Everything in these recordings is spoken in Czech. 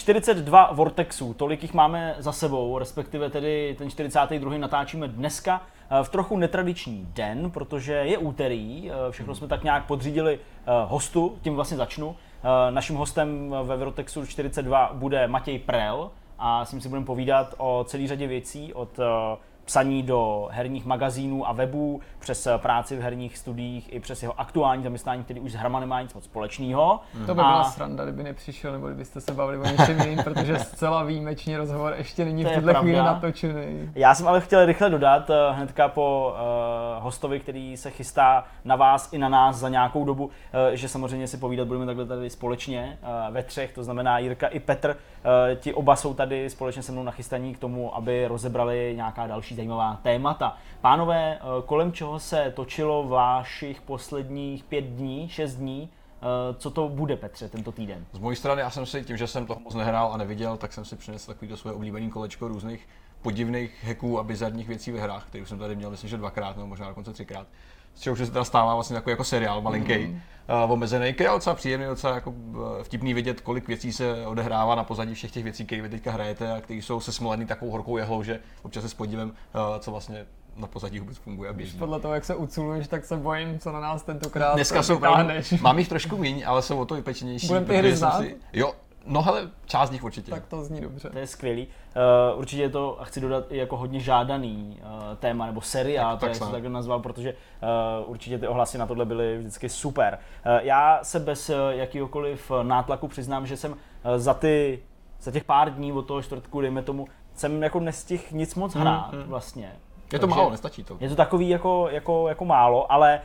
42 Vortexů, tolik jich máme za sebou, respektive tedy ten 42. natáčíme dneska v trochu netradiční den, protože je úterý, všechno jsme tak nějak podřídili hostu, tím vlastně začnu. Naším hostem ve Vortexu 42 bude Matěj Prel a s ním si budeme povídat o celý řadě věcí, od psaní do herních magazínů a webů, přes práci v herních studiích i přes jeho aktuální zaměstnání, který už s hrama nemá nic moc společného. To by byla sranda, kdyby nepřišel, nebo kdybyste se bavili o něčem jiným, protože zcela výjimečný rozhovor ještě není v tuhle chvíli natočený. Já jsem ale chtěl rychle dodat, hnedka po hostovi, který se chystá na vás i na nás za nějakou dobu, že samozřejmě si povídat budeme takhle tady společně ve třech, to znamená Jirka i Petr, ti oba jsou tady společně se mnou nachystaní k tomu, aby rozebrali nějaká další zajímavá témata. Pánové, kolem čeho se točilo vašich posledních 5 dní, 6 dní? Co to bude, Petře, tento týden? Z mojí strany, já jsem si tím, že jsem toho moc nehrál a neviděl, tak jsem si přinesl takovýto svoje oblíbený kolečko různých podivných hacků a bizarních věcí ve hrách, který už jsem tady měl, myslím, že 2krát, nebo možná dokonce 3krát. Z čehož se teda stává vlastně takový jako seriál malinký, omezený, který je docela příjemný, docela jako vtipný vidět, kolik věcí se odehrává na pozadí všech těch věcí, které vy teďka hrajete a které jsou sesmolený takovou horkou jehlou, že občas se s podívem, co vlastně na pozadí vůbec funguje a běží. Podle toho, jak se uculuješ, tak se bojím, co na nás tentokrát dneska jsou právě, mám jich trošku míň, ale jsou o to vypečenější. Budeme ty hry znát? Jo. No hele, část nich určitě. Tak to zní dobře. To je skvělý. Určitě je to, a chci dodat, i jako hodně žádaný téma, nebo seriál, tak jsem to takhle nazval, protože určitě ty ohlasy na tohle byly vždycky super. Já se bez jakýhokoliv nátlaku přiznám, že jsem za těch pár dní od toho čtvrtku, dejme tomu, jsem jako nestihl nic moc hrát vlastně. Je to málo, nestačí to. Je to takový jako málo, ale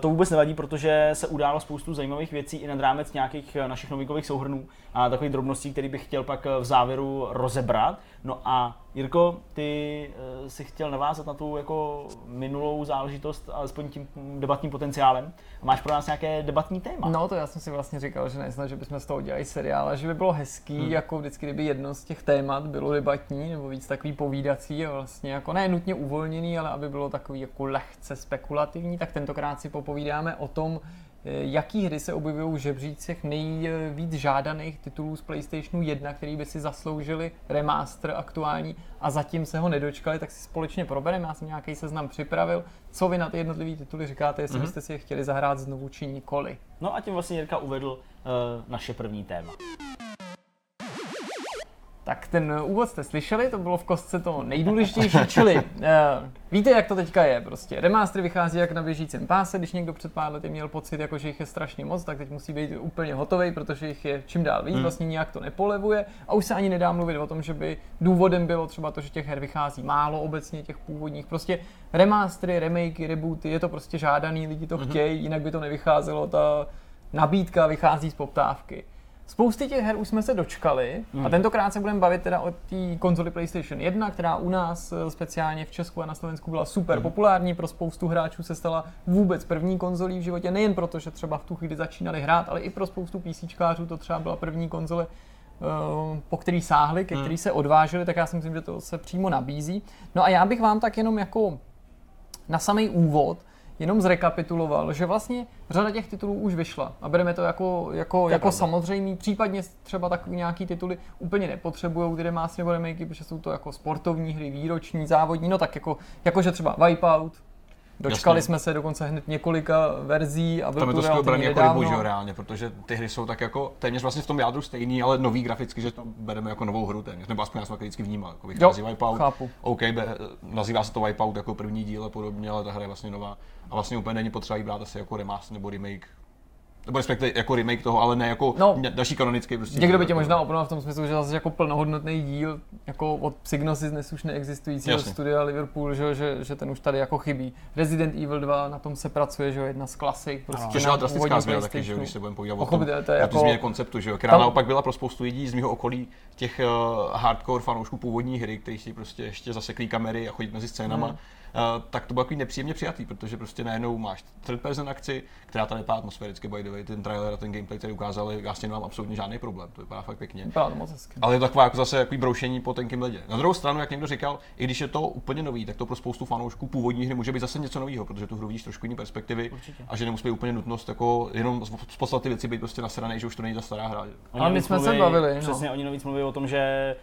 to vůbec nevadí, protože se událo spoustu zajímavých věcí i nad rámec nějakých našich novinkových souhrnů a takových drobností, které bych chtěl pak v závěru rozebrat. No a Jirko, ty si chtěl navázat na tu jako minulou záležitost, alespoň tím debatním potenciálem. Máš pro nás nějaké debatní téma? No to já jsem si vlastně říkal, že nejsem, že bychom z toho udělali seriál, ale že by bylo hezký, jako vždycky, kdyby jedno z těch témat bylo debatní nebo víc takový povídací a vlastně jako ne nutně uvolněný, ale aby bylo takový jako lehce spekulativní, tak tentokrát si popovídáme o tom, jaký hry se objevují v žebříčcích nejvíc žádaných titulů z PlayStationu 1, který by si zasloužili remaster aktuální a zatím se ho nedočkali, tak si společně probereme. Já jsem nějaký seznam připravil, co vy na ty jednotlivé tituly říkáte, jestli byste si je chtěli zahrát znovu či nikoli. No a tím vlastně Jirka uvedl naše první téma. Tak ten úvod jste slyšeli, to bylo v kostce to nejdůležitější, čili víte, jak to teďka je prostě. Remastery vychází jak na běžícím páse, když někdo před pár lety měl pocit, jako, že jich je strašně moc, tak teď musí být úplně hotovej, protože jich je čím dál víc, vlastně nijak to nepolevuje a už se ani nedá mluvit o tom, že by důvodem bylo třeba to, že těch her vychází málo obecně, těch původních. Prostě remastery, remakey, rebooty, je to prostě žádaný, lidi to chtějí, jinak by to nevycházelo, ta nabídka vychází z poptávky. Spousty těch her už jsme se dočkali a tentokrát se budeme bavit teda o té konzoli PlayStation 1, která u nás speciálně v Česku a na Slovensku byla super populární, pro spoustu hráčů se stala vůbec první konzolí v životě, nejen proto, že třeba v tu chvíli začínali hrát, ale i pro spoustu PCčkářů to třeba byla první konzole, po který sáhli, ke který se odvážili, tak já si myslím, že to se přímo nabízí. No a já bych vám tak jenom jako na samý úvod jenom zrekapituloval, že vlastně řada těch titulů už vyšla a bereme to jako samozřejmý, případně třeba takový nějaký tituly úplně nepotřebujou ty remastery nebo remakey, protože jsou to jako sportovní hry, výroční, závodní, no tak jakože třeba Wipeout, dočkali jsme se dokonce hned několika verzí a byl to relativně nedávno. Jako reálně, protože ty hry jsou tak jako téměř vlastně v tom jádru stejný, ale nový graficky, že to bereme jako novou hru téměř, nebo aspoň já jsem vždycky vnímal, jako vychází Wipeout, chápu. OK, nazývá se to Wipeout jako první díl a podobně, ale ta hra je vlastně nová a vlastně úplně není potřeba jí brát asi jako remaster nebo remake. Nebo respektive jako remake toho, ale ne jako další kanonický prostě. Někdo by tě možná opravdu v tom smyslu, že zase jako plnohodnotný díl jako od Psygnosis dnes už neexistujícího studia Liverpool, že ten už tady jako chybí. Resident Evil 2, na tom se pracuje, že jedna z klasik, prostě na drastická změna taky, že když se budeme povídat o tom, jako změně konceptu, že jo. Která naopak byla pro spoustu lidí z mého okolí těch hardcore fanoušků původní hry, kteří si prostě ještě zaseklí kamery a chodí mezi scénama. tak to bylo takový nepříjemně přijatý, protože prostě najednou máš third person akci, která tady vypadá atmosféricky, by the way, ten trailer a ten gameplay, který ukázali, já s tím nemám absolutně žádný problém, to vypadá fakt pěkně. Vypadá to moc hezky. Ale je to taková jako zase takový broušení po tenkým ledě. Na druhou stranu, jak někdo říkal, i když je to úplně nový, tak to pro spoustu fanoušků původní hry může být zase něco nového, protože tu hru vidíš trošku jiný perspektivy. Určitě. A že nemusí být úplně nutnost jako jenom z podstaty věci být prostě nasranej, že už to není ta stará hra. Ale my jsme se bavili. Přesně, no. Oni navíc mluví o tom, že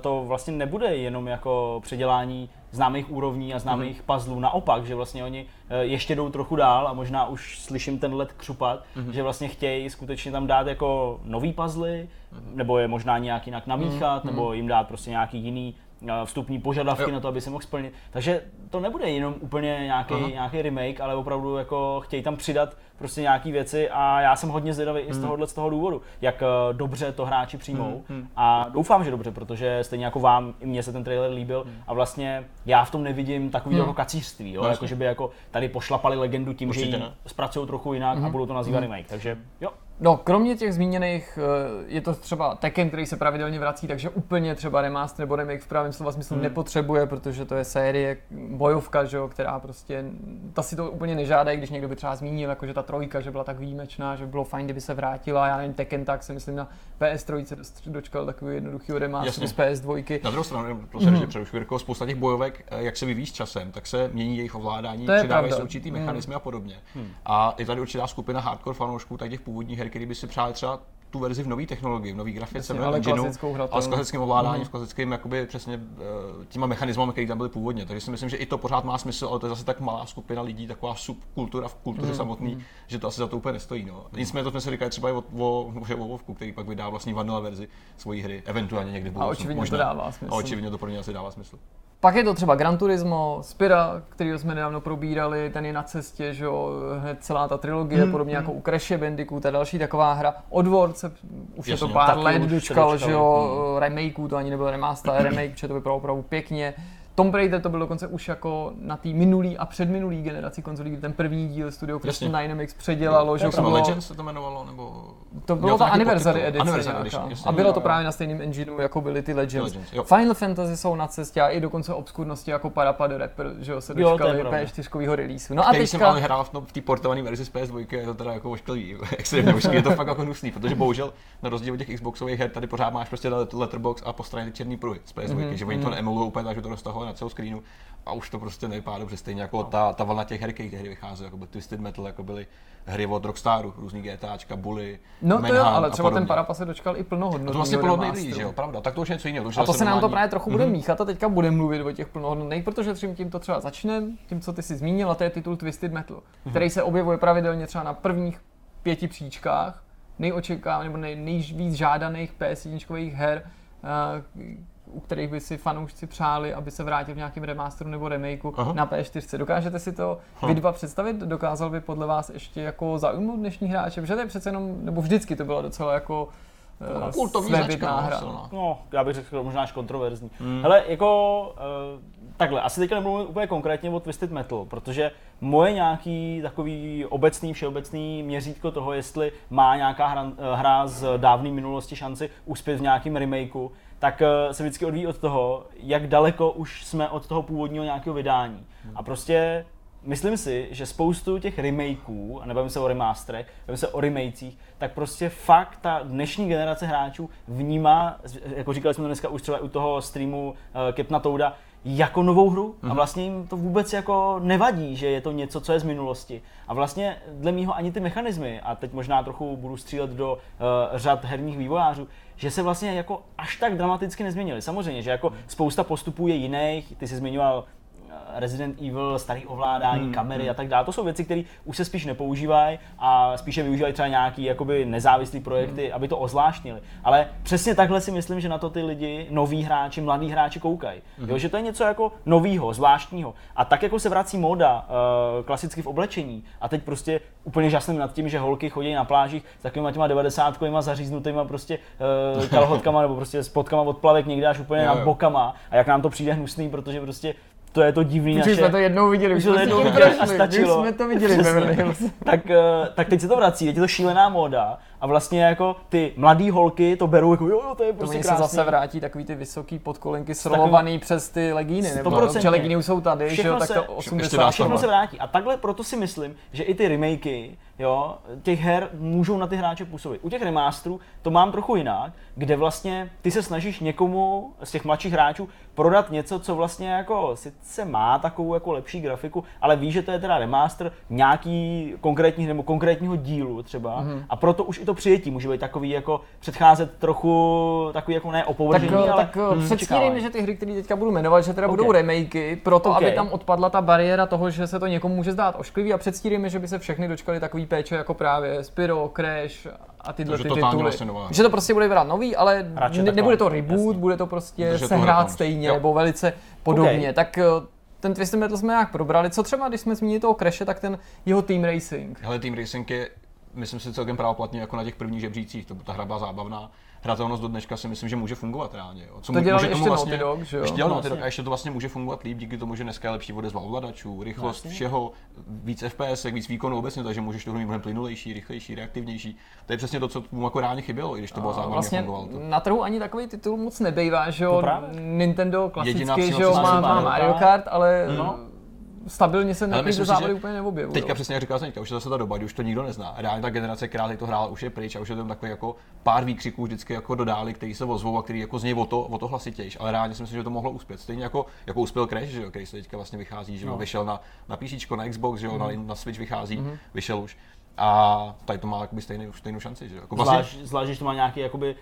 to vlastně nebude jenom jako předělání známých úrovní a známých puzzlů, naopak, že vlastně oni ještě jdou trochu dál a možná už slyším ten led křupat, že vlastně chtějí skutečně tam dát jako nový puzzly, nebo je možná nějak jinak namíchat, nebo jim dát prostě nějaký jiný vstupní požadavky na to, aby se mohl splnit. Takže to nebude jenom úplně nějaký remake, ale opravdu jako chtějí tam přidat prostě nějaký věci a já jsem hodně zvědavý i z toho důvodu, jak dobře to hráči přijmou a doufám, že dobře, protože stejně jako vám, i mně se ten trailer líbil a vlastně já v tom nevidím takový jako kacířství, jo? Jako, že by jako tady pošlapali legendu tím, že ji zpracují trochu jinak a budou to nazývat remake, takže jo. No, kromě těch zmíněných je to třeba Tekken, který se pravidelně vrací, takže úplně třeba remaster nebo remake v pravém slova smyslu nepotřebuje, protože to je série bojovka, že jo, která prostě ta si to úplně nežádá, když někdo by třeba zmínil, jakože ta trojka, že byla tak výjimečná, že by bylo fajn, kdyby se vrátila. Já nevím, Tekken, tak se myslím na PS3 dočkal takový jednoduchý remaster z PS2. Na druhou stranu, prostě že přerušuji, spousta těch bojovek, jak se vyvíjí s časem, tak se mění jejich ovládání, přidávají se určitý mechanismy a podobně. A je tady určitá skupina hardcore fanoušků, tak těch původních her, který by si přáli třeba tu verzi v nový technologii, v nový grafice, v engine, ale s klasickým ovládáním, s klasickým jakoby přesně těma mechanismami, které tam byly původně. Takže si myslím, že i to pořád má smysl, ale to je zase tak malá skupina lidí, taková subkultura v kultuře samotný, že to asi za to úplně nestojí. No. Nicméně to jsme si říkali třeba i o Vovku, který pak vydá vlastní vanilla verzi svojí hry, eventuálně někdy v budoucnu. A očividně možná, to dává smysl. A očividně to pro ně asi dává smysl. Pak je to třeba Gran Turismo, Spyra, kterýho jsme nedávno probírali, ten je na cestě, že jo, hned celá ta trilogie, podobně jako u Crashe Bandicoot, ta další taková hra. Oddworld se už je to pár let dočkal, že jo, remakeu, to ani nebyl remaster, ale remake, protože to vypadalo opravdu pěkně. Tomb Raider to byl dokonce už jako na té minulý a předminulý generaci konzolí, kdy ten první díl Studio Crystal Dynamics předělalo, že to bylo... Legends se to jmenovalo, nebo... To bylo ta Anniversary Edition a bylo to právě na stejném engineu, jako byly ty Legends. Final Fantasy jsou na cestě a i dokonce obskurnosti jako Parappa the Rapper, že jo, se dočkali PS4 release. No a teďka... jsem ale hrál v té portované verzi z PS2, je to teda jako ošklivý, extrémně ošklivý, je to fakt jako hnusný, protože bohužel na rozdíl od těch Xboxových her tady pořád máš prostě letterbox a po straně černý pruhy z PS2, že oni to neemulujou úplně, takže to roztahuje na celou screenu a už to prostě nevypadá dobře, stejně jako ta vlna těch her, které vycházely, jako byl Twisted Metal, jako byly hry od Rockstaru, různý GTAčka, Bully, Manhunt a podobně. No to jo, ale třeba ten Parappa se dočkal i plnohodnotného remasteru. To vlastně plnohodnotný, že jo, pravda, tak to už je něco jiného. A to se nám to právě trochu bude míchat a teďka budeme mluvit o těch plnohodnotných, protože tím to třeba začneme, tím, co ty jsi zmínil, a to je titul Twisted Metal, který se objevuje pravidelně třeba na prvních 5 příčkách nejočekávaných nebo nejvíc žádaných PS1 her, u kterých by si fanoušci přáli, aby se vrátil v nějakém remasteru nebo remakeu na PS4. Dokážete si to vy dva představit? Dokázal by podle vás ještě jako zaujmout dnešní hráče? Protože to je přece jenom, nebo vždycky to bylo docela jako svébytná hra. No, já bych řekl, možná až kontroverzní. Hele, jako takhle, asi teďka nemluvím úplně konkrétně o Twisted Metal, protože moje nějaký takový obecný, všeobecný měřítko toho, jestli má nějaká hra z dávné minulosti šanci uspět v nějakém remakeu, tak se vždycky odvíjí od toho, jak daleko už jsme od toho původního nějakého vydání. A prostě myslím si, že spoustu těch remakeů, a nebavím se o remasterech, bavím se o remakech, tak prostě fakt ta dnešní generace hráčů vnímá, jako říkali jsme to dneska už třeba u toho streamu Capna Touda, jako novou hru a vlastně jim to vůbec jako nevadí, že je to něco, co je z minulosti. A vlastně dle mýho ani ty mechanismy, a teď možná trochu budu střílet do řad herních vývojářů, že se vlastně jako až tak dramaticky nezměnily. Samozřejmě, že jako spousta postupů je jiných, ty jsi zmiňoval Resident Evil, starý ovládání, kamery a tak dále. To jsou věci, které už se spíš nepoužívají a spíše využívají třeba nějaký jakoby nezávislý projekty, aby to ozvláštnili. Ale přesně takhle si myslím, že na to ty lidi, noví hráči, mladí hráči koukají. Jo, že to je něco jako novýho, zvláštního. A tak jako se vrací móda klasicky v oblečení a teď prostě úplně žasnem nad tím, že holky chodí na plážích s takovýma těma 90kovýma zaříznutýma prostě kalhotkama nebo prostě spotkama od plavek někde až úplně nad bokama. A jak nám to přijde hnusný, protože prostě to je to divný naše. Už jsme to jednou viděli, už jsme to viděli a stačilo. Už jsme to viděli. Tak teď se to vrací, teď je to šílená móda a vlastně jako ty mladý holky to berou jako jo, to je prostě krásný. To se zase vrátí takový ty vysoký podkolenky srolovaný přes ty legíny, nebo protože legíny už jsou tady, že jo, tak to 80. Všechno se vrátí a takhle proto si myslím, že i ty remakey, jo, těch her můžou na ty hráče působit. U těch remasterů to mám trochu jinak, kde vlastně ty se snažíš někomu z těch mladších hráčů prodat něco, co vlastně jako sice má takovou jako lepší grafiku, ale víš, že to je teda remaster nějaký konkrétní nebo konkrétního dílu třeba. Mm-hmm. A proto už i to přijetí může být takový jako předcházet trochu takový jako ne opovržení, ale předstírejme, že ty hry, které teďka budu jmenovat, že teda budou remakey, proto aby tam odpadla ta bariéra toho, že se to někomu může zdát ošklivý a předstírejme, že by se všechny dočkali takový péče jako právě Spyro, Crash a tyhle ty tituly. Vlastně že to prostě bude vyhrát nový, ale nebude to reboot, jasný. Bude to prostě sehrát stejně nebo velice podobně. Okay. Tak ten Twisted Metal jsme nějak probrali. Co třeba, když jsme zmínili toho Crashe, tak ten jeho Team Racing? Hele, Team Racing je, myslím si, celkem právoplatně jako na těch prvních žebřících. Ta hra byla zábavná. Hratelnost do dneška si myslím, že může fungovat reálně. Co to dělal ještě vlastně, Naughty Dog, že jo? A ještě to vlastně může fungovat líp díky tomu, že dneska je lepší odezva ovladačů, rychlost všeho, víc FPS, víc výkonu obecně, takže můžeš to mít mnohem plynulejší, rychlejší, reaktivnější. To je přesně to, co mu jako reálně chybělo, i když to bylo zábavně vlastně fungovalo. Na trhu ani takový titul moc nebejvá, že jo? Nintendo klasický, že jo, má Mario Kart, ale stabilně se nějaký do závody úplně neobjevují. Teďka přesně jak říkal jsem, už je zase ta doba, kdy už to nikdo nezná. Reálně ta generace, která teď to hrála, už je pryč a už je tam takový jako pár výkřiků vždycky jako dodáli, který se ozvou a který jako z něj o to hlasitější. Ale reálně si myslím, že to mohlo uspět. Stejně jako uspěl Crash, že jo, který se teďka vlastně vychází, že jo, vyšel na PCčko, na Xbox, že jo, na Switch vychází, vyšel už. A tady to má jakoby stejnou šanci, že jako vlastně zvlášť, že to má nějaký jakoby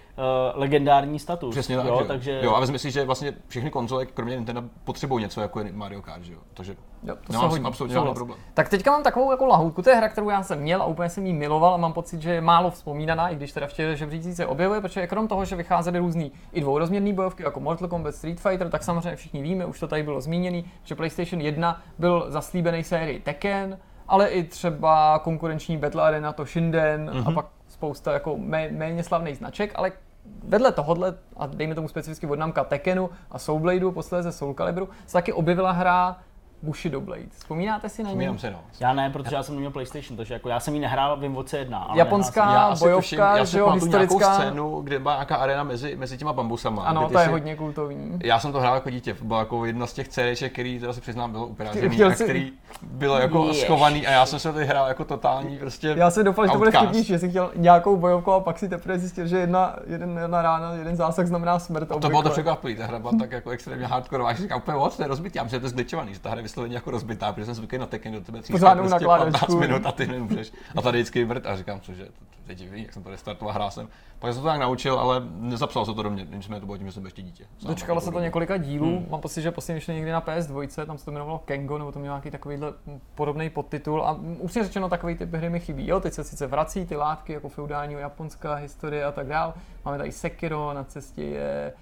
legendární status. Přesně tak, jo, takže jo, a vezmi si, že vlastně všechny konzole kromě Nintendo potřebují něco jako Mario Kart, že jo. Takže jo, to nemám s tím absolutně žádný problém. Tak teďka mám takovou jako lahůdku, to je hra, kterou já jsem měl a úplně jsem ji miloval a mám pocit, že je málo vzpomínaná, i když teda v těch žebřících se objevuje, protože krom toho, že vycházely různý i dvourozměrné bojovky jako Mortal Kombat, Street Fighter, tak samozřejmě všichni víme, už to tady bylo zmíněný, že PlayStation 1 byl zaslíbený sérií Tekken, ale i třeba konkurenční Battle Arena, to Shinden a pak spousta jako méně slavných značek, ale vedle tohohle, a dejme tomu specificky odnámka Tekkenu a Soul Bladeu, posléze Soul Calibru, se taky objevila hra Bushido Blade. Vzpomínáte si na ní? Já ne, protože já jsem neměl PlayStation, takže jako já jsem ji nehrál, vím o co jedná. Japonská bojovka, že jo, historická. Já jsem scénu, kde byla nějaká arena mezi těma bambusama. Ano, to je hodně kultovní. Já jsem to hrál jako dítě, byla jako jedna z těch CDček, který teda se přiznám bylo upražený a který bylo jako schovaný a já jsem se tady hrál jako totální prostě. Já jsem doufal, že to bude vtipný, že jsem chtěl nějakou bojovku a pak si teprve zjistil, že jedna rána, jeden zásah znamená smrt. To bylo to překvapivý, ta hra byla tak jako extrémně hardkorová, že říkám, úplně to je rozbitý, že to je zglitchovaný, že ta hra vysloveně jako rozbitá, protože jsem zvyklý na Tekken, do tebe tříká prostě 15 minut a ty nemůžeš. A tady vždycky vrt a říkám, cože, to je divný, jak jsem to restartoval, hrál jsem. Pak jsem to tak naučil, ale nezapsal se to do mě, nicméně to bylo tím, že jsem ještě dítě. Dočkalo se to několika dílů, mám pocit, že posledně ještě někdy na PS2, tam se to jmenovalo Kengo, nebo to měl nějaký takovýhle podobný podtitul a upřímně řečeno takový typ hry mi chybí. Jo, teď se sice vrací ty látky jako feudálního japonská historie a tak dál. Máme tady Sekiro, na cestě je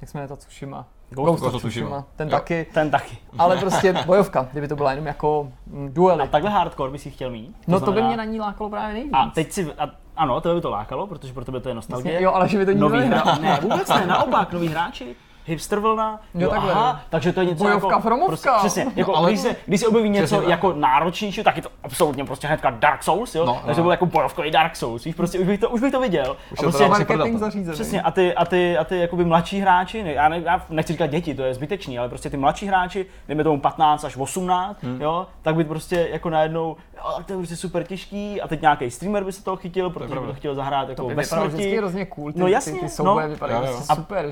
jak se jmenuje ta Tsushima. Ghost of Tsushima. Ten taky. Ale prostě bojovka, kdyby to byla jenom jako duely. A takhle hardcore by si chtěl mít? No to by mě na ní lákalo právě nejvíc. A teď si, ano, to by to lákalo, protože pro tebe to je nostalgie. Myslím, jo, ale že by to nikdo nehrál. Ne, vůbec ne, naopak, nový hráči. Hipster vlna, jo, aha, takže to je něco bojovka jako promovka. Prostě, přesně, jako, no, když se objeví něco přesně, jako náročnější, tak je to absolutně prostě hnedka Dark Souls, jo? No, takže to byl jako bojovkový Dark Souls, víš, prostě už bych to viděl. Už a prostě to marketing zařízený. Přesně, a ty jakoby mladší hráči, já nechci říkat děti, to je zbytečný, ale prostě ty mladší hráči, dejme tomu 15 až 18, jo, tak by prostě jako najednou, to je prostě super těžký a teď nějaký streamer by se toho chytil, protože by to chtěl zahrát jako ve smrti. No jasně,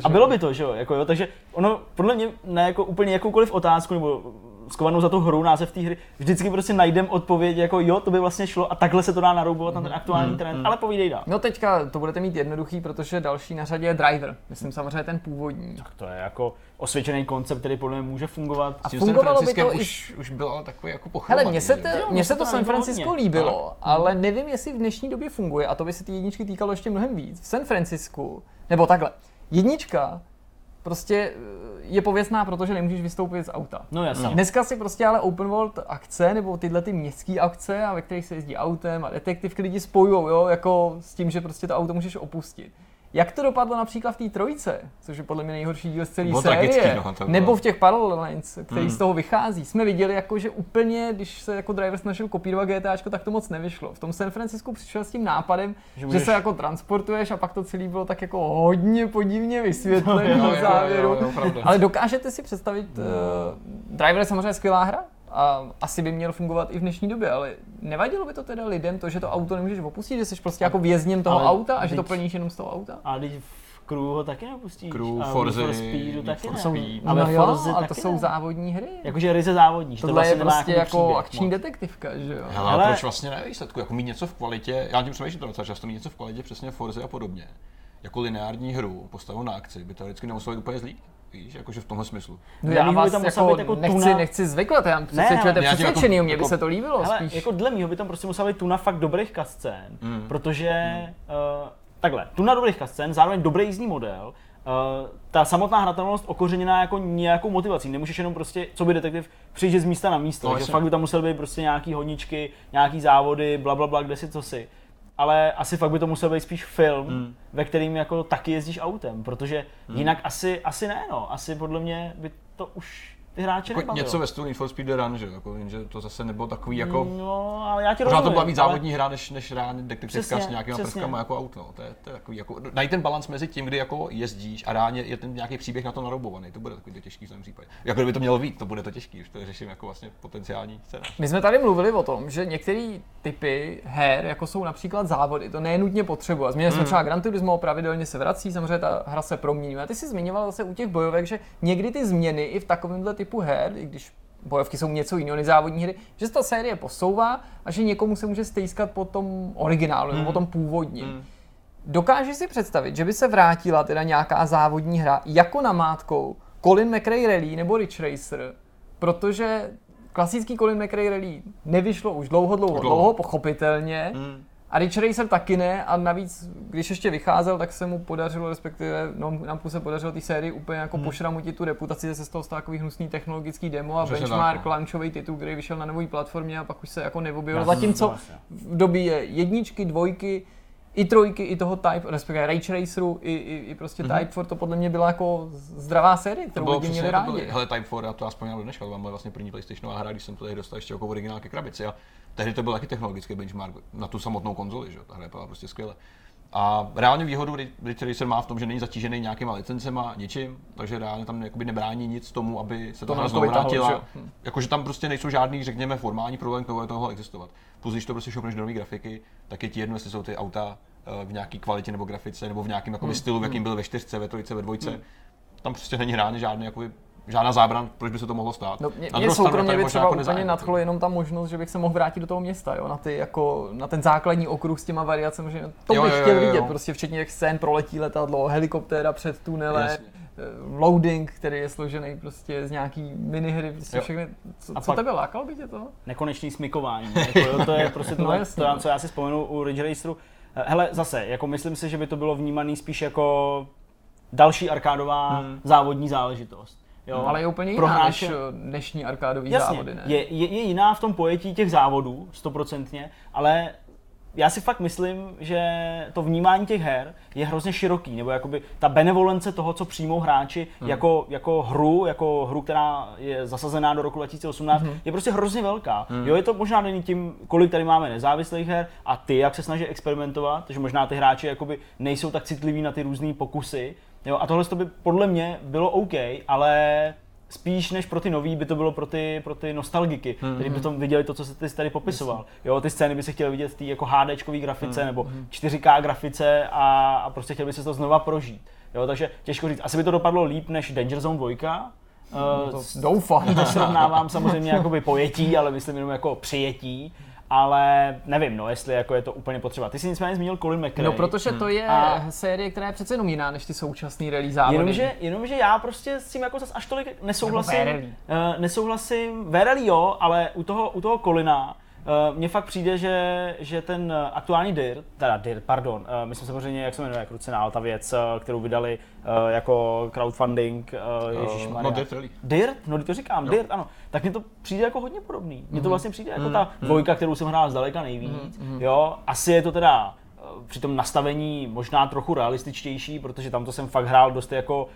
a bylo by to, že jo. Takže ono podle mě na jako úplně jakoukoliv otázku nebo skovanou za tu hru, název té hry, vždycky prostě najdem odpověď jako jo, to by vlastně šlo a takhle se to dá naroubovat na ten aktuální trend, ale povídej dál. No teďka to budete mít jednoduchý, protože další na řadě je Driver, myslím samozřejmě ten původní. Tak to je jako osvědčený koncept, který podle mě může fungovat. A fungovalo by to už bylo ale takový jako pochopitelný. Hele, mně se to San Francisco líbilo, ale nevím, jestli v dnešní době funguje a to by se ty jedničky týkalo ještě mnohem víc. V San Francisku, nebo takhle, jednička prostě je pověstná, protože nemůžeš vystoupit z auta. No jasně. Dneska si prostě ale open world akce, nebo tyhle ty městský akce, a ve kterých se jezdí autem a detektivky lidi spojujou, jo, jako s tím, že prostě to auto můžeš opustit. Jak to dopadlo například v té trojce, což je podle mě nejhorší díl z celé série, nebo v těch Parallel Lines, který z toho vychází. Jsme viděli, jako, že úplně, když se jako Driver snažil kopírovat GTAčko, tak to moc nevyšlo. V tom San Francisco přišel s tím nápadem, že se jako transportuješ a pak to celé bylo tak jako hodně podivně vysvětleno do závěru. Jo, ale dokážete si představit, Driver je samozřejmě skvělá hra, a asi by měl fungovat i v dnešní době, ale nevadilo by to teda lidem to, že to auto nemůžeš opustit, že jsi prostě jako vězněm toho auta a že to plníš jenom z toho auta? Ale když v Crew ho taky nepustíš, a Forzy, for Speedu taky ne. Ale Forzy taky ne. To jsou závodní hry. Jakože ryze závodní. Tohle to je prostě jako akční detektivka, že jo? Hele, proč vlastně ne výsledku? Jako mít něco v kvalitě, já tím přemýšlím to docela často, mít něco v kvalitě, přesně Forzy a podobně. Jako lineární hru, postavu na akci, by to vždycky nemuselo být úplně zlý. Víš, jakože v tomhle smyslu. No já vás jako nechci zvyklat, já přesvědčujete přesvědčený, mně by se to líbilo spíš. Jako dle mýho by tam prostě musela být tuna fakt dobrých cutscén, protože takhle, tuna dobrých cutscén, zároveň dobrý jízdní model, ta samotná hratelnost okořeněná jako nějakou motivací. Nemůžeš jenom prostě, co by detektiv, přijít z místa na místo, takže fakt by tam musel být prostě nějaký honičky, nějaký závody, blablabla, kde si, co si. Ale asi fakt by to musel být spíš film, ve kterým jako taky jezdíš autem, protože jinak asi ne, no. Asi podle mě by to už ty hráče jako nebavilo. Něco ve stylu Need for Speed The Run, že jako, že to zase nebylo takový jako... No, ale já ti rozumím. To byla víc závodní hra, než rád detektivka s nějakýma prvkama jako auto, no. To je takový jako... Najít ten balans mezi tím, kdy jako jezdíš a ráně je ten nějaký příběh na to naroubovaný, to bude takový těžký v tom případě. Jako kdyby to mělo být, to bude to těžký, už to řeším jako vlastně potenciální scénář. My jsme tady mluvili o tom, že některé typy her, jako jsou například závody, to nenutně potřebuje. Změnili jsme třeba Gran Turismo, pravidelně se vrací, samozřejmě ta hra se proměňuje. A ty si zmiňoval zase u těch bojovek, že někdy ty změny i v takovémhle typu her, i když bojovky jsou něco jiného než závodní hry, že se ta série posouvá a že někomu se může stejskat po tom originálu nebo po tom původním. Dokážeš si představit, že by se vrátila teda nějaká závodní hra jako namátkou Colin McRae Rally nebo Ridge Racer, protože klasický Colin McRae Rally nevyšlo už dlouho pochopitelně, a Ridge Racer taky ne, a navíc, když ještě vycházel, tak se mu podařilo, respektive Namku se podařilo té sérii úplně jako pošramutit tu reputaci, že se z toho stal takový hnusný technologický demo a benchmark, launchový titul, který vyšel na nový platformě a pak už se jako neobjevil. Zatímco v době jedničky, dvojky, i trojky, i toho Type, respektive Ridge Raceru, i prostě Type 4, to podle mě byla jako zdravá série, kterou lidi měli rádi. Hele, Type 4, já to vzpomínám do dneška, to byla moje vlastně první PlayStationová hra, když jsem to tady dostal ještě jako originál ke krabici. A tehdy to byl taky technologický benchmark na tu samotnou konzoli, že? Ta hra byla prostě skvěle. A reálně výhodu Ridge Racer má v tom, že není zatížený nějakýma licencema, ničím, takže reálně tam nebrání nic tomu, aby se to hra znovu vrátila. Jakože tam prostě nejsou žádný, řekněme, formální problém, který bude toho existovat. Plus, když to prostě šoupneš do nový grafiky, tak je ti jedno, jestli jsou ty auta v nějaký kvalitě nebo grafice, nebo v nějakém stylu, v jakým byl ve 4, ve 3, ve 2. Tam prostě není reálně žádný žádná zábran, proč by se to mohlo stát. No, mě soukromě by třeba úplně nadchlo jenom ta možnost, že bych se mohl vrátit do toho města, jo? Na ten základní okruh s těma variacemi, že to bych chtěl vidět, prostě včetně těch scén, proletí letadlo, helikoptéra před tunelem, loading, který je složený prostě z nějaký minihry, prostě všechny, co tebe lákalo by tě to? Nekonečný smykování, jako, to je prostě to, co já si vzpomenu u Ridge Raceru. Hele, zase, jako myslím si, že by to bylo vnímané spíš jako další arkádová závodní záležitost. Jo, ale je úplně jiná než dnešní arkádový závody, ne? Je jiná v tom pojetí těch závodů, 100%, ale já si fakt myslím, že to vnímání těch her je hrozně široký, nebo jakoby ta benevolence toho, co přijmou hráči jako hru, která je zasazená do roku 2018, je prostě hrozně velká. Jo, je to možná není tím, kolik tady máme nezávislých her a ty, jak se snaží experimentovat, takže možná ty hráči jakoby nejsou tak citliví na ty různé pokusy. Jo, a tohle to by podle mě bylo OK, ale spíš než pro ty nový by to bylo pro ty nostalgiky, kteří by tam viděli to, co se ty tady popisoval. Jo, ty scény by se chtěli vidět v té jako HDčkové grafice nebo 4K grafice a prostě chtěli by se to znova prožít. Jo, takže těžko říct, asi by to dopadlo líp než Danger Zone 2. Doufám. To srovnávám samozřejmě jakoby pojetí, ale myslím jenom jako přijetí. Ale nevím, no, jestli jako je to úplně potřeba. Ty jsi nicméně zmínil Colin McRae. No, protože to je série, která je přece jenom jiná než ty současný rally závody. Jenomže já prostě s tím jako zase až tolik nesouhlasím. V-rally jo, ale u toho Colina mně fakt přijde, že ten aktuální Dirt, my jsme samozřejmě, jak se jmenuje, krucená ta věc, kterou vydali jako crowdfunding, ježišmarja. No Dirt Rally. Dirt? No, to říkám, jo. Dirt, ano. Tak mně to přijde jako hodně podobný. Mně to vlastně přijde jako ta dvojka, kterou jsem hrál zdaleka nejvíc, jo. Asi je to teda při tom nastavení možná trochu realističtější, protože tam to jsem fakt hrál dost jako,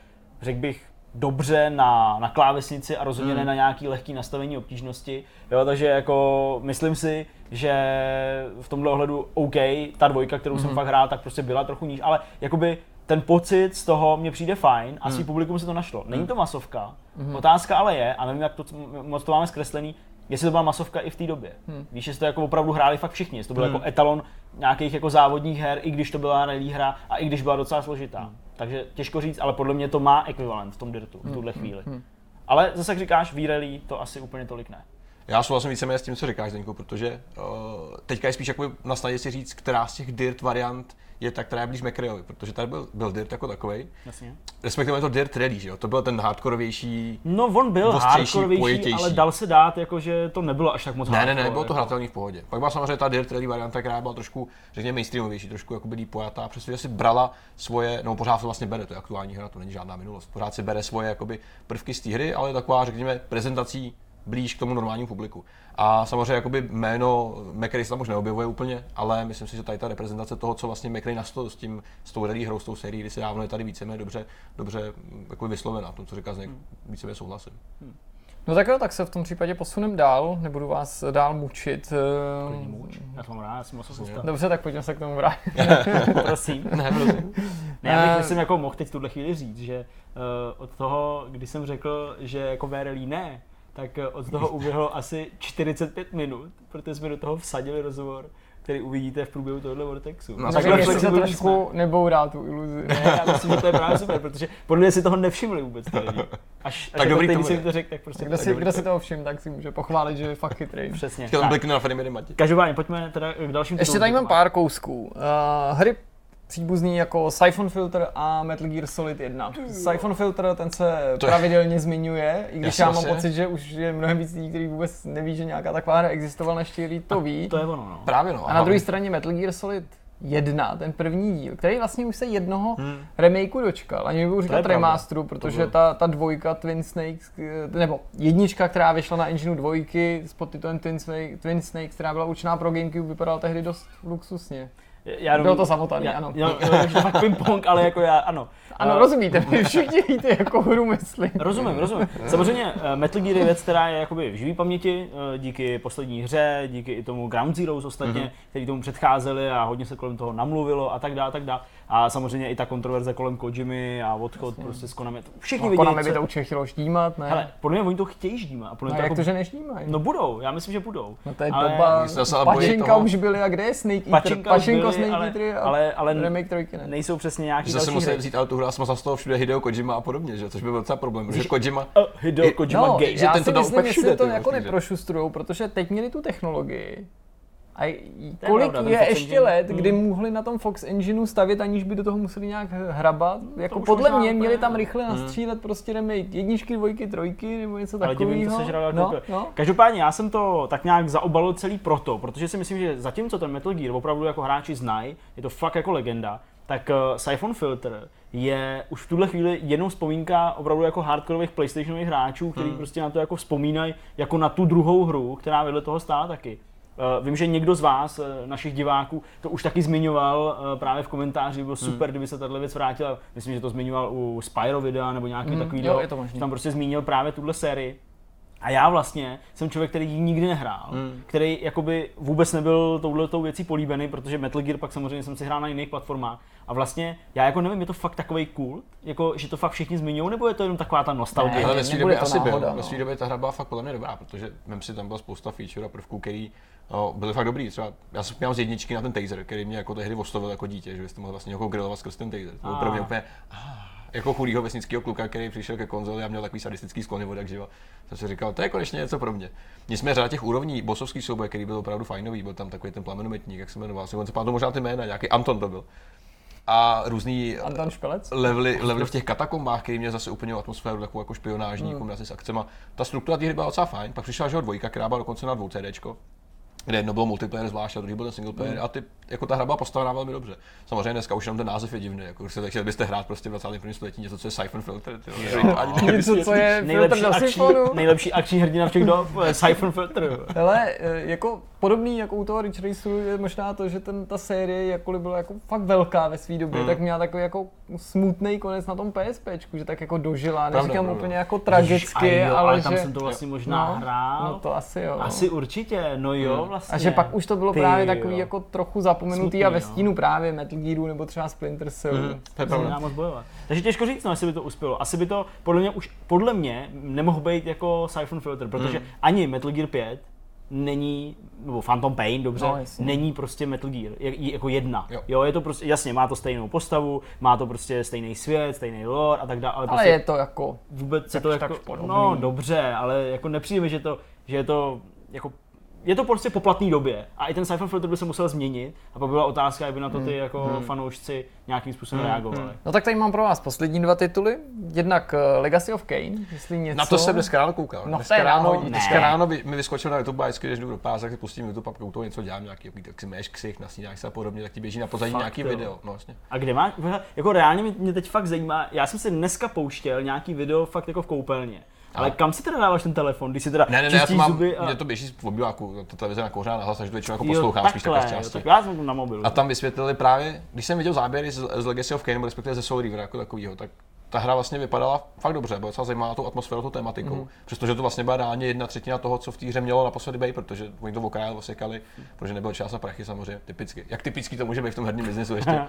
řekl bych, dobře na klávesnici a rozhodně ne na nějaký lehký nastavení obtížnosti. Jo, takže jako myslím si, že v tomhle ohledu OK, ta dvojka, kterou jsem fakt hrál, tak prostě byla trochu níž, ale jakoby ten pocit z toho mě přijde fajn a svý publikum se to našlo. Není to masovka, otázka ale je, a nevím, jak to, moc to máme zkreslený, jestli to byla masovka i v té době. Víš, jestli to jako opravdu hráli fakt všichni, jestli to byl jako etalon nějakých jako závodních her, i když to byla rally hra a i když byla docela složitá. Takže těžko říct, ale podle mě to má ekvivalent v tom Dirtu v tuhle chvíli. Ale zase jak říkáš, v rally to asi úplně tolik ne. Já souhlasím víceméně s tím, co říkáš, Zdeňku, protože teďka je spíš jakoby na snadě si říct, která z těch Dirt variant je ta, která je blíž McCrayovi, protože tady byl Dirt jako takovej. Jasně. Respektive to Dirt Rally, že jo? To byl ten hardkorovější, no on byl hardkorovější, pojetější. Ale dal se dát, jakože to nebylo až tak moc hardcore. Ne, bylo to hratelný v pohodě. Pak byla samozřejmě ta Dirt Rally varianta, která byla trošku, řekněme, mainstreamovější, trošku jakoby líp pojatá, přestože si brala svoje, no pořád to vlastně bere, to je aktuální hra, to není žádná minulost. Pořád si bere svoje jakoby prvky z té hry, ale taková, řekněme, prezentací blíž k tomu normálnímu publiku. A samozřejmě jakoby jméno McRae se tam už neobjevuje úplně, ale myslím si, že tady ta reprezentace toho, co vlastně McRae nastolil s tou rally hrou, s tou sérií, kdy se dávno je tady víceméně dobře vyslovena, v tom, co říká Zdeněk, víceméně souhlasím. No tak jo, tak se v tom případě posunem dál, nebudu vás dál mučit. Klidně muč, já to mám rád, já si musím zůstat. Dobře, tak pojďme se k tomu vrátit. Prosím. Ne, prosím. Ne, já bych myslím jako mohl teď v tuhle chvíli říct, že od toho, když jsem řekl, že jako VRL ne, tak od toho uběhlo asi 45 minut, protože jsme do toho vsadili rozhovor, který uvidíte v průběhu tohoto Vortexu. No, tak jestli se trošku nebourá tu iluzi. Ne, já myslím, že to je právě super, protože podle mě si toho nevšimli vůbec ty lidi. Až tak když jsem to řekl, tak prostě kdo si toho všim, tak si může pochválit, že je fakt chytrý. Přesně. Chtěl blikne na Freddy Mati. Každopádně, pojďme teda k dalším titulům. Ještě tady mám pár kousků. Hry příbuzný jako Siphon Filter a Metal Gear Solid 1. Siphon Filter, ten se pravidelně zmiňuje, i když já mám pocit, že už je mnohem víc lidí, kteří vůbec neví, že nějaká taková hra existovala, než ti to ví. To je ono, no. Právě no. A na druhé straně Metal Gear Solid 1, ten první díl, který vlastně už se jednoho remakeu dočkal. Ani nebudu říkat remasteru, protože ta dvojka Twin Snakes, nebo jednička, která vyšla na engineu dvojky s podtitulem Twin Snakes, která byla určená pro GameCube, vypadala tehdy dost luxusně. Bylo to samotaný, ano. Jo, tak ping-pong, ale jako já, ano. Ano, rozumíte, vy všichni víte, jako hru myslím. Rozumím. Samozřejmě Metal Gear je věc, která je jakoby v živý paměti, díky poslední hře, díky i tomu Ground Zeroes ostatně, který tomu předcházeli a hodně se kolem toho namluvilo a tak dál. A samozřejmě i ta kontroverze kolem Kojimy a odchod prostě z Konami. Všichni vidí, Konami by to určitě chtělo ždímat, ne? Hele, podle mě oni to chtějí ždímat. A jak jako to, že neždímají? No budou, já myslím, že budou. No to je doba, Pačinka už byly a kde je Snake Eater? Pačinko, Snake Eater ale remake trojky, ne? Nejsou přesně nějaký další hry. Zase musí vzít ale tu hru a smazat z toho všude Hideo Kojima a podobně, že? Což by byl docela problém, protože Kojima... Hideo Kojima gay. Já si myslím, jestli to jako neprošustrujou, protože teď měli tu technologii. A kolik je ještě let, kdy mohli na tom Fox Engineu stavět, aniž by do toho museli nějak hrabat? Jako podle mě měli tam rychle nastřílet prostě remake jedničky, dvojky, trojky nebo něco takového. No. Každopádně já jsem to tak nějak zaobalil celý proto, protože si myslím, že zatímco ten Metal Gear opravdu jako hráči znají, je to fakt jako legenda, tak Siphon Filter je už v tuhle chvíli jenom vzpomínka opravdu jako hardkorových PlayStationových hráčů, kteří prostě na to jako vzpomínají jako na tu druhou hru, která vedle toho stála taky. Vím, že někdo z vás, našich diváků, to už taky zmiňoval právě v komentáři, bylo super, kdyby se tato věc vrátila. Myslím, že to zmiňoval u Spyro videa nebo nějaký takový video, tam prostě zmínil právě tuhle sérii. A já vlastně jsem člověk, který ji nikdy nehrál, který jakoby vůbec nebyl touhletou věcí políbený, protože Metal Gear pak samozřejmě jsem si hrál na jiných platformách. A vlastně, já jako nevím, je to fakt takovej cool, jako, že to fakt všichni zmiňují, nebo je to jenom taková ta nostalgie? Ale ve své době asi náhoda, byl. Ve své době ta hra byla fakt podle mě dobrá, protože vem si tam byla spousta feature a prvků, který byly fakt dobrý. Třeba já jsem měl z jedničky na ten taser, který mě jako tehdy oslovil jako dítě, že jste mohl vlastně někoho grillovat skrz ten taser. To bylo pro mě úplně jako chudýho vesnického kluka, který přišel ke konzoli a měl takový sadistický sklony vodak živa. Jsem si říkal, to je konečně něco pro mě. Nicméně řada těch úrovní, bossovský souboj, který byl opravdu fajnový, byl tam takový ten plamenometník, jak se jmenoval, jsem si pamatuju možná ty jména, nějaký Anton to byl. A různý levely v těch katakombách, který měl zase úplně atmosféru takovou jako špionážní, kombinaci s akcema. Ta struktura té hry byla docela fajn, pak přišla jeho dvojka, která byla dokonce na 2 CDčko. Kde jedno bylo multiplayer zvlášť a druhý byl ten single player a ty, jako ta hra byla postavená velmi dobře. Samozřejmě dneska už jenom ten název je divný, jako se chtěli byste hrát prostě v 21. století něco, co je Siphon Filter, něco, co je nejlepší akční hrdina všech dob, Siphon Filter. Hele, jako Podobný jako u toho Ridge Raceru je možná to, že ta série, jakkoliv byla jako fakt velká ve své době, tak měla takový jako smutný konec na tom PSPčku, že tak jako dožila, neříkám úplně jako tragicky, ale tam že... jsem to vlastně možná hrál. No to asi jo. Asi určitě, no jo vlastně. A že pak už to bylo právě takový jako trochu zapomenutý smutný, a ve stínu právě Metal Gearu nebo třeba Splinter Cell. To je pravda. Takže těžko říct, no, jestli by to uspělo. Asi by to podle mě nemohl být jako Siphon Filter, protože ani Metal Gear 5 není, nebo Phantom Pain, dobře, no, není prostě Metal Gear, jako jedna. Jo, je to prostě, jasně, má to stejnou postavu, má to prostě stejný svět, stejný lore a tak dále. Ale prostě je to jako vůbec se to jako podobný. No dobře, ale jako nepřijde mi, že je to jako je to prostě po platné době a i ten Siphon Filter by se musel změnit a pak byla otázka, aby na to ty jako fanoušci nějakým způsobem reagovali. No tak tady mám pro vás poslední dva tituly, jednak Legacy of Kain, jestli něco... Na to jsem dneska ráno koukal, no, dneska ráno mi vyskočil na YouTube a vždycky, když jdu do pás, tak si pustím YouTube a u toho něco dělám, nějaký, tak si měješ ksich, nasnídáš se a podobně, tak ti běží na pozadí nějaký video. No, vlastně. A kde máš, jako reálně mě teď fakt zajímá, já jsem si dneska pouštěl nějaký video fakt jako v koupelně. Ale kam si teda dáváš ten telefon, když si teda čistíš zuby a... Mě to běží v obýváku, ta televize nakouřená na hlas, až to většinou jako poslouchám, spíš takhle z části. Já jsem na mobilu. A tam vysvětlili právě, když jsem viděl záběry z Legacy of Kain, nebo respektive ze Soul Reavera jako takovýho, tak ta hra vlastně vypadala fakt dobře, byla docela zajímavá tou atmosférou, tou tematikou, přestože to vlastně byla reálně 1/3 toho, co v té hře mělo naposledy být, protože oni to okrajali, osekali, protože nebyl čas na prachy samozřejmě, typicky. Jak typický to může být v tom herním biznesu ještě.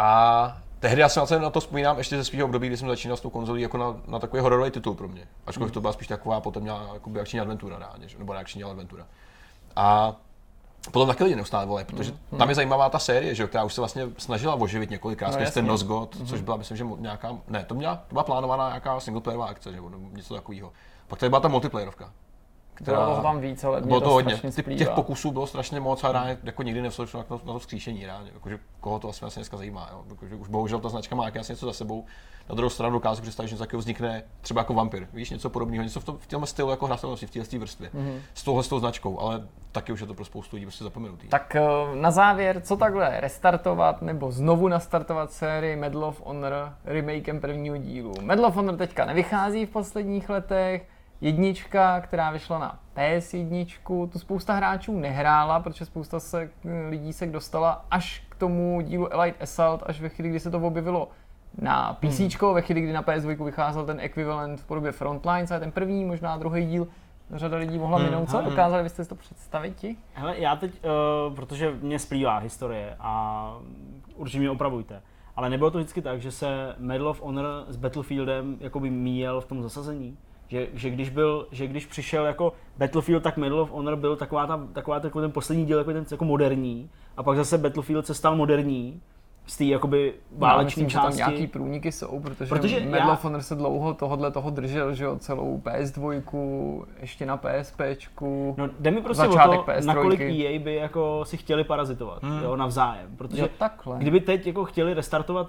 A tehdy já se na to vzpomínám ještě ze svého období, kdy jsem začínal s tou konzolí jako na takový hororový titul pro mě. Ačkoliv to byla spíš taková potom nějaká akční adventura reálně, nebo reakční adventura. A potom taky lidi neustále volají, protože tam je zajímavá ta série, že, která už se vlastně snažila oživit několikrát, skrz ten Nosgoth, což byla, myslím, že nějaká, ne, to byla plánovaná nějaká singleplayerová akce, že, nebo něco takového. Pak tady byla ta multiplayerovka. Bylo to tam víc, ale bylo to hodně. Těch pokusů bylo strašně moc a rád jako nikdy nevsloužilo na to vzkříšení rád. Jakože koho to vlastně asi dneska zajímá. Jo? Jakože už bohužel ta značka má asi něco za sebou. Na druhou stranu dokážu představit, že něco takového vznikne třeba jako vampir. Víš, něco podobného, něco v tomhle stylu jako hratelnosti, v této vrstvě. S touhle značkou, ale taky už je to pro spoustu lidí prostě zapomenutý. Tak na závěr, co takhle restartovat nebo znovu nastartovat sérii Medal of Honor remakem prvního dílu. Medal of Honor teďka nevychází v posledních letech. Jednička, která vyšla na PS1, tu spousta hráčů nehrála, protože spousta lidí se dostala až k tomu dílu Elite Assault, až ve chvíli, kdy se to objevilo na PCčko, ve chvíli, kdy na PS2 vycházel ten ekvivalent v podobě Frontlines, ale ten první, možná druhý díl, řada lidí mohla minout, co? Dokázali byste si to představit ti? Hele, já teď, protože mě splývá historie a určitě mě opravujte, ale nebylo to vždycky tak, že se Medal of Honor s Battlefieldem jakoby míjel v tom zasazení? Že když přišel jako Battlefield, tak Medal of Honor byl taková ten poslední díl jako ten jako moderní a pak zase Battlefield se stal moderní z té jakoby váleční části. Myslím, že tam nějaký průniky jsou, protože Medal of Honor se dlouho toho držel, že jo, celou PS2, ještě na PSPčku. No, jde mi prostě o to, nakolik EA by jako si chtěli parazitovat, jo, navzájem, protože kdyby teď jako chtěli restartovat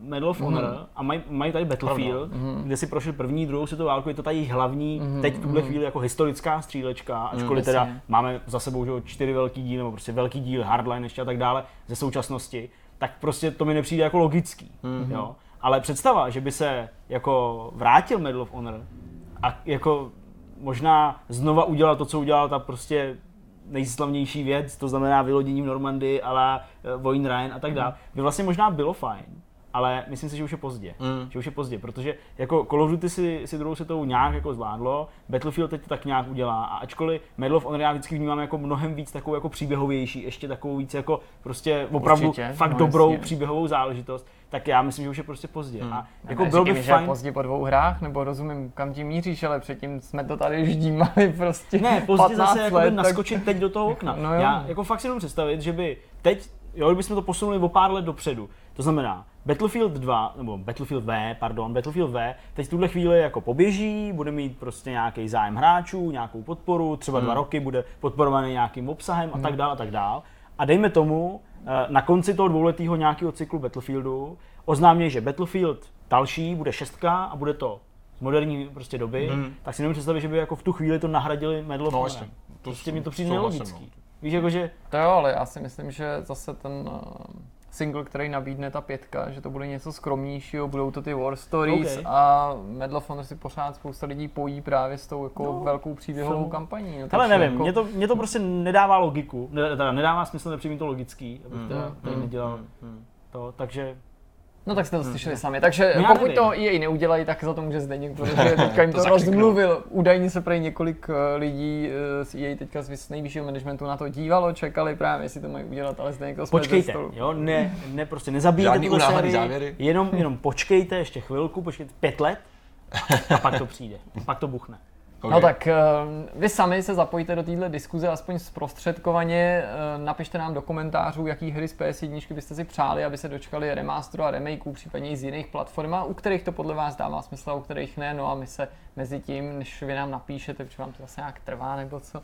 Medal of Honor a mají tady Battlefield, kde si prošli první, druhou světovou válku, je to tady hlavní, teď v tuhle chvíli jako historická střílečka, ačkoliv teda máme za sebou, že jo, 4 velký díl, nebo prostě velký díl, Hardline ještě a tak dále ze současnosti. Tak prostě to mi nepřijde jako logický, jo. Ale představa, že by se jako vrátil Medal of Honor a jako možná znova udělal to, co udělal ta prostě nejslavnější věc, to znamená vylodění v Normandii a la Vojn Ryan a tak dále, by vlastně možná bylo fajn, ale myslím si, že už je pozdě, protože jako Call of Duty si druhou světovou nějak jako zvládlo, Battlefield teď to tak nějak udělá a ačkoliv Medal of Honor já vždycky vnímám jako mnohem víc takovou jako příběhovější, ještě takovou víc jako prostě opravdu dobrou příběhovou záležitost, tak já myslím, že už je prostě pozdě. A jako bylo by fajn... pozdě po 2 hrách, nebo rozumím, kam tím míříš, ale předtím jsme to tady už dímali prostě 15 let. Ne, pozdě zase jako tak... naskočit teď do toho okna. No já jako fakt si jenom představit, že by teď, jo, kdybychom to posunuli o pár let dopředu, to znamená Battlefield 2, nebo Battlefield V teď v tuhle chvíli jako poběží, bude mít prostě nějaký zájem hráčů, nějakou podporu, třeba 2 roky bude podporovaný nějakým obsahem a tak dál. A dejme tomu, na konci toho 2letého nějakého cyklu Battlefieldu oznámějí, že Battlefield další bude 6 a bude to z moderní prostě doby, tak si nemůžu představit, že by jako v tu chvíli to nahradili Medal of Honor. Prostě mi to přijde nelogický. Víš, jakože... To jo, ale já si myslím, že zase ten... single, který nabídne ta pětka, že to bude něco skromnějšího, budou to ty war stories a Medal of Honor si pořád spousta lidí pojí právě s tou jako velkou příběhovou kampaní. No, hele, nevím, jako... mě to prostě nedává logiku, nedává smysl, nepřijím to logický, abych tady nedělal to, takže... No tak jste to slyšeli sami, takže pokud nevím. To EA neudělají, tak za to může Zdeněk, protože teďka jim to rozmluvil. Údajně se prej několik lidí z EA teďka z nejvyššího managementu na to dívalo, čekali právě, jestli to mají udělat, ale Zdeněk to jsme ze stolu. Počkejte, jo, ne prostě nezabíjte tuto sérii, jenom počkejte ještě chvilku, počkejte 5 let a pak to přijde, pak to buchne. Okay. No tak vy sami se zapojíte do téhle diskuze, aspoň zprostředkovaně, napište nám do komentářů, jaký hry z PS1 byste si přáli, aby se dočkali remasteru a remakeů, případně i z jiných platform, u kterých to podle vás dává smysl, u kterých ne, no a my se mezi tím, než vy nám napíšete, protože vám to zase nějak trvá, nebo co?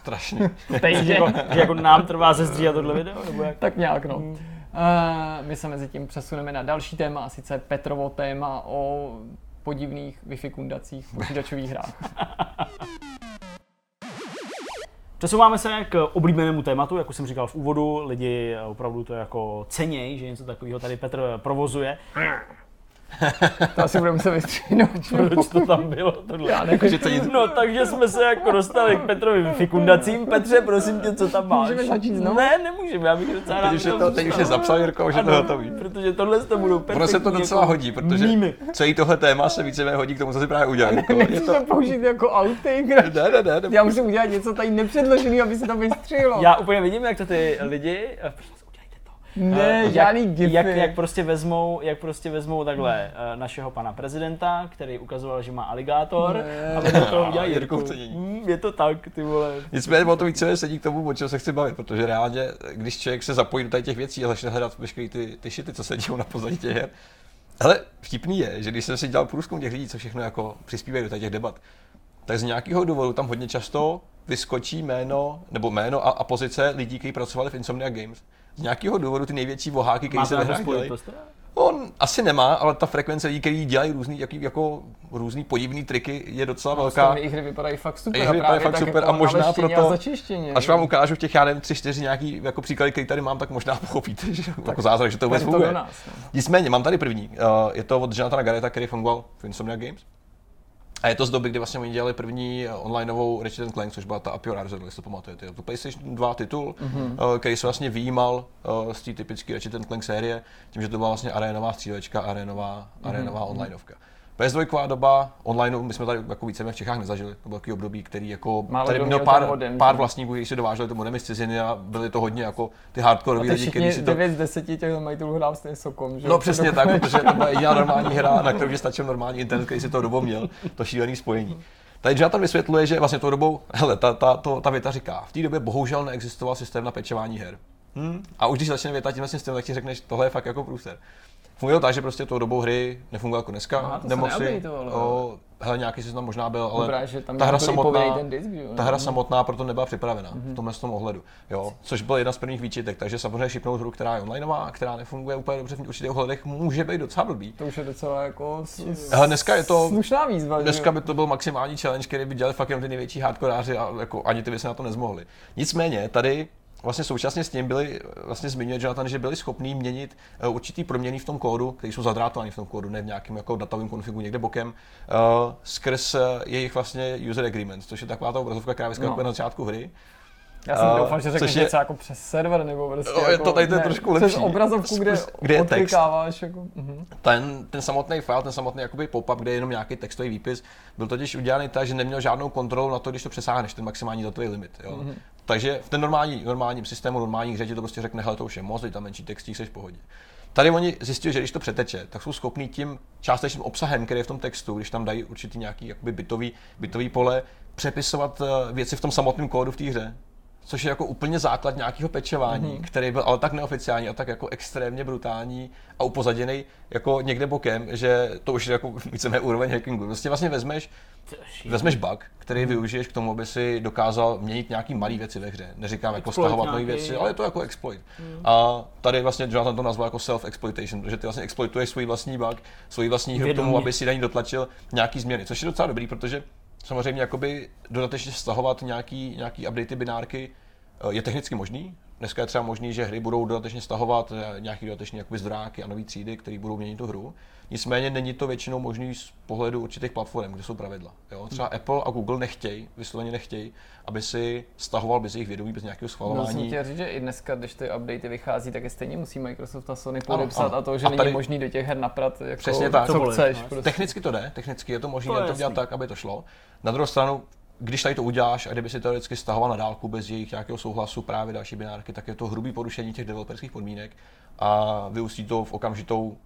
Strašně. Stejně, že jako nám trvá ze zdříhat tohle video, nebo jak? Tak nějak, no. My se mezi tím přesuneme na další téma, a sice Petrovo téma o... podivných vyfikundacích v počítačových hrách. Přesouváme se k oblíbenému tématu, jak už jsem říkal v úvodu, lidi opravdu to jako cenějí, že něco takového tady Petr provozuje. To asi budeme muset vystříhnout. Proč to tam bylo? No, takže jsme se jako dostali k Petrovým fikundacím. Petře, prosím tě, co tam máš? Můžeme začít znovu? Ne, nemůžeme, já bych docela rád. Teď už je zapsal, Jirko, že to hotový. Protože tohle to budou perfektní. Ono se to docela hodí, protože celý tohle téma se více hodí k tomu, co si právě udělal. Nechci to použít jako outing. Ne. Já musím udělat něco tady nepředloženého, aby se to vystříhlo. Já úplně vidím, jak to ty lidi... Ne, žádný gify. Jak prostě vezmou takhle našeho pana prezidenta, který ukazoval, že má aligátor, a vedle toho udělají Jirku. Je to tak, ty vole. Nicméně o to více sedí k tomu, o čem se chci bavit, protože reálně, když člověk se zapojí do tady těch věcí a začne hledat veškerý ty shity, co se dějou na pozadí těch her. Hele, vtipný je, že když jsem si dělal průzkum těch lidí, co všechno jako přispívají do tady těch debat, tak z nějakého důvodu tam hodně často vyskočí jméno a pozice lidí, kteří pracovali v Insomnia Games. Z nějakého důvodu ty největší voháky, který se ve hrách dělají, on asi nemá, ale ta frekvence lidí, kteří dělají různý, jako různý podivný triky, je docela velká. I hry vypadají fakt super. A možná proto, až vám ukážu v těch, já nevím, 3-4 nějaký jako příklady, který tady mám, tak možná pochopíte, že jako zázrak, že to vůbec funguje. Nicméně, mám tady první. Je to od Jonathana Garretta, který fungoval v Insomnia Games. A je to z doby, kdy vlastně oni dělali první onlineovou Ratchet & Clank, což byla ta Up Your Arse, jestli to pamatujete. To PlayStation 2 titul, který se vlastně vyjímal z té typické Ratchet & Clank série, tím, že to byla vlastně arénová střílečka, arénová onlineovka. PS2 doba online, my jsme tady jako víceméně v Čechách nezažili, to bylo takový období, který jako tady měl pár vlastníků, kteří si dováželi to modemy z ciziny a byli to hodně jako ty hardcoreoví lidi, kteří si to... A teď všichni 9 z 10 těch majitelů hrál s Sokom, že? No přesně tak, protože to byla jediná normální hra, na kterou stačil normální internet, který si to dobou měl, to šílený spojení. Tady Jonathan vysvětluje, že vlastně tou dobou, hele, ta věta říká, v té době bohužel neexistoval systém na pečování her. A už když začne věta tímhle systémem, tak ti řekneš, tohle je fakt jako průser. Fungovalo tak, že prostě tou dobou hry nefungovala jako dneska. Aha, to nemoci, hele, nějaký seznam možná byl, ale ta hra samotná proto nebyla připravena v tomhle tom ohledu. Jo, což byl jedna z prvních výčitek, takže samozřejmě šipnout hru, která je onlineová, která nefunguje úplně dobře v určitých ohledech, může být docela blbý. To už je docela jako dneska je to slušná výzva. Dneska by to byl maximální challenge, který by dělali fakt jenom ty největší hardkoráři a jako ani ty by se na to nezmohli. Nicméně tady vlastně současně s tím byli, vlastně zmiňuje Jonathan, že byli schopní měnit určitý proměny v tom kódu, které jsou zadrátovány v tom kódu, ne v nějakém jako datovém konfigu někde bokem, skrz jejich vlastně user agreements, což je taková ta obrazovka, která vyskakuje na začátku hry. Já jsem doufám, že řekneš něco jako přes server, nebo prostě je jako, to tady to je trošku lepší. Přes obrazovku, kde odklikáváš. Jako, ten samotný file, ten samotný jakoby pop-up, kde je jenom nějaký textový výpis, byl totiž udělaný tak, že neměl žádnou kontrolu na to, když to přesáhneš ten maximální datový limit. Jo. Takže v ten normálním systému, normální hře ti to prostě řekne, hele, to už je moc, tam menší textík, seš v pohodě. Tady oni zjistili, že když to přeteče, tak jsou schopní tím částečným obsahem, který je v tom textu, když tam dají určitý nějaký jakoby bitový pole, přepisovat věci v tom samotném kódu v té hře. Což je jako úplně základ nějakého pečování, který byl ale tak neoficiální a tak jako extrémně brutální a upozaděný jako někde bokem, že to už je jako víceméně úroveň hackingu. Vlastně vezmeš bug, který využiješ k tomu, aby si dokázal měnit nějaký malý věci ve hře. Neříkám jako stahovat nové věci, ale je to jako exploit. A tady vlastně Jonathan to nazval jako self-exploitation, protože ty vlastně exploituješ svůj vlastní bug, svůj vlastní hru k tomu, aby si na ní dotlačil nějaký změny, což je docela dobrý, protože samozřejmě jakoby dodatečně stahovat nějaký updaty binárky je technicky možný, Dneska je třeba možný, že hry budou dodatečně stahovat nějaký dodatečný zdráky a nový třídy, které budou měnit tu hru. Nicméně není to většinou možný z pohledu určitých platform, kde jsou pravidla. Jo? Třeba Apple a Google vysloveně nechtějí, aby si stahoval bez jejich vědomí, bez nějakého schvalování. Musím tě říct, že i dneska, když ty updaty vychází, tak je stejně musí Microsoft a Sony podepsat a to, že a tady není možný do těch her naprat, jako přesně tak, co chceš. Prostě. Technicky to jde, technicky je to možné to dělat tak, aby to šlo. Na druhou stranu, když tady to uděláš a kdyby si teoreticky stahoval na dálku bez jejich nějakého souhlasu právě další binárky, tak je to hrubý porušení těch developerských podmínek a vyústí to v okamžitou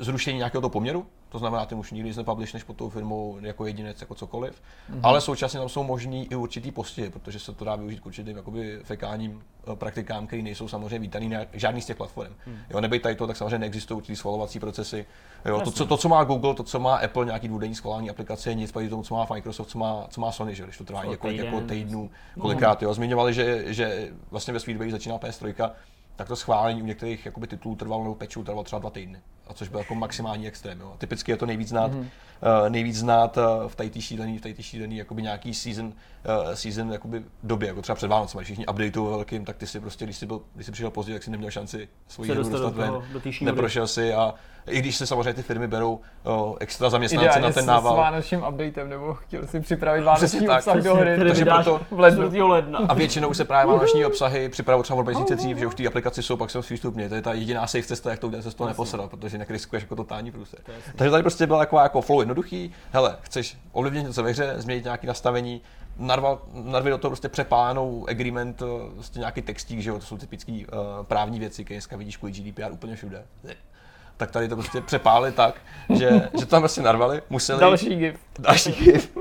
zrušení nějakého toho poměru. To znamená, ty už nikdy nepublishneš pod tou firmou jako jedinec, jako cokoliv. Mm-hmm. Ale současně tam jsou možný i určitý postihy, protože se to dá využít k určitým jakoby fekálním praktikám, které nejsou samozřejmě vítaný na žádný z těch platform. Jo, nebejt tady to, tak samozřejmě neexistují určitý schvalovací procesy. Jo, to, co má Google, to, co má Apple, nějaký dvoudenní schvalování aplikace, nic proti tomu, co má Microsoft, co má Sony, že když to trvá několik jako týdnů, kolikrát. Jo. Zmiňovali, že vlastně ve Sweetbay začíná PS3, tak to schválení u některých jakoby titulů trvalo třeba 2 týdny, a což byl jako maximální extrém. Jo. Typicky je to nejvíc znát v tajtý šílený jakoby nějaký season jakoby době, jako třeba před Vánocem, když všichni updateují velkým, tak ty si prostě, když si přišel pozdě, tak si neměl šanci svoji hru dostat ven, neprošel si a i když se samozřejmě ty firmy berou extra zaměstnance ideálně na ten nával. Ideálně s vánočním updatem, nebo chtěl si připravit vánoční obsah do hry, takže proto v lednu. A většinou se právě vánoční obsahy připravují třeba od měsíce dřív, že už ty aplikace jsou pak přístupné. To je ta jediná safe cesta, jak to udělat, se z toho neposedat, protože jinak riskuješ jako totální průser. Takže tady prostě byla taková jako flow jednoduchý, hele, chceš ovlivnit něco ve hře, změnit nějaké nastavení, narvi do toho prostě přepálenou agreement, prostě nějaký textík, že jo, to jsou typický právní věci, které dneska vidíš kvůli GDPR úplně všude. Tak tady to prostě přepálili tak, že to tam prostě narvali, museli... Další gif.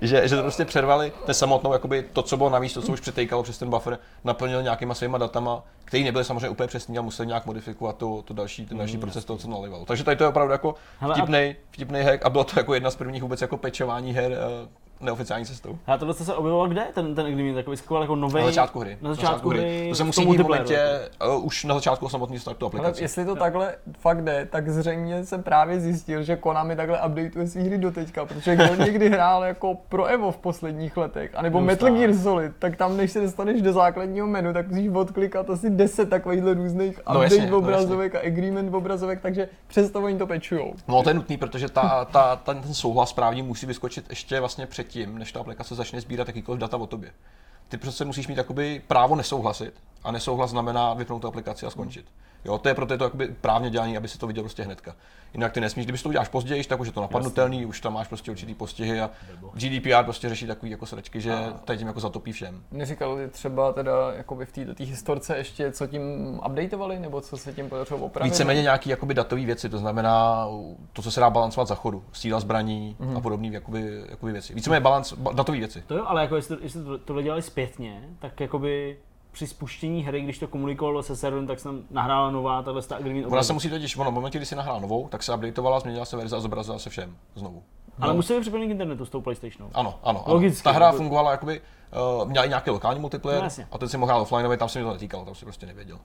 Že to prostě přervali, ten samotnou, jakoby to, co bylo navíc, to, co už přetejkalo přes ten buffer, naplnil nějakýma svýma datama, který nebyly samozřejmě úplně přesný a museli nějak modifikovat ten další proces toho, co nalivalo. Takže tady to je opravdu jako vtipnej hack a bylo to jako jedna z prvních vůbec jako patchování her neoficiální cestou. A tohle se objevilo kde? Ten agreement takový skvělý jako nový. Na začátku hry. To se musí dít v momentě už na začátku samotný startu aplikace. Ale jestli to takhle fakt jde, tak zřejmě jsem právě zjistil, že Konami takhle updateuje svý hry doteďka, protože kdo někdy hrál jako pro Evo v posledních letech, anebo Metal Gear Solid, tak tam než se dostaneš do základního menu, tak musíš odklikat asi 10 takovýchhle různých update obrazovek a agreement obrazovek, takže přesto oni to patchujou. No to je nutný, protože ten souhlas právě musí vyskočit ještě vlastně tím, než ta aplikace začne sbírat jakýkoliv data o tobě. Ty prostě musíš mít jakoby právo nesouhlasit a nesouhlas znamená vypnout tu aplikaci a skončit. Jo, to je proto je to jakoby právně dělaný, aby se to viděl prostě hnedka. Jinak ty nesmíš, kdyby to uděláš později, tak už je to napadnutelný, jasně. Už tam máš prostě určitý postihy a GDPR prostě řeší takový jako sračky, že tady tím jako zatopí všem. Neříkalo ty třeba teda jakoby v té historce ještě, co tím updateovali nebo co se tím podařilo opravit? Víceméně nějaký jakoby datové věci, to znamená to, co se dá balancovat za chodu, síla zbraní a podobné jakoby věci. Víceméně balance datové věci. To jo, ale jako jestli to dělali zpětně, tak jakoby při spuštění hry, když to komunikovalo se serverem, tak jsem nahrála nová tahle agreement. Ona se musí totiž, v momentě, kdy si nahrál novou, tak se updateovala, změnila se verze a zobrazila se všem znovu. No. Ale museli připojit k internetu s tou PlayStationou. Ano. Logicky. Ta hra fungovala jakoby měla i nějaký lokální multiplayer a ten si mohl hrát offline, tam se mi to netýkalo, tam si prostě nevěděl.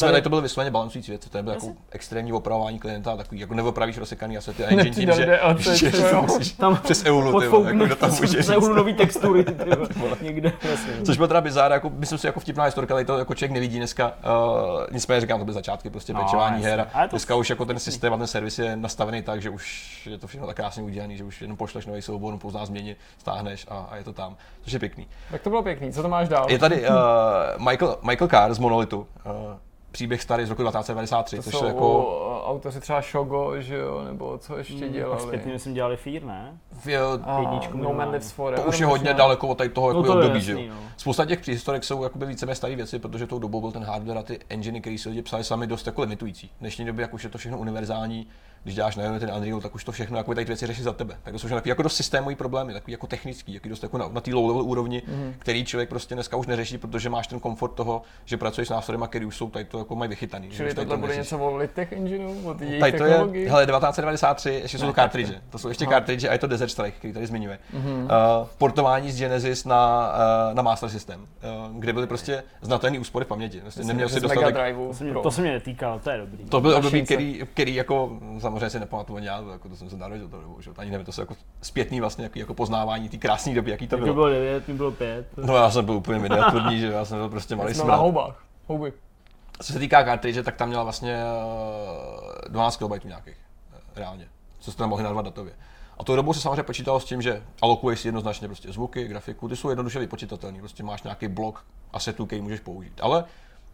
Tady to byly vysloveně balancující věci, to bylo jako extrémní opravování klienta, takový jako neopravíš rozsekaný asety a engine tím, že musíš tam přes EULu, jako tam můžeš nový textury někde. Což bylo teda bizár, jako myslím si jako vtipná historka, ale to jako člověk nevidí dneska, nicméně říkám, to byly začátky prostě patchování her. Dneska už jako ten systém a ten servis je nastavený tak, že už je to všechno tak krásně udělané, že už jenom pošleš nový soubor, poznáš změny, stáhneš a je to tam. Což je pěkný. Tak to bylo pěkný, co to máš dál? Je tady Michael Carr z Monolitu, příběh starý z roku 1993, to což jsou jako... autoři třeba Shogo, že jo, nebo co ještě dělali. Zpětně myslím dělali Fear, ne? No Man Lives Forever. To už je hodně daleko od tady toho no, období, že jo. No. Spousta těch příhistorek jsou jakoby víceméně staré věci, protože tou dobou byl ten hardware a ty enginy, které si lidi psali sami, dost jako limitující. V dnešní době, jak už je to všechno univerzální, když dáš na Unity, na Unreal, tak už to všechno jako tady ty věci řeší za tebe. Tak to jsou takový jako dost systémový problémy, takový jako technický, jaký dost jako na té low level úrovni, který člověk prostě dneska už neřeší, protože máš ten komfort toho, že pracuješ s nástrojem, který už jsou tady to jako mají vychytaný. Čili tohle bude něco o Litech engineu, o jejich technologii. Hele, 1993, ještě jsou to cartridge. To jsou ještě cartridge a je to Desert Strike, který tady zmiňuje. Portování z Genesis na Master System, kde byly prostě znatelné úspory v paměti. Neměl si dostatek. To se mě netýkalo, to je dobrý. To byl období, který jako samozřejmě si nepamatuju ani já, jako to jsem se narodil do dobu, že? Ani nevím, to jsou jako zpětný vlastně jako poznávání té krásné doby, jaký to bylo. To bylo 9, mi bylo 5. No já jsem byl úplně miniaturní, že já jsem byl prostě malý smrad. houby. Co se týká kartridže, tak tam měla vlastně 12 KB nějakých, reálně, co jste tam mohli narvat datově. A tou dobou se samozřejmě počítalo s tím, že alokuješ si jednoznačně prostě zvuky, grafiku, ty jsou jednoduše vypočitatelný, prostě máš nějaký blok assetů, který můžeš použít. Ale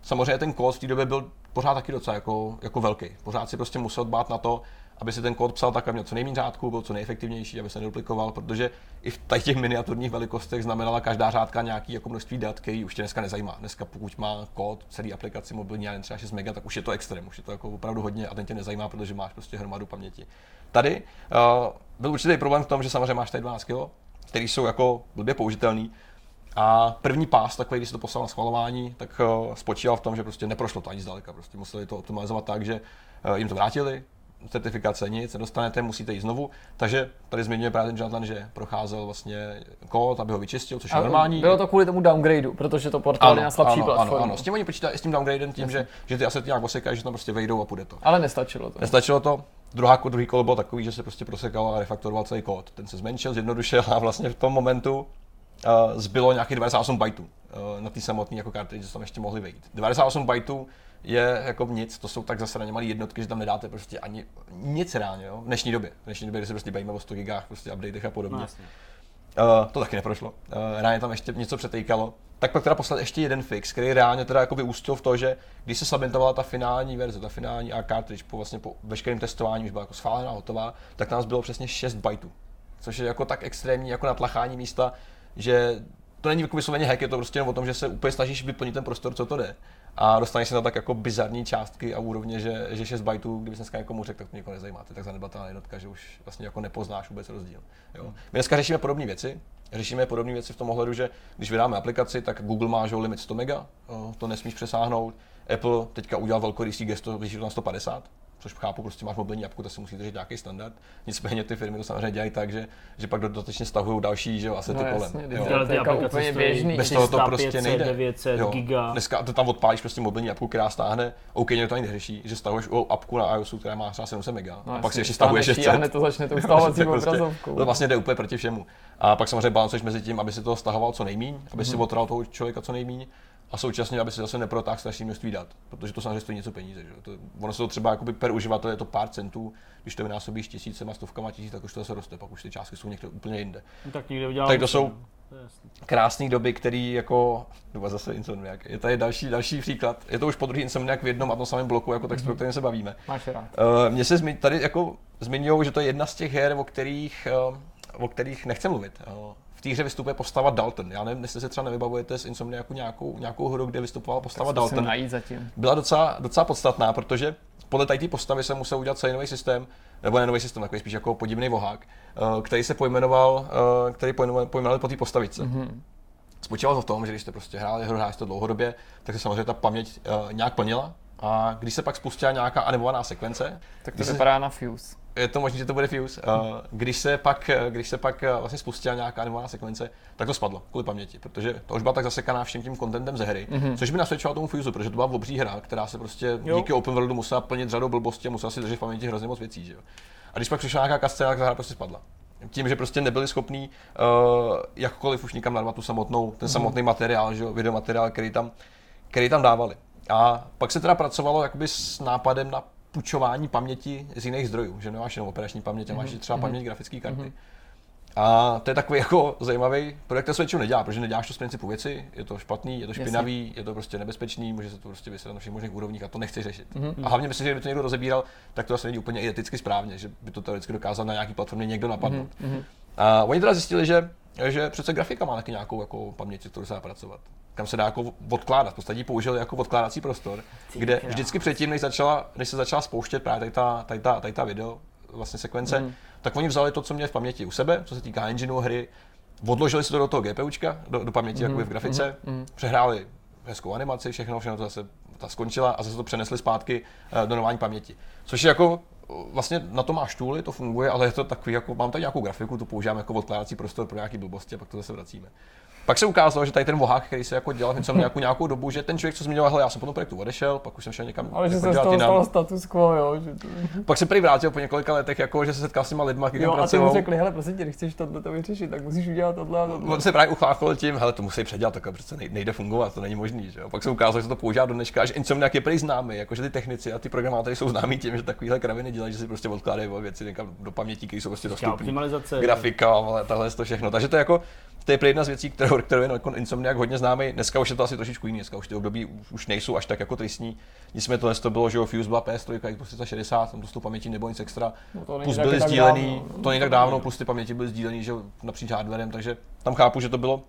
samozřejmě ten kód v té době byl pořád taky docela jako velký. Pořád si prostě musel dbát na to, aby si ten kód psal tak, aby měl co nejméně řádků, byl co nejefektivnější, aby se neduplikoval, protože i v těch miniaturních velikostech znamenala každá řádka nějaký jako množství dat, který už tě dneska nezajímá. Dneska pokud má kód celý aplikaci mobilní, a třeba 6 mega, tak už je to extrém, už je to jako opravdu hodně a ten tě nezajímá, protože máš prostě hromadu paměti. Tady byl určitý problém v tom, že samozřejmě máš tady 12 kilo, který jsou jako blbě použitelný. A první pás takový, když se to poslal na schvalování, tak spočíval v tom, že prostě neprošlo to ani zdaleka, prostě museli to optimalizovat tak, že jim to vrátili, certifikace nic, nedostanete, musíte jít znovu. Takže tady zmiňuje právě ten Jonathan, že procházel vlastně kód, aby ho vyčistil, což je normální. Bylo to kvůli tomu downgradu, protože to portovali na slabší platformu. Ano, s tím oni počítali i s tím downgradem tím, že ty asety nějak osekají, že tam prostě vejdou a půjde to. Ale nestačilo to. Nestačilo to. Druhý kolo bylo takový, že se prostě prosekal a refaktoroval celý kód. Ten se zmenšil, zjednodušil a vlastně v tom momentu zbylo nějakých 98 bajtů na té samotné jako kartridži, že tam ještě mohli vejít. 98 bajtů je jako nic, to jsou tak zasraně malé jednotky, že tam nedáte prostě ani nic reálně, jo? V dnešní době. V dnešní době, kdy se prostě bavíme o 100 gigách, prostě updatech a podobně. Vlastně. To taky neprošlo. Reálně tam ještě něco přetejkalo. Tak pak teda poslal ještě jeden fix, který reálně teda jako vyústil v to, že když se submitovala ta finální verze, ta finální kartridž po veškerém testování už byla jako schválená, hotová, tak tam zbylo přesně 6 bajtů. Což je jako tak extrémní jako natlachání místa, že to není vysloveně hack, je to prostě o tom, že se úplně snažíš vyplnit ten prostor, co to jde. A dostaneš se na tak jako bizarní částky a úrovně, že 6 bajtů, kdyby dneska někomu řekl, tak to nikoho nezajímá, to je tak zanedbatelná jednotka, že už vlastně jako nepoznáš vůbec rozdíl. Jo. My dneska řešíme podobné věci. Řešíme podobné věci v tom ohledu, že když vydáme aplikaci, tak Google má limit 100 mega, to nesmíš přesáhnout. Apple teďka udělal velkorysý gesto, když je to na 150. Což chápu, prostě máš mobilní apku, tak si musí držet nějaký standard. Nicméně ty firmy to samozřejmě dělají tak, že pak dodatečně stahují další, že asety kolem. Úplně běžný. Bez toho to prostě nejde. 900, giga. Dneska to tam odpálíš prostě mobilní apku, která stáhne. OK, mě to ani neřeší, že stahuješ apku na iOSu, která má třeba 700 mega. No a pak si ještě stahuješ 600. A hned to začne tou stahovací obrazovkou. To vlastně jde úplně proti všemu. A pak samozřejmě balancuješ mezi tím, aby si toho stahoval co nejméně, aby si otral toho člověka co nejméně. A současně, aby se zase neprotáhl strašné množství dat, protože to samozřejmě stojí něco peníze. Že? Ono se to třeba jakoby per uživatel je to pár centů, když to vynásobíš tisícema, stovkama tisíc, tak už to zase roste, pak už ty částky jsou někde úplně jinde. Tak to jsou krásné doby, který jako, doba zase Insomniac, je tady další příklad, je to už podruhé Insomniac v jednom a tom samém bloku, jako textu, o kterém se bavíme. Máš rád. Mně se tady jako zmiňují, že to je jedna z těch her, o kterých nechci mluvit. V té hře vystupuje postava Dalton. Já nevím, jestli se třeba nevybavujete z Insomnia jako nějakou hru, kde vystupovala postava Dalton. Byla docela podstatná, protože podle té postavy se musel udělat celý nový systém, nebo ne nový systém, takový spíš jako podivný vohák, který se pojmenoval po té postavičce. Mm-hmm. Spočívalo to v tom, že když jste prostě hráli to dlouhodobě, tak se samozřejmě ta paměť nějak plnila. A když se pak spustila nějaká animovaná sekvence, tak to vypadá na Fuse. Je to možné, že to bude Fuse. Když se pak vlastně spustila nějaká animovaná sekvence, tak to spadlo kvůli paměti, protože to už byla tak zasekaná všem tím contentem ze hry, což by nasvědčovalo tomu Fuse, protože to byla obří hra, která se prostě díky open worldu musela plnit řadou blbostí a musela si držet v paměti hrozně moc věcí, že jo. A když pak přišla nějaká cutscéna, tak ta hra prostě spadla. Tím, že prostě nebyli schopní jakkoliv už nikam narvat samotný materiál, že jo, videomateriál, který tam dávali. A pak se teda pracovalo jakoby s nápadem na půjčování paměti z jiných zdrojů, že nemáš jenom operační paměť, máš třeba paměť grafické karty. A to je takový jako zajímavý projekt, který se většinou nedělá, protože neděláš to z principu věci, je to špatný, je to špinavý, je to prostě nebezpečný, může se to prostě vysedat na všech možných úrovních a to nechci řešit. A hlavně myslím, že kdyby to někdo rozebíral, tak to asi není úplně eticky správně, že by to teoreticky dokázal na nějaký platformě někdo napadnout. A oni teda zjistili, že přece grafika má taky nějakou jako paměť, kterou se dá pracovat. Tam se dá jako odkládat, v podstatě použil jako odkládací prostor, kde vždycky předtím, než se začala spouštět právě tady ta video vlastně sekvence, tak oni vzali to, co měli v paměti u sebe, co se týká engineu hry, odložili si to do toho GPUčka, do paměti jakoby v grafice, přehráli hezkou animaci, všechno to zase ta skončila a zase to přenesli zpátky do normální paměti. Což je jako vlastně na to máš tooly, to funguje, ale je to takový jako mám tady nějakou grafiku, to používám jako odkládací prostor pro nějaký blbosti a pak to zase vracíme. Pak se ukázalo, že tady ten vohák, který se jako dělal něco nějakou dobu, že ten člověk, co změnil, hele, já jsem po tom projektu odešel, pak už jsem šel někam. Ale že se z toho stalo status quo, jo, že to... Pak se prý vrátil po několika letech, jako že se setkal s těma lidma, kteří tam pracovali. Jo, a ty mu řekli, hele, prosím tě, nechceš to vyřešit, tak musíš udělat tohle. On se právě uchláchl tím, hele, to musí předělat, tak prostě nejde fungovat, to není možný, že jo. Pak se ukázalo, že se to používá do dneška, že Insomniac je prý známý, jakože ty technici a ty programátoři jsou známí tím, že takovýhle kraviny dělají, že si prostě odkládají věci někam do paměti, které jsou prostě dostupné. Grafika, ale tohle to všechno. Takže to jako to je jedna z věcí, kterou je jako Insomniac hodně známý. Dneska už je to asi trošičku jiný, dneska už ty období už nejsou až tak jako tristní. Nicméně tohle to bylo, že Fuse byla PS3, jak 360, tam dostupnou paměti nebo nic extra. No plus byly sdílený, to není tak dávno, plus ty paměti byly sdílený, že napříč hardwarem, takže tam chápu, že to bylo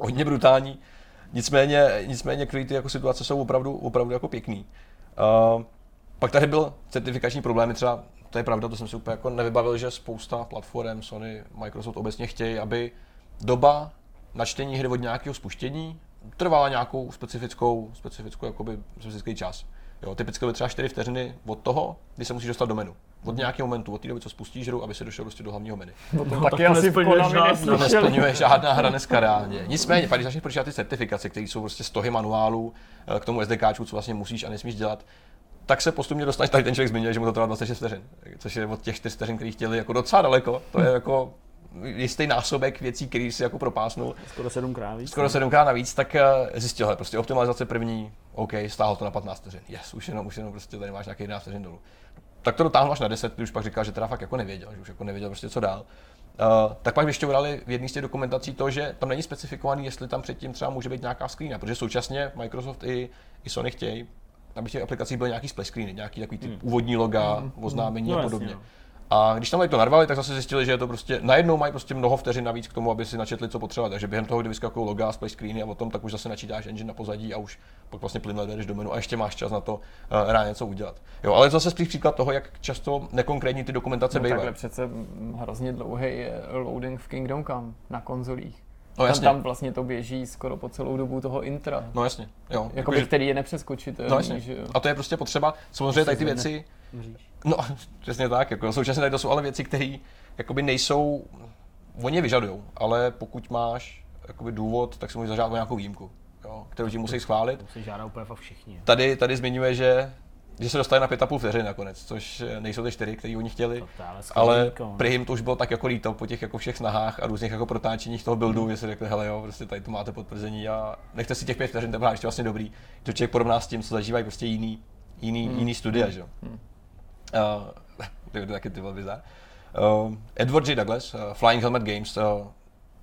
hodně brutální. Nicméně ty jako situace jsou opravdu jako pěkný. Pak tady byl certifikační problémy třeba, to je pravda, to jsem si úplně jako nevybavil, že spousta platform, Sony, Microsoft obecně chtějí, aby doba na čtení hry od nějakého spuštění trvala nějakou specifickou jakoby, specifický čas. Jo, typicky by třeba 4 vteřiny od toho, kdy se musíš dostat do menu. Od nějakého momentu, od té doby, co spustíš hru, aby se došel prostě do hlavního menu. No, taky asi nesplňuje žádná hra dneska reálně. Nicméně, když začneš pročítat ty certifikace, které jsou prostě stohy manuálů, k tomu SDKčku, co vlastně musíš a nesmíš dělat, tak se postupně dostaneš, tady ten člověk zmínil, že mu to trvá 26 vteřin, což je od těch 4 vteřin, které chtěli, jako docela daleko. To je jako jistý násobek věcí, který si jako propásnul. Skoro sedmkrát navíc, tak zjistil, hele, prostě optimalizace první, OK, stáhl to na 15 vteřin, yes, už jenom prostě tady máš nějaký 11 vteřin dolů. Tak to dotáhl až na 10, když už pak říkal, že teda fakt jako nevěděl, že už jako nevěděl prostě co dál. Tak pak vyšťourali v jedné z těch dokumentací to, že tam není specifikovaný, jestli tam předtím třeba může být nějaká screena, protože současně Microsoft i Sony chtějí, aby v těch aplikacích byly nějaký splash screeny, nějaký takový typ úvodní loga, oznámení a podobně. Jasně, a když tam to narvali, tak zase zjistili, že je to prostě najednou mají prostě mnoho vteřin navíc k tomu, aby si načetli, co potřebovali. Takže během toho, kdy vyskakují loga, splash screeny a o tom, tak už zase načítáš engine na pozadí a už pak vlastně plynule jdeš do menu a ještě máš čas na to ráno něco udělat. Jo, ale zase spíš příklad toho, jak často nekonkrétní ty dokumentace bývají. Takhle přece hrozně dlouhý je loading v Kingdom Come na konzolích. No, jasně. Tam vlastně to běží skoro po celou dobu toho intra. No jasně. Jo. Jakoby, který je nepřeskočitelný. No jasně. Že... A to je prostě potřeba, samozřejmě tady ty věci. No, přesně tak, jako současně tady to jsou ale věci, které jakoby nejsou, oni je vyžadujou, ale pokud máš jakoby důvod, tak si můžeš zažádat o nějakou výjimku, jo, kterou ti musí schválit. Musí žádat úplně všichni. Tady zmiňuje, že se dostali na 5,5 vteřin nakonec, což nejsou ty 4, který oni chtěli, ale prý jim to už bylo tak jako líto po těch jako všech snahách a různých jako protáčeních toho buildu, že si řekli, hele jo, prostě tady to máte potvrzení a nechte si těch 5 vteřin, to bylo ještě vlastně dobrý, to člověk porovná s tím, co zažívají prostě jiný studia, že jo. Taky to byl bizar. Edward J. Douglas, Flying Helmet Games,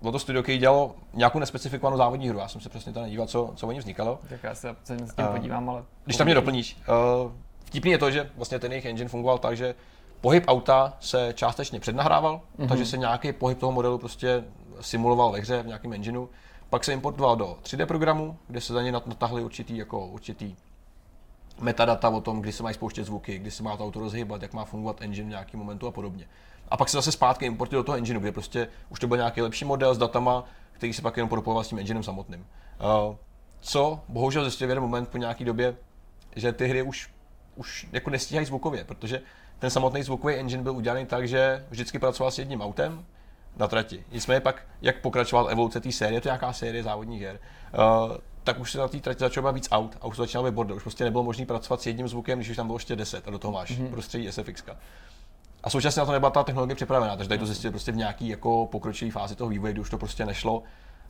bylo to studio, který dělalo nějakou nespecifikovanou závodní hru. Já jsem se přesně tady nedíval, co o ní vznikalo. Tak já se s tím podívám, ale... Když tam mě doplníš. Vtipný je to, že vlastně ten jejich engine fungoval tak, že pohyb auta se částečně přednahrával, takže se nějaký pohyb toho modelu prostě simuloval ve hře v nějakém engineu. Pak se importoval do 3D programu, kde se za ně natahly určitý metadata o tom, kdy se mají spouštět zvuky, kdy se má to auto rozhýbat, jak má fungovat engine v nějakém momentu a podobně. A pak se zase zpátky importuje do toho engineu, kde prostě už to byl nějaký lepší model s datama, který se pak jenom propojoval s tím enginem samotným. Co bohužel zjistil v jeden moment po nějaké době, že ty hry už jako nestíhají zvukově, protože ten samotný zvukový engine byl udělaný tak, že vždycky pracoval s jedním autem na trati. Nicméně pak, jak pokračoval evoluce té série, to je nějaká série závodních her, tak už se na té trati začalo být víc aut a už se začínal být bordel. Už prostě nebylo možné pracovat s jedním zvukem, když už tam bylo ještě 10 a do toho máš prostředí SFX. A současně na to nebyla ta technologie připravená, takže tady to zjistili prostě v nějaký jako pokročilé fázi toho vývoje, kdy už to prostě nešlo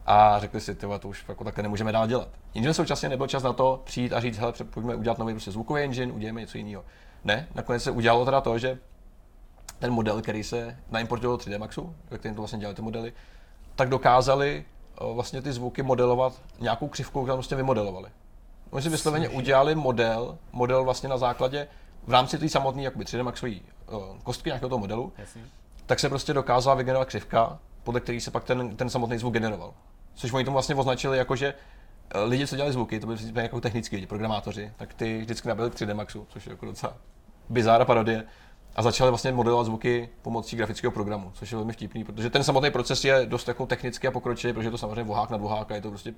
a řekli si, to už jako takhle nemůžeme dál dělat. Jenže současně nebyl čas na to přijít a říct, hele, pojďme udělat nový prostě zvukový engine, uděláme něco jiného. Ne, nakonec se udělalo teda to, že ten model, který se naimportoval do 3D Maxu, ve kterém to vlastně dělali ty modely, tak dokázali vlastně ty zvuky modelovat nějakou křivkou, kterou prostě vymodelovali. Oni si vysloveně udělali model vlastně na základě v rámci té samotné jakoby 3D Maxové kostky nějakého toho modelu. Jasně. Tak se prostě dokázala vygenerovat křivka, podle které se pak ten samotný zvuk generoval. Což oni tomu vlastně označili jako, že lidi, co dělali zvuky, to byli jako technický lidi, programátoři, tak ty vždycky nabyli k 3D Maxu, což je jako docela bizára parodie. A začali vlastně modelovat zvuky pomocí grafického programu, což je velmi vtipný, protože ten samotný proces je dost jako technicky a pokročilý, protože je to samozřejmě vohák na voháka, je to prostě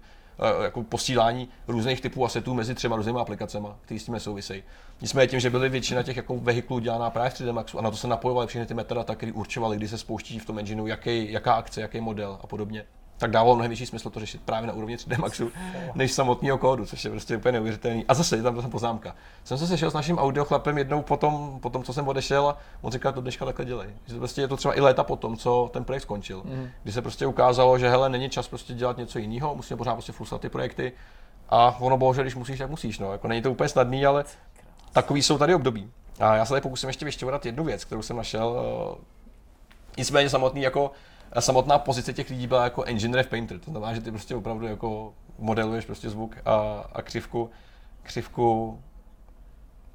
jako posílání různých typů asetů mezi třema různými aplikacemi, které s tím nesouvisejí. Nicméně tím, že byly většina těch jako vehiklů dělaná právě v 3D Maxu a na to se napojovaly všechny ty metadata, které určovaly, kdy se spouští v tom engineu, jaká akce, jaký model a podobně, tak dávalo mnohem větší smysl to řešit právě na úrovni 3D Maxu než samotného kódu, což je prostě úplně neuvěřitelný. A zase je tam ta poznámka. Jsem se sešel s naším audiochlapem jednou potom, co jsem odešel, a on říkal, to dneška takhle dělej. Že prostě je to třeba i léta potom, co ten projekt skončil, kdy se prostě ukázalo, že hele, není čas prostě dělat něco jiného, musíme pořád prostě fuslat ty projekty. A ono bohužel, když musíš, tak musíš, no. Jako není to úplně snadný, ale takový jsou tady období. A já se tady pokusím ještě vyšťourovat jednu věc, kterou jsem našel. Nicméně samotná pozice těch lidí byla jako engineer v Painter, to znamená, že ty prostě opravdu jako modeluješ prostě zvuk a křivku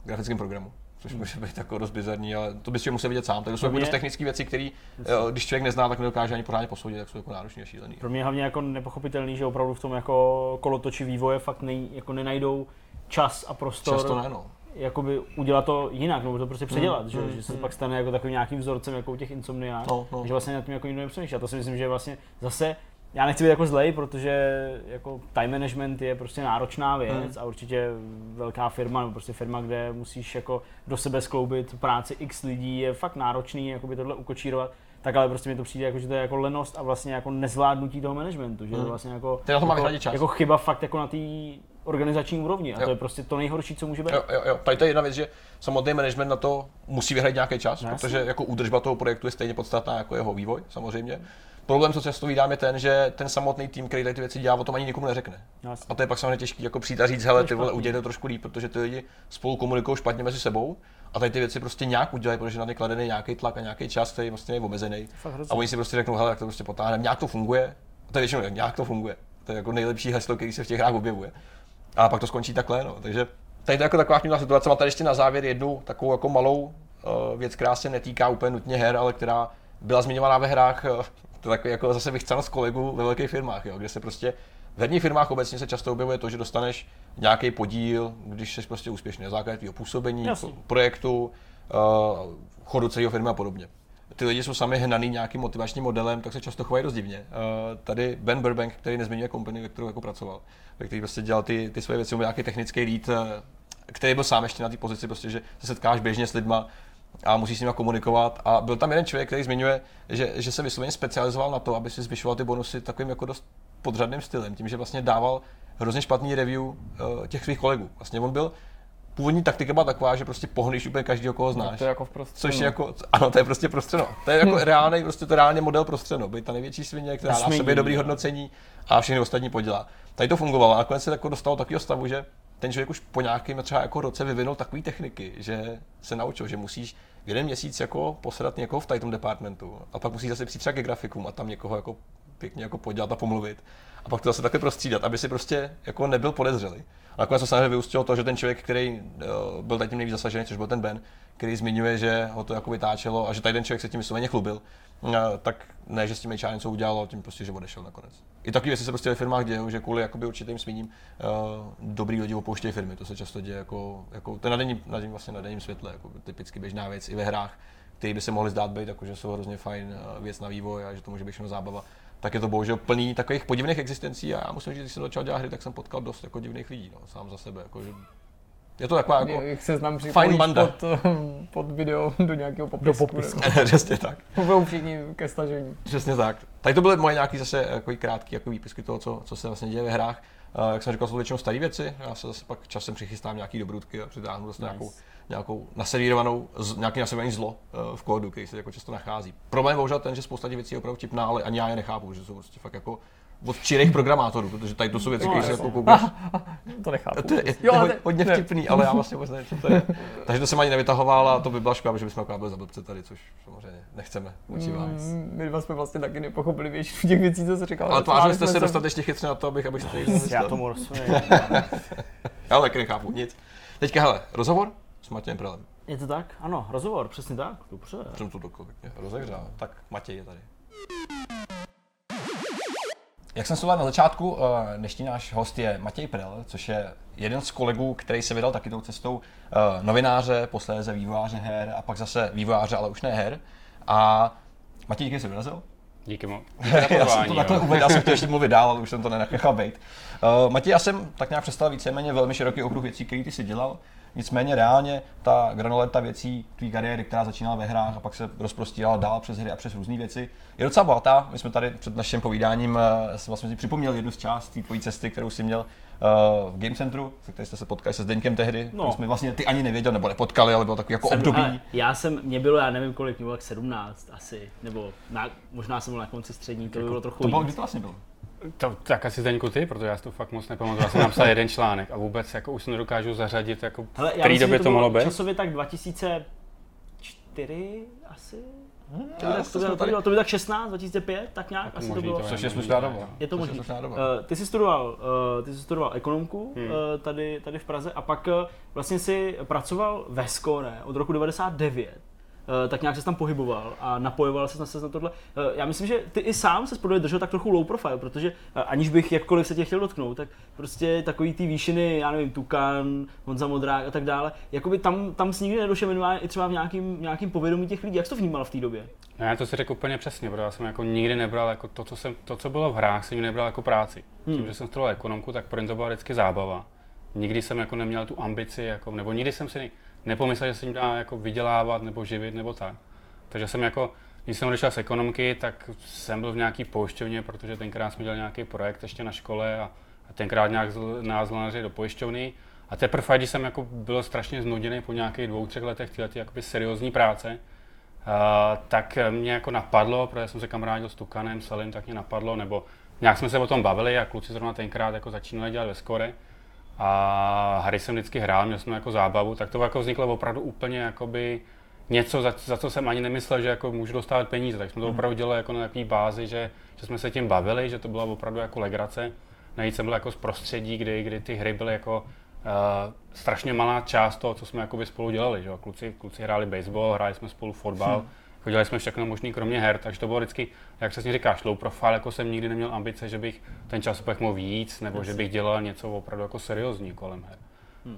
v grafickém programu, což může být jako dost bizarní, ale to bys člověk musel vidět sám. Takže jsou dost technické věci, které když člověk nezná, tak nedokáže ani pořádně posoudit, tak jsou jako náročný a šílený. Pro mě hlavně jako nepochopitelný, že opravdu v tom jako kolotoči vývoje fakt nenajdou čas a prostor. Často ne, no. Jakoby udělat to jinak, nebo to prostě předělat, že se pak stane jako takovým nějakým vzorcem jako u těch Insomniák, že vlastně nad tím jako nikdo nepřemýšlí. A to si myslím, že vlastně zase, já nechci být jako zlej, protože jako time management je prostě náročná věc a určitě velká firma, nebo prostě firma, kde musíš jako do sebe skloubit práci x lidí, je fakt náročný jakoby tohle ukočírovat. Tak ale prostě mi to přijde jako, že to je jako lenost a vlastně jako nezvládnutí toho managementu, že to vlastně jako chyba fakt jako na té organizační úrovni a to je prostě to nejhorší, co může být. Jo. Tady to je jedna věc, že samotný management na to musí vyhradit nějaký čas, protože jako údržba toho projektu je stejně podstatná jako jeho vývoj, samozřejmě. Problém, co často vidím, je ten, že ten samotný tým, který tady ty věci dělá, o tom ani nikomu neřekne. Jasně. A to je pak samozřejmě těžký jako přijít a říct, hele, ty vole, udělej to trošku líp, protože ty lidi spolu komunikují špatně mezi sebou. A tady ty věci prostě nějak udělají, protože na ně kladený nějaký tlak a nějaký čas, který vlastně je omezený. A oni si prostě řeknou, hele, jak to prostě potáhneme, nějak to funguje. A to je většinou, nějak to funguje. To je jako nejlepší heslo, který se v těch hrách objevuje. A pak to skončí takhle, no. Takže tady to je jako taková chvílná situace. Mám tady ještě na závěr jednu takovou jako malou věc, která se netýká úplně nutně her, ale která byla zmiňovaná ve hrách. To je takový jako zase vychcanost kolegů ve velkých firmách, jo, kde se prostě v herních firmách obecně se často objevuje to, že dostaneš nějaký podíl, když jsi prostě úspěšný na základě tvého působení, projektu, chodu celého firmy a podobně. Ty lidi jsou sami hnaný nějakým motivačním modelem, tak se často chovají dost divně. Tady Ben Burbank, který nezmiňuje company, ve kterou jako pracoval, ve který prostě dělal ty své věci, nějaký technický lead, který byl sám ještě na té pozici, prostě, že se setkáš běžně s lidma a musíš s nima komunikovat. A byl tam jeden člověk, který zmiňuje, že se vysloveně specializoval na to, aby si zvyšoval ty bonusy takovým jako dost podřadným stylem, tím, že vlastně dával hrozně špatný review těch svých kolegů. Vlastně on byl, původní taktika byla taková, že prostě pohneš úplně každého, koho znáš. To je jako v prostřeno. Což je jako, ano, to je prostě prostřeno. To je jako reálný, prostě to reálně model prostřeno. Byť ta největší svině, která dá sobě dobrý hodnocení a všechny ostatní podělá. Tady to fungovalo a nakonec se jako dostalo takového stavu, že ten člověk už po nějakém třeba jako roce vyvinul takové techniky, že se naučil, že musíš v jeden měsíc jako posedat někoho v tajtom departmentu a pak musíš zase přijít třeba ke grafikům a tam někoho jako pěkně jako podělat a pomluvit. A pak to zase takhle prostřídat, aby si prostě jako nebyl podezřelý. A nakonec to samozřejmě vyústilo to, že ten člověk, který byl tady tím nejvíc zasažený, což byl ten Ben, který zmiňuje, že ho to jako vytáčelo a že tady ten člověk se tím vysloveně chlubil, tak ne, že s tím HR něco udělalo, tím prostě, že odešel nakonec. I takové věci se prostě ve firmách dějou, že kvůli jakoby určitým smíním dobrý lidi opouštějí firmy, to se často děje jako to je na denním světle, jako typicky běžná věc i ve hrách, které by se mohly zdát být, jako, že jsou hrozně fajn věc na vývoj a že to může být všechno zábava. Tak je to bohužel plný takových podivných existencí a já musím říct, když jsem začal dělat hry, tak jsem potkal dost jako divných lidí, no, sám za sebe, jako, že je to taková jako jak se znám fajn banda. Pod video do nějakého popisku. Přesně tak. Budou všichni ke stažení. Přesně tak. Tady to byly moje nějaký zase jako krátké jako výpisky toho, co se vlastně děje ve hrách. Jak jsem říkal, jsou většinou staré věci, já se zase pak časem přichystám nějaký dobrutky a přitáhnu zase nějakou naservírované zlo v kódu, který se jako často nachází. Problém bohužel ten, že spousta těch věcí je opravdu vtipná, ale ani já je nechápu, že jsou prostě fakt jako od čirých programátorů, protože tady to jsou věci, které se jako koukneš. To nechápu. To je hodně vtipný, ale já vlastně vůbec nevím, co to je. Takže to jsem ani nevytahoval a to by byla škoda, protože bychom byli za blbce tady, což samozřejmě nechceme. My dva jsme vlastně taky nepochopili většinu těch věcí, co jsi říkal. Ale tvářili jste se dostatečně chytře na to, abych se tady zjistil. Já tomu rozumím. Já taky nechápu nic. Teďka hele, rozhovor s Matějem Prelem. Je to tak? Ano, rozhovor, přesně tak. Dobře. Jsem to dokonce rozehřál. Tak Matěj je tady. Jak jsem slíbil na začátku, dnešní náš host je Matěj Prel, což je jeden z kolegů, který se vydal taky tou cestou novináře, posléze vývojáře her a pak zase vývojáře, ale už ne her. A Matěj, díky, že jsi vyrazil. Díky moc. Já jsem to takhle uvedl, já jsem chtěl ještě mluvit dál, ale už jsem to nenechal být. Matěj, já jsem tak nějak představil víceméně velmi široký okruh věcí, který ty jsi dělal. Nicméně reálně ta granuleta věcí tvý kariéry, která začínala ve hrách a pak se rozprostírala dál přes hry a přes různé věci, je docela bohatá. My jsme tady před naším povídáním, jsem vlastně si připomněl jednu z částí tvojí cesty, kterou jsi měl v Game Centru, který jste se potkali se Zdeňkem tehdy, no. Jsme vlastně ty ani nevěděl nebo nepotkali, ale bylo takový jako období. Mě bylo, já nevím kolik, mě bylo tak 17 asi, nebo možná jsem byl na konci střední, to by bylo trochu. To bylo, kdy to vlastně bylo? To, tak asi Zdeňku ty, protože já si to fakt moc nepamatuju, já jsem napsal jeden článek a vůbec jako už se nedokážu zařadit, jako v který době to mohlo být. Časově tak 2004 asi? To by tak 16, 2005, tak nějak tak asi možný, to bylo. Což je slušná doba. Je to možný. Ty jsi studoval ekonomku tady v Praze a pak vlastně si pracoval ve Skóre od roku 99. Tak nějak se tam pohyboval a napojoval se na tohle. Já myslím, že ty i sám se podle držel tak trochu low profile, protože aniž bych jakkoliv se tě chtěl dotknout, tak prostě takový ty výšiny, já nevím, Tukan, Honza Modrák a tak dále, jakoby tam jsi nikdy nedošel minimálně i třeba v nějakým povědomí těch lidí. Jak jsi to vnímal v té době? Já to si řekl úplně přesně, protože já jsem jako nikdy nebral jako to, co bylo v hrách, jsem nebral jako práci. Tím, že jsem studoval ekonomku, tak pro mě to byla vždycky zábava. Nikdy jsem jako neměl tu ambici, jako, nebo nikdy jsem si nepomyslel, že se jim dá jako vydělávat nebo živit nebo tak. Takže jsem jako, když jsem odešel z ekonomky, tak jsem byl v nějaký pojišťovně, protože tenkrát jsme dělali nějaký projekt ještě na škole a tenkrát nějak nás zlanařili do pojišťovny. A teprve, když jsem jako byl strašně znuděný po nějakých 2-3 letech tyhle jakoby seriózní práce, tak mě jako napadlo, protože jsem se kamarádil s Tukanem, Salim, tak mě napadlo, nebo nějak jsme se o tom bavili a kluci zrovna tenkrát jako začínali dělat ve Skóre. A hry jsem vždycky hrál, měl jsem jako zábavu, tak to jako vzniklo opravdu úplně jakoby něco, za co jsem ani nemyslel, že jako můžu dostávat peníze. Tak jsme to opravdu dělali jako na takové bázi, že jsme se tím bavili, že to byla opravdu jako legrace. Navíc jsem byl jako z prostředí, kdy ty hry byly jako strašně malá část toho, co jsme jakoby spolu dělali. Že? Kluci hráli baseball, hráli jsme spolu fotbal, dělali jsme všechno možný kromě her, takže to bylo vždycky, jak přesně říkáš, low profile, jako jsem nikdy neměl ambice, že bych ten časopach mohl víc, nebo že bych dělal něco opravdu jako seriózní kolem her.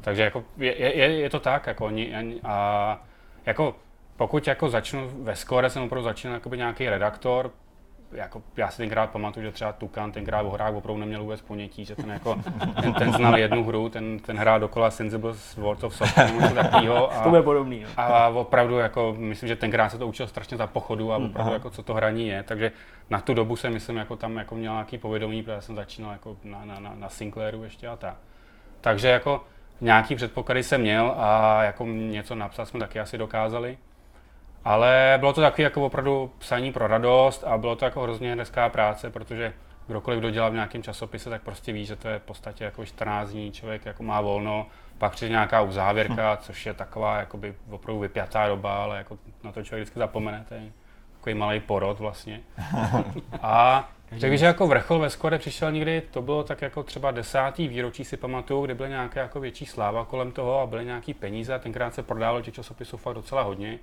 Takže jako je to tak, jako, a jako pokud jako začnu ve Skóre, jsem opravdu začínal jakoby nějaký redaktor, jako já si tenkrát pamatuju, že třeba Tukan tenkrát o hrách opravdu neměl vůbec ponětí, že ten jako ten znal jednu hru, ten hrál dokola Sensible World of Software nebo takového a to je podobný. Jo. A opravdu jako myslím, že tenkrát se to učil strašně za pochodu a opravdu jako co to hraní je, takže na tu dobu jsem myslím jako tam jako měl nějaký povědomí, protože jsem začínal jako na Sinclairu ještě a tak. Takže jako nějaký předpoklady jsem měl a jako něco napsat jsme taky asi dokázali. Ale bylo to takový jako opravdu psaní pro radost a bylo to jako hrozně hezká práce, protože kdokoliv, kdo dělá v nějakém časopise, tak prostě ví, že to je v podstatě jako 14 dní, člověk jako má volno, pak přijde nějaká uzávěrka, což je taková jakoby opravdu vypjatá doba, ale jako na to člověk vždycky zapomene, to je takový malý porod vlastně. A takže jako vrchol ve Skóre přišel někdy, to bylo tak jako třeba 10. výročí si pamatuju, kde byla nějaká jako větší sláva kolem toho a byly nějaký peníze a tenkrát se prodávalo těch časopisů fakt docela hodně.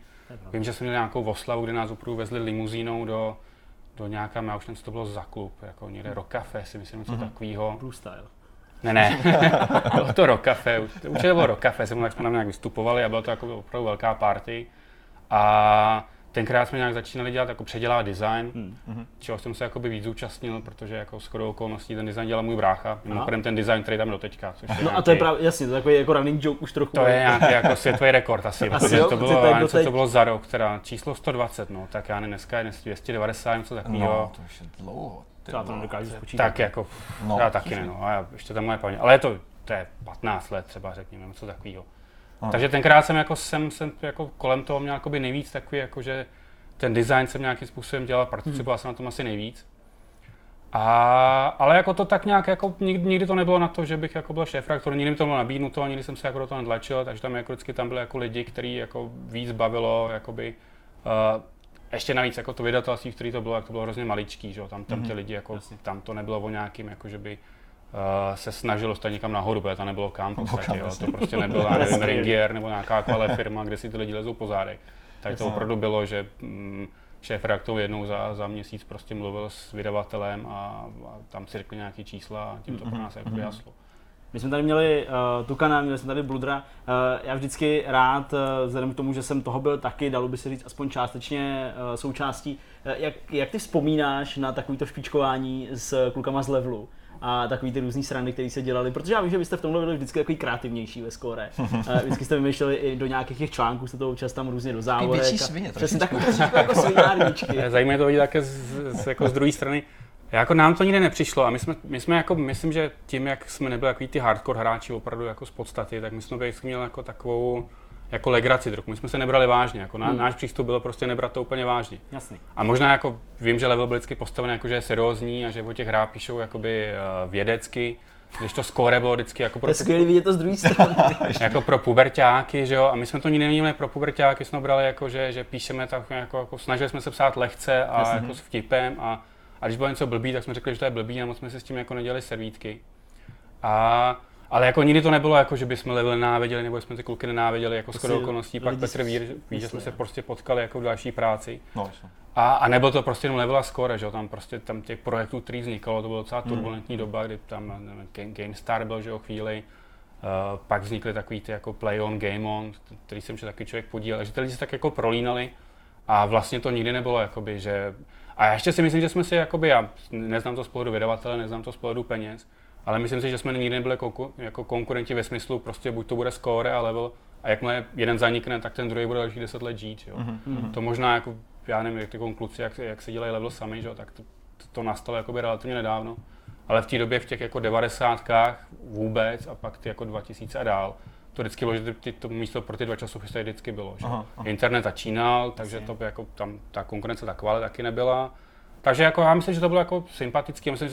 Vím, že jsme měli nějakou oslavu, kde nás opravdu vezli limuzínou do nějaká, já už nevím, co to bylo za klub, jako někde Rock Café, si myslím, něco takového. Blue Style. Ne, bylo to Rock Café, určitě to bylo Rock Café, jsme tam nějak vystupovali a bylo to jako opravdu velká party. A tenkrát jsme nějak začínali dělat, jako předělávat design, čeho jsem se jakoby víc zúčastnil, protože jako shodou okolností ten design dělal můj brácha, mimochodem ten design, který tam doteďka. Což no a to je právě, jasně, to je takový jako running joke už trochu. To je nějaký jako světový rekord asi, protože jo, to bylo za rok, teda číslo 120, no, tak já dneska je 290, něco takového. No, to už je dlouho. Já to nedokážu spočítat. Tak jako, no. Já taky ne, no, já ještě tam moje paměť, ale to je 15 let třeba řekněme, něco takového. Takže tenkrát jsem jako jsem jako kolem toho měl nejvíc takový, jako že ten design jsem nějakým způsobem dělal, participoval jsem na tom asi nejvíc. Ale jako to tak nějak jako nikdy to nebylo na to, že bych jako byl šéfredaktor, nikdy mi to bylo nabídnuto, nikdy jsem se jako do toho netlačil, takže tam jako vždycky tam byly jako lidi, kteří jako víc bavilo, jakoby ještě navíc jako to vydatelství, které to bylo, jak to bylo hrozně maličký, že jo, tam ty lidi jako jasně. Tam to nebylo o nějakým jako že by se snažil dostat někam nahoru, protože to nebylo kam v podstatě, jo. To prostě nebylo, nevím, Ringier nebo nějaká kvalitní firma, kde si ty lidi lezou po zádech. Tak to opravdu bylo, že šéfredaktor jednou za měsíc prostě mluvil s vydavatelem a tam si řekli nějaké čísla a tím to pro nás jako jaslo. My jsme tady měli Tukana, měli jsme tady Bludra. Já vždycky rád, vzhledem k tomu, že jsem toho byl taky, dalo by se říct aspoň částečně součástí. Jak ty vzpomínáš na takovýto špičkování s klukama z Levelu? a takový ty různý srandy, které se dělaly, protože já vím, že vy jste v tomhle byli vždycky takový kreativnější ve skóre. Vždycky jste vymýšleli i do nějakých těch článků, jste to občas tam různě do závorek. Větší svině, přesně tak, jako svinárničky. Zajímavé to vidět také jako z druhé strany. Jako nám to nikdy nepřišlo a my jsme jako, myslím, že tím, jak jsme nebyli takový ty hardcore hráči opravdu jako z podstaty, tak my jsme vždycky měli jako takovou jako legraci trochu. My jsme se nebrali vážně, jako náš přístup bylo prostě nebrat to úplně vážně. Jasný. A možná jako vím, že level byl vždycky postavený jako, že je seriózní a že o těch hrách píšou jakoby vědecky, když to skóre bylo vždycky jako pro... To je skvělý vidět to z druhé strany. Jako pro puberťáky, že jo, a my jsme to nikdy neměli pro puberťáky, jsme brali jako, že píšeme tak jako snažili jsme se psát lehce a jasný. Jako s vtipem a když bylo něco blbý, tak jsme řekli, že to je blbý a moc jsme si s tím jako nedělali servítky. Ale jako nikdy to nebylo jako, že bychom level nenáviděli, nebo jsme ty kluky nenáviděli, jako skoro okolností. Pak Petr ví, že jsme se prostě potkali jako v další práci. No, a nebylo to prostě jenom level a score, že jo, tam těch projektů, který vznikalo, to byla docela turbulentní doba, kdy tam GameStar byl, že jo, chvíli. Pak vznikly takový ty jako Play On, Game On, který jsem se taky člověk podílel, že ty lidi se tak jako prolínali. A vlastně to nikdy nebylo jakoby, že... A já ještě si myslím, že jsme si jakoby, já neznám to z pohledu vydavatele, neznám to z pohledu peněz, ale myslím si, že jsme nikdy nebyli jako konkurenti ve smyslu prostě buď to bude score a level a jakmile jeden zanikne, tak ten druhý bude další 10 let žít, jo. Mm-hmm. To možná jako, já nevím, jak ty kluci, jak se dělají level sami, jo, tak to nastalo jakoby relativně nedávno. Ale v té době v těch jako 90kách vůbec a pak ty jako 2000 a dál. To vždycky bylo, že to místo pro ty dva časopisy vždycky bylo, že aha. Internet začínal, takže to by jako tam ta konkurence taková taky nebyla. Takže jako já myslím, že to bylo jako sympatický, myslím,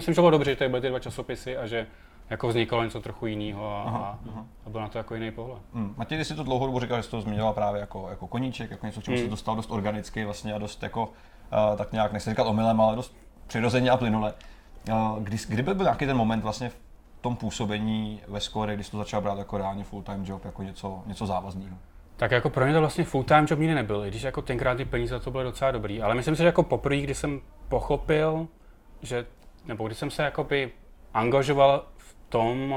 že to bylo dobře, že tady byly ty dva časopisy a že jako vznikalo něco trochu jiného a byl na to jako jiný pohled. Matěj, ty jsi to dlouhodobu říkal, že jsi to změnila právě jako koníček, jako něco, k čemu jsi dostal dost organicky vlastně a dost jako, tak nějak, nechci říkat omylem, ale dost přirozeně a plynule. Kdyby byl nějaký ten moment vlastně tom působení ve score, když jsi to začal brát jako reálně full-time job, jako něco závazného? Tak jako pro mě to vlastně full-time job nikdy nebyl, i když jako tenkrát ty peníze za to byly docela dobrý, ale myslím si, že jako poprvé, když jsem pochopil, že, nebo když jsem se jakoby angažoval v tom,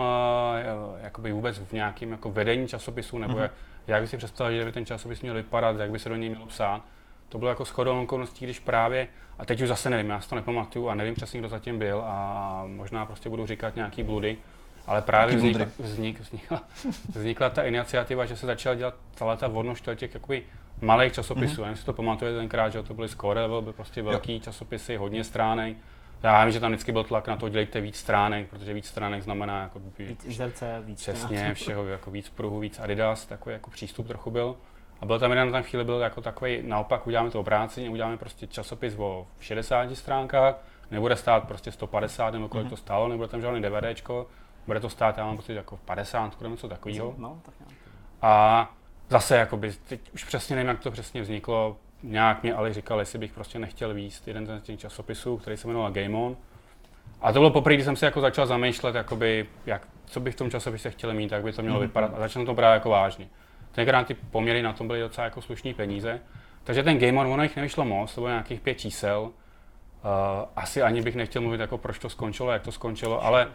jakoby vůbec v nějakém jako vedení časopisu, nebo jak by si představil, že by ten časopis měl vypadat, jak by se do něj mělo psát, to bylo jako shodou okolností, když právě, a teď už zase nevím, já si to nepamatuju a nevím přesně, kdo zatím byl a možná prostě budu říkat nějaký bludy, ale právě vznikla ta iniciativa, že se začala dělat celá ta vodnoštěl těch jakoby malých časopisů. Já nevím, si to pamatuje tenkrát, že to byly score, byly prostě velký časopisy, hodně stránek. Já vím, že tam vždycky byl tlak na to, dělejte víc stránek, protože víc stránek znamená jako víc izerce, víc přesně všeho, jako víc pruhu, víc Adidas, takový jako přístup trochu byl. A byl tam jeden chvíli byl jako takový, naopak uděláme to obráceně, uděláme prostě časopis o 60 stránkách, nebude stát prostě 150 nebo kolik to stálo, nebude tam žádný DVDčko, bude to stát, já mám prostě jako 50 nebo něco takového. No, tak a zase jakoby, teď už přesně nevím, jak to přesně vzniklo, nějak mě Ali říkal, jestli bych prostě nechtěl víc jeden z těch časopisů, který se jmenoval Game On. A to bylo poprvé, když jsem si jako začal zamýšlet, jakoby, co bych v tom časopise chtěl mít, jak by to mělo vypadat a začal to brát jako vážně. Tenkrát ty poměry na tom byly docela jako slušný peníze, takže ten Game On, ono jich nevyšlo moc, to bylo nějakých 5 čísel. Asi ani bych nechtěl mluvit, jako proč to skončilo, jak to skončilo, ale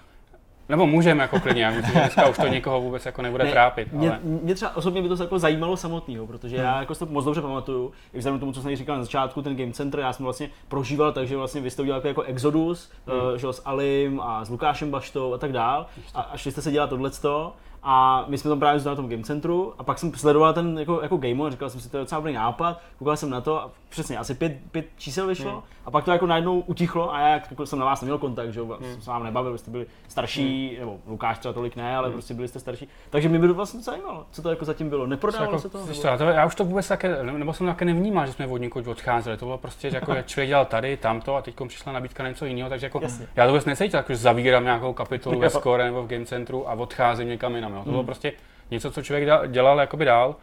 nebo můžeme jako klidně, já myslím, že dneska už to nikoho vůbec jako nebude trápit. Ale... Mě třeba osobně by to jako zajímalo samotného, protože já jako to moc dobře pamatuju, i vzhledem k tomu, co jsem říkal na začátku, ten Game Center, já jsem vlastně prožíval, takže vlastně vy jste udělali jako Exodus, že, s Alim a s Lukášem Baštou a tak dál, a šli jste se dělat tohleto. A my jsme tam právě zůstali na tom Game Centru a pak jsem sledoval ten jako Game On, říkal jsem si, to je docela dobrý nápad, koukal jsem na to a přesně asi 5 čísel vyšlo a pak to jako najednou utichlo a já jako jsem na vás neměl kontakt, že jsem se vám nebavil, vy jste byli starší, nebo Lukáš třeba tolik ne, ale prostě byli jste starší, takže mě by to vlastně zajímalo, co to jako zatím bylo, neprodávalo jako, se to? Já už to vůbec také, nebo jsem také nevnímal, že jsme od někud odcházeli, to bylo prostě, že jako člověk dělal tady, tamto a teď přišla nabídka na něco jiného, takže jako já to vůbec necítil, jako, že zavírám nějakou kapitolu ve score nebo v Game Centru a odcházím někam jinam. To bylo prostě něco, co člověk dělal jakoby dál.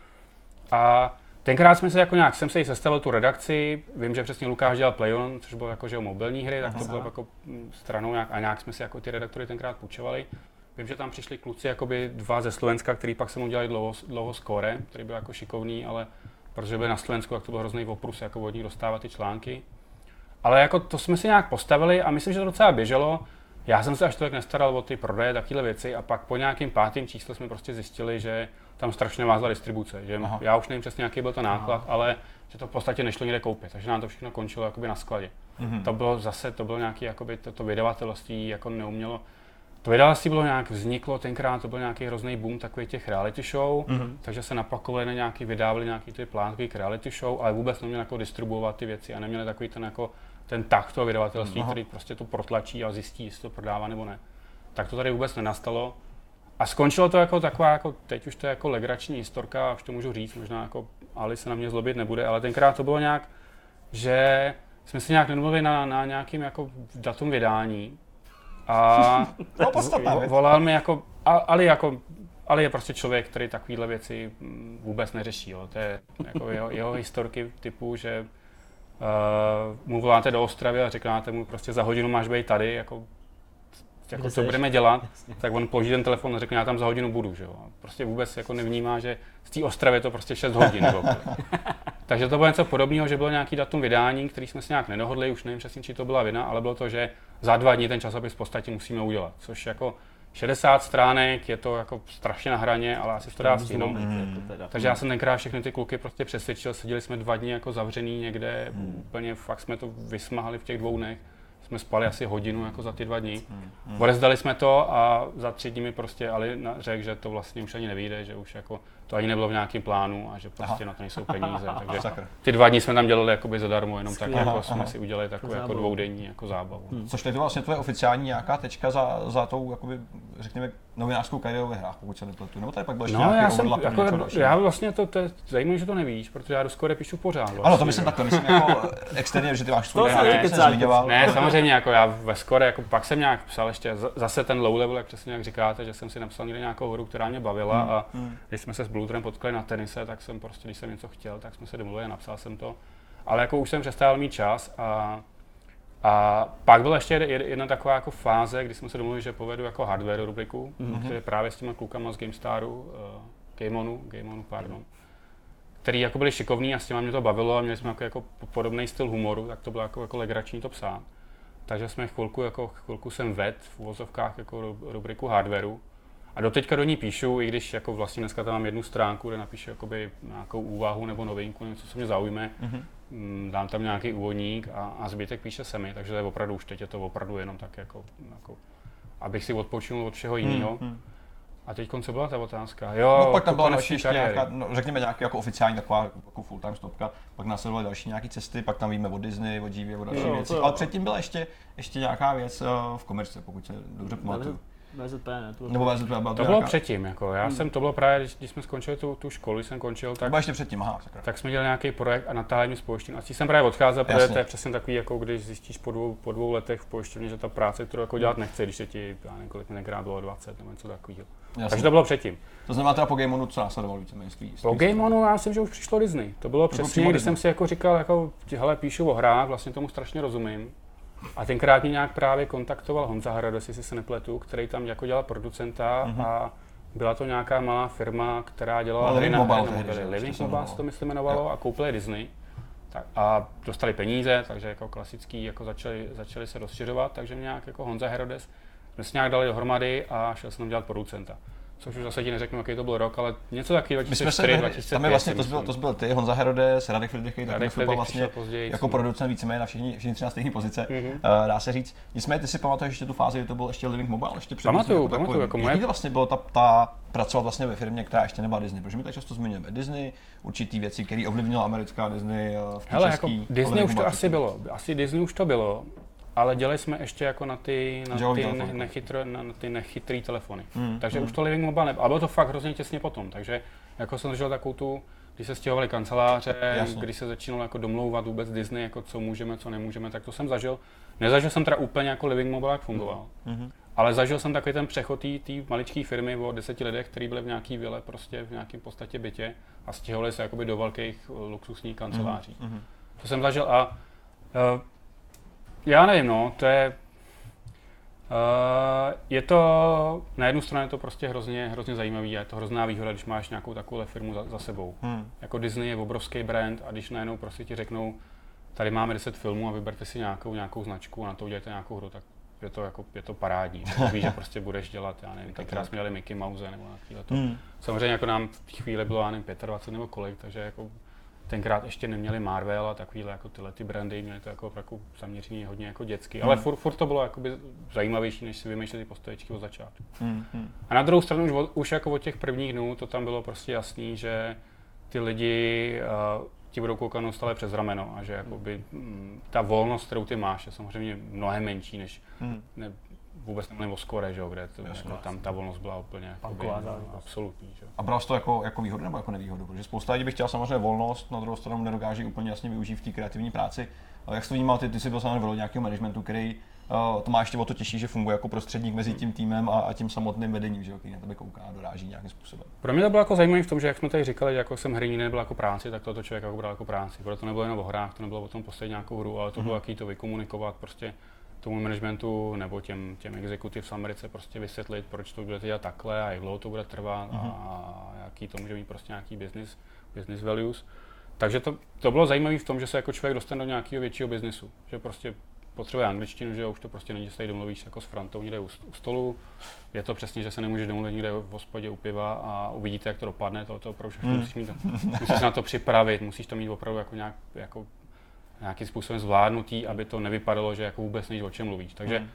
A tenkrát jsme se jako nějak, jsem se i sestavil tu redakci, vím, že přesně Lukáš dělal PlayOn, což bylo jako, že mobilní hry, tak to bylo jako stranou nějak, a nějak jsme si jako ty redaktory tenkrát půjčovali. Vím, že tam přišli kluci jakoby dva ze Slovenska, který pak se mnou dělali dlouho skóre, který byl jako šikovný, ale protože byl na Slovensku, tak to byl hrozný oprus, jako od nich dostávat ty články. Ale jako to jsme si nějak postavili a myslím, že to docela běželo. Já jsem se až tolik nestaral o ty prodeje, takové věci a pak po nějakým 5. čísle jsme prostě zjistili, že tam strašně vázla distribuce, že já už nevím přesně, jaký byl to náklad, ale že to v podstatě nešlo nikde koupit, takže nám to všechno končilo jakoby na skladě. Mm-hmm. To bylo zase, to bylo nějaký, jakoby, to vydavatelství jako neumělo. To vydavatelství bylo nějak, vzniklo tenkrát, to byl nějaký hrozný boom takových těch reality show, mm-hmm. takže se napakovali na nějaký, vydávali nějaký ty plátky k reality show, ale vůbec neměli jako distribuovat ty věci a neměli takový ten jako ten tah toho vydavatelství, mm-hmm. který prostě to protlačí a zjistí, jestli to prodává nebo ne. Tak to tady vůbec nenastalo. A skončilo to jako taková, jako, teď už to je jako legrační historka, už to můžu říct, možná jako Ali se na mě zlobit nebude, ale tenkrát to bylo nějak, že jsme si nějak nedomluvili na nějakým jako datum vydání a volal mi jako, Ali je prostě člověk, který takovýhle věci vůbec neřeší, jo. To je jako jeho historky typu, že mu voláte do Ostravy a řeknáte mu prostě za hodinu máš být tady, jako co budeme dělat, tak on položí ten telefon a řekne, já tam za hodinu budu, že jo. Prostě vůbec jako nevnímá, že z té Ostravy je to prostě 6 hodin. Takže to bylo něco podobného, že bylo nějaký datum vydání, který jsme si nějak nedohodli, už nevím přesně, či to byla vina, ale bylo to, že za 2 dny ten časopis v podstatě musíme udělat, což jako 60 stránek, je to jako strašně na hraně, ale asi to dá stihnout. Takže já jsem tenkrát všechny ty kluky prostě přesvědčil, seděli jsme 2 dny jako zavřený někde, úplně fakt jsme to vysmahali v těch 2 dnech. Jsme spali asi hodinu jako za ty 2 dny. Odezdali jsme to a za 3 dny mi prostě Ali řekl, že to vlastně už ani nevyjde, že už jako to ani nebylo v nějakém plánu a že prostě na to nejsou peníze. Takže ty 2 dny jsme tam dělali jakoby zadarmo, jenom tak jako jsme si udělali takovou jako 2denní jako zábavu. Což teď to vlastně tvoje oficiální nějaká tečka za tou jakoby, řekněme, novinářskou kariéru ve hrách, pokud se nepletu, nebo tady pak byl ještě nějaký overlap jako, já vlastně to je zajímavé, že to nevíš, protože já do skóre píšu pořád. Vlastně, ano, to myslím takhle, myslím jako externě, že ty máš svůj hra. Ne, samozřejmě, jako já ve skóre, jako pak jsem nějak psal ještě zase ten low level, jak přesně jak říkáte, že jsem si napsal někde nějakou hru, která mě bavila a když jsme se s Bluetrem potkali na tenise, tak jsem prostě, když jsem něco chtěl, tak jsme se domluvili a napsal jsem to. Ale jako už jsem přestal mít čas a pak byla ještě jedna taková jako fáze, kdy jsme se domluvili, že povedu jako hardware rubriku, který je právě s těma klukama z GameOnu, který jako byli šikovní a s těma mě to bavilo a měli jsme jako podobný styl humoru, tak to bylo jako legrační to psát. Takže jsme chvilku jsem vedl v uvozovkách jako rubriku hardwareu a doteďka do ní píšu, i když jako vlastně dneska tam mám 1 stránku, kde napíšu jakoby nějakou úvahu nebo novinku, něco, co mě zaujme. Dám tam nějaký úvodník a zbytek píše se mi, takže to je opravdu už teď je to opravdu jenom tak jako abych si odpočinul od všeho jiného. A teď co byla ta otázka? Jo, no, pak tam byla ještě nějaká, řekněme nějaký jako oficiální taková jako full-time stopka, pak následovaly další nějaké cesty, pak tam víme o Disney, o GV, o další věci, ale předtím byla ještě nějaká věc v komerci, pokud se dobře pamatuju. VZP, ne? VZP byla to bylo předtím, jako já jsem, to bylo právě, když jsme skončili tu školu, jsem končil, tak ještě předtím, tak jsme dělali nějaký projekt a natáhli z pojišťovny. A tím jsem právě odcházel, protože to je přesně takový, jako když zjistíš po dvou letech v pojišťovně, že ta práce, kterou jako dělat nechce, když se ti, já nevím, kolik tenkrát bylo 20 nebo něco takového. Takže to bylo předtím. To znamená teda po Gameonu, co následoval víceméně? Po Gameonu, já myslím, že už přišlo Disney. To bylo přesně, když jsem si jako říkal, jako hele, píšu o hrách, vlastně tomu strašně rozumím. A tenkrát mě nějak právě kontaktoval Honza Hrado, jestli se nepletu, který tam jako dělal producenta a byla to nějaká malá firma, která dělala hry na mobily. Living Mobile se to myslím jmenovalo a koupili Disney. Tak, a dostali peníze, takže jako klasický jako začali se rozšiřovat, takže mě nějak jako Honza Herodes jsme si nějak dali dohromady a šel jsem tam dělat producenta. Což už zase ti neřeknu, jaký to byl rok, ale něco takový 2004, 2005. Tam je vlastně, to byl ty, Honza Herodes, Radek Fridrichy, tak nastupoval vlastně později, jako producent víceméně na všichni 13 stejné pozice, dá se říct. Nicméně ty si pamatuješ ještě tu fázi, kdy to byl ještě Living Mobile, ještě před Disney. Pamatuju, jako moje. Kdy vlastně bylo ta pracovat vlastně ve firmě, která ještě nebyla Disney, protože my tak často zmiňujeme Disney, určitý věci, které ovlivnila americká Disney v té český. Jako Disney už to asi bylo, asi Disney už to bylo. Ale dělali jsme ještě jako na ty nechytrý telefony. Takže už to Living Mobile nebylo. A bylo to fakt hrozně těsně potom. Takže jako jsem držel takovou tu, když se stěhovali kanceláře, když se začínalo jako domlouvat vůbec Disney, jako co můžeme, co nemůžeme, tak to jsem zažil. Nezažil jsem teda úplně jako Living Mobile, jak fungoval. Ale zažil jsem takový ten přechod té maličké firmy o 10 lidech, kteří byli v nějaký vile, prostě v nějakém podstatě bytě a stěhovali se jakoby do velkých luxusních kanceláří. To jsem zažil a já nevím, no, to je, je to, na jednu stranu je to prostě hrozně zajímavý a je to hrozná výhoda, když máš nějakou takovou firmu za sebou. Jako Disney je obrovský brand a když najednou prostě ti řeknou, tady máme 10 filmů a vyberte si nějakou značku a na to udělejte nějakou hru, tak je to parádní. Víš, že prostě budeš dělat, já nevím, tenkrát jsme dělali Mickey Mouse nebo na chvíle to. Samozřejmě jako nám v té chvíli bylo, já nevím, 25 nebo kolik, takže jako tenkrát ještě neměli Marvel a takovýhle jako tyhle ty brandy, měli to jako zaměření hodně jako dětský, ale furt to bylo jakoby zajímavější, než si vymýšlet ty postojičky od začátku. A na druhou stranu už jako od těch prvních dnů to tam bylo prostě jasný, že ty lidi ti budou koukat stále přes rameno a že jakoby ta volnost, kterou ty máš, je samozřejmě mnohem menší, než vůbec nemluvím o skore, že jo, kde to, jako tam ta volnost byla úplně absolutní. Že? A bral jsi to jako výhodu nebo jako nevýhodu? Protože spousta lidí by chtěla samozřejmě volnost, na druhou stranu nedokáží úplně jasně využít v té kreativní práci. Ale jak jsi to vnímal, ty jsi byl samozřejmě v nějakého managementu, který to má ještě o to těžší, že funguje jako prostředník mezi tím týmem a tím samotným vedením, že jo, který na tebe kouká a doráží nějakým způsobem. Pro mě to bylo jako zajímavé v tom, že jak jsme tady říkali, že jako jsem herní nebyl jako práci, tak toto člověk jako bral jako práci. Proto nebylo jenom o hrách, to nebylo o tom postavit nějakou hru, ale to bylo jaký to vykomunikovat prostě tomu managementu nebo těm exekutiv v Americe prostě vysvětlit, proč to budete dělat takhle a jak dlouho to bude trvat a jaký to může mít prostě nějaký business values. Takže to bylo zajímavé v tom, že se jako člověk dostane do nějakého většího biznesu, že prostě potřebuje angličtinu, že už to prostě není, že se tady domluvíš jako s frontou někde u stolu, je to přesně, že se nemůžeš domluvit někde v hospodě u piva a uvidíte, jak to dopadne, tohle to opravdu musíš na to připravit, musíš to mít opravdu jako nějak jako nějakým způsobem zvládnutý, aby to nevypadalo, že jako vůbec nevíš, o čem mluvíš. Takže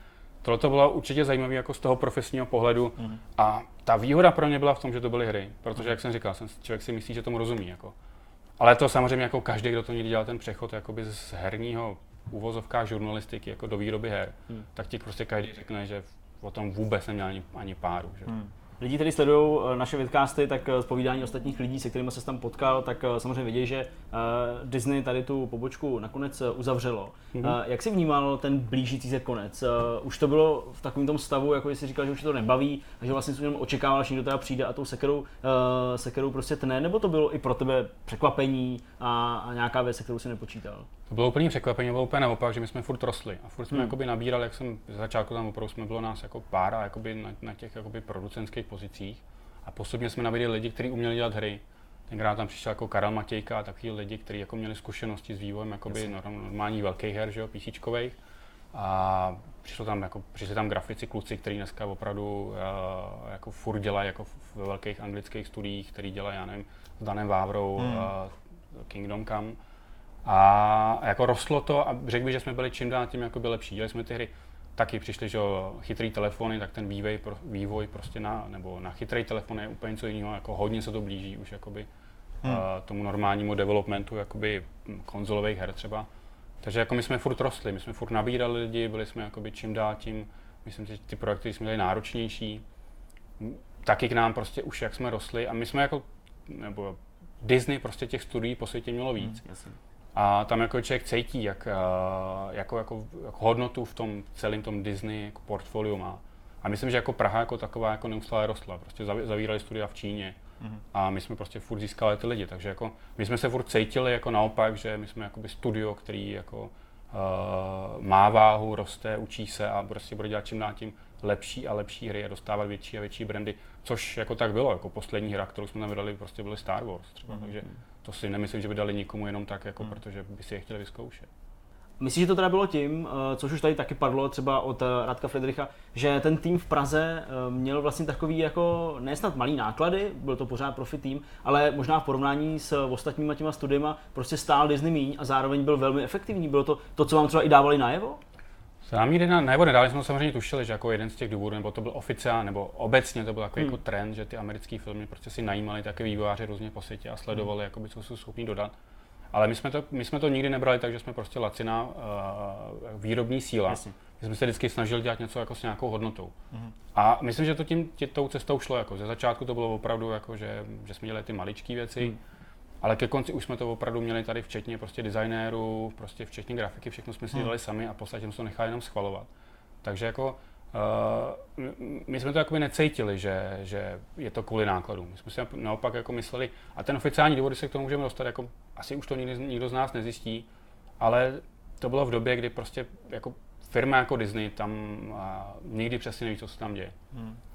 tohle to bylo určitě zajímavé jako z toho profesního pohledu a ta výhoda pro mě byla v tom, že to byly hry, protože jak jsem říkal, člověk si myslí, že tomu rozumí jako. Ale to samozřejmě jako každý, kdo to někdy dělal ten přechod jakoby z herního uvozovka žurnalistiky jako do výroby her, tak ti prostě každý řekne, že o tom vůbec neměl ani páru. Že? Lidi, kteří sledují naše vidcasty, tak z povídání ostatních lidí, se kterými se tam potkal, tak samozřejmě vědějí, že Disney tady tu pobočku nakonec uzavřelo. Jak jsi vnímal ten blížící se konec? Už to bylo v takovém tom stavu, jako jsi říkal, že už to nebaví a že vlastně jsi jenom očekával, že někdo teda přijde a tou sekerou prostě tne, nebo to bylo i pro tebe překvapení a nějaká věc, se kterou jsi nepočítal? To bylo úplně překvapení, bylo úplně naopak, že my jsme furt rostli a furt jsme jakoby nabírali, jak jsem ze začátku tam opravdu jsme bylo nás jako pár a jakoby na těch jakoby producentských pozicích a postupně jsme nabídli lidi, kteří uměli dělat hry. Tenkrát tam přišel jako Karel Matějka a takový lidi, kteří jako měli zkušenosti s vývojem jakoby normálních velkých her, že jo, PCčkovejch. A přišli tam grafici kluci, kteří dneska opravdu jako furt dělají jako ve velkých anglických studiích, kteří dělají, já nevím, s Danem Vávrou Kingdom Come. A jako rostlo to a řekl bych, že jsme byli čím dál tím jako by lepší. Dělali jsme ty hry. Taky přišly, že chytrý telefony, tak ten vývoj prostě na chytrý telefon je úplně něco jiného, jako hodně se to blíží už jakoby tomu normálnímu developmentu jakoby konzolových her třeba. Takže jako my jsme furt rostli, my jsme furt nabírali lidi, byli jsme jakoby čím dál tím, myslím si, že ty projekty jsme byli náročnější. Taky k nám prostě už jak jsme rostli a my jsme jako, nebo Disney prostě těch studií po světě mělo víc. A tam jako člověk cítí, jak hodnotu v tom celém tom Disney jako portfoliu má. A myslím, že jako Praha jako taková jako neustále rostla. Prostě zavírali studia v Číně a my jsme prostě furt získali ty lidi. Takže jako my jsme se furt cítili jako naopak, že my jsme jakoby studio, který jako má váhu, roste, učí se a prostě bude dělat čím dál tím lepší a lepší hry a dostávat větší a větší brandy, což jako tak bylo, jako poslední hra, kterou jsme tam vydali, prostě byly Star Wars třeba, takže to si nemyslím, že by dali nikomu jenom tak, jako protože by si je chtěli vyzkoušet. Myslím, že to teda bylo tím, což už tady taky padlo třeba od Radka Friedricha, že ten tým v Praze měl vlastně takový jako nesnad malý náklady, byl to pořád profi tým, ale možná v porovnání s ostatníma těma studiema prostě stál Disney míň a zároveň byl velmi efektivní, bylo to co vám třeba i dávali najevo? Sám jde nebo nedávali jsme samozřejmě tušili, že jako jeden z těch důvodů, nebo to byl oficiál, nebo obecně to byl takový jako trend, že ty americké filmy prostě si najímali také vývojáři různě po světě a sledovali, jakoby, co jsou schopni dodat. Ale my jsme to nikdy nebrali tak, že jsme prostě laciná výrobní síla. My jsme se vždycky snažili dělat něco jako s nějakou hodnotou. A myslím, že to tou cestou šlo. Jako. Ze začátku to bylo opravdu, jako, že jsme dělali ty maličké věci, ale ke konci už jsme to opravdu měli tady včetně prostě designérů, prostě včetně grafiky, všechno jsme si dělali sami a v podstatě jsme to nechali jenom schvalovat. Takže jako my jsme to jakoby necítili, že je to kvůli nákladu. My jsme si naopak jako mysleli, a ten oficiální důvod, se k tomu můžeme dostat, jako asi už to nikdo z nás nezjistí, ale to bylo v době, kdy prostě jako firma jako Disney tam nikdy přesně neví, co se tam děje.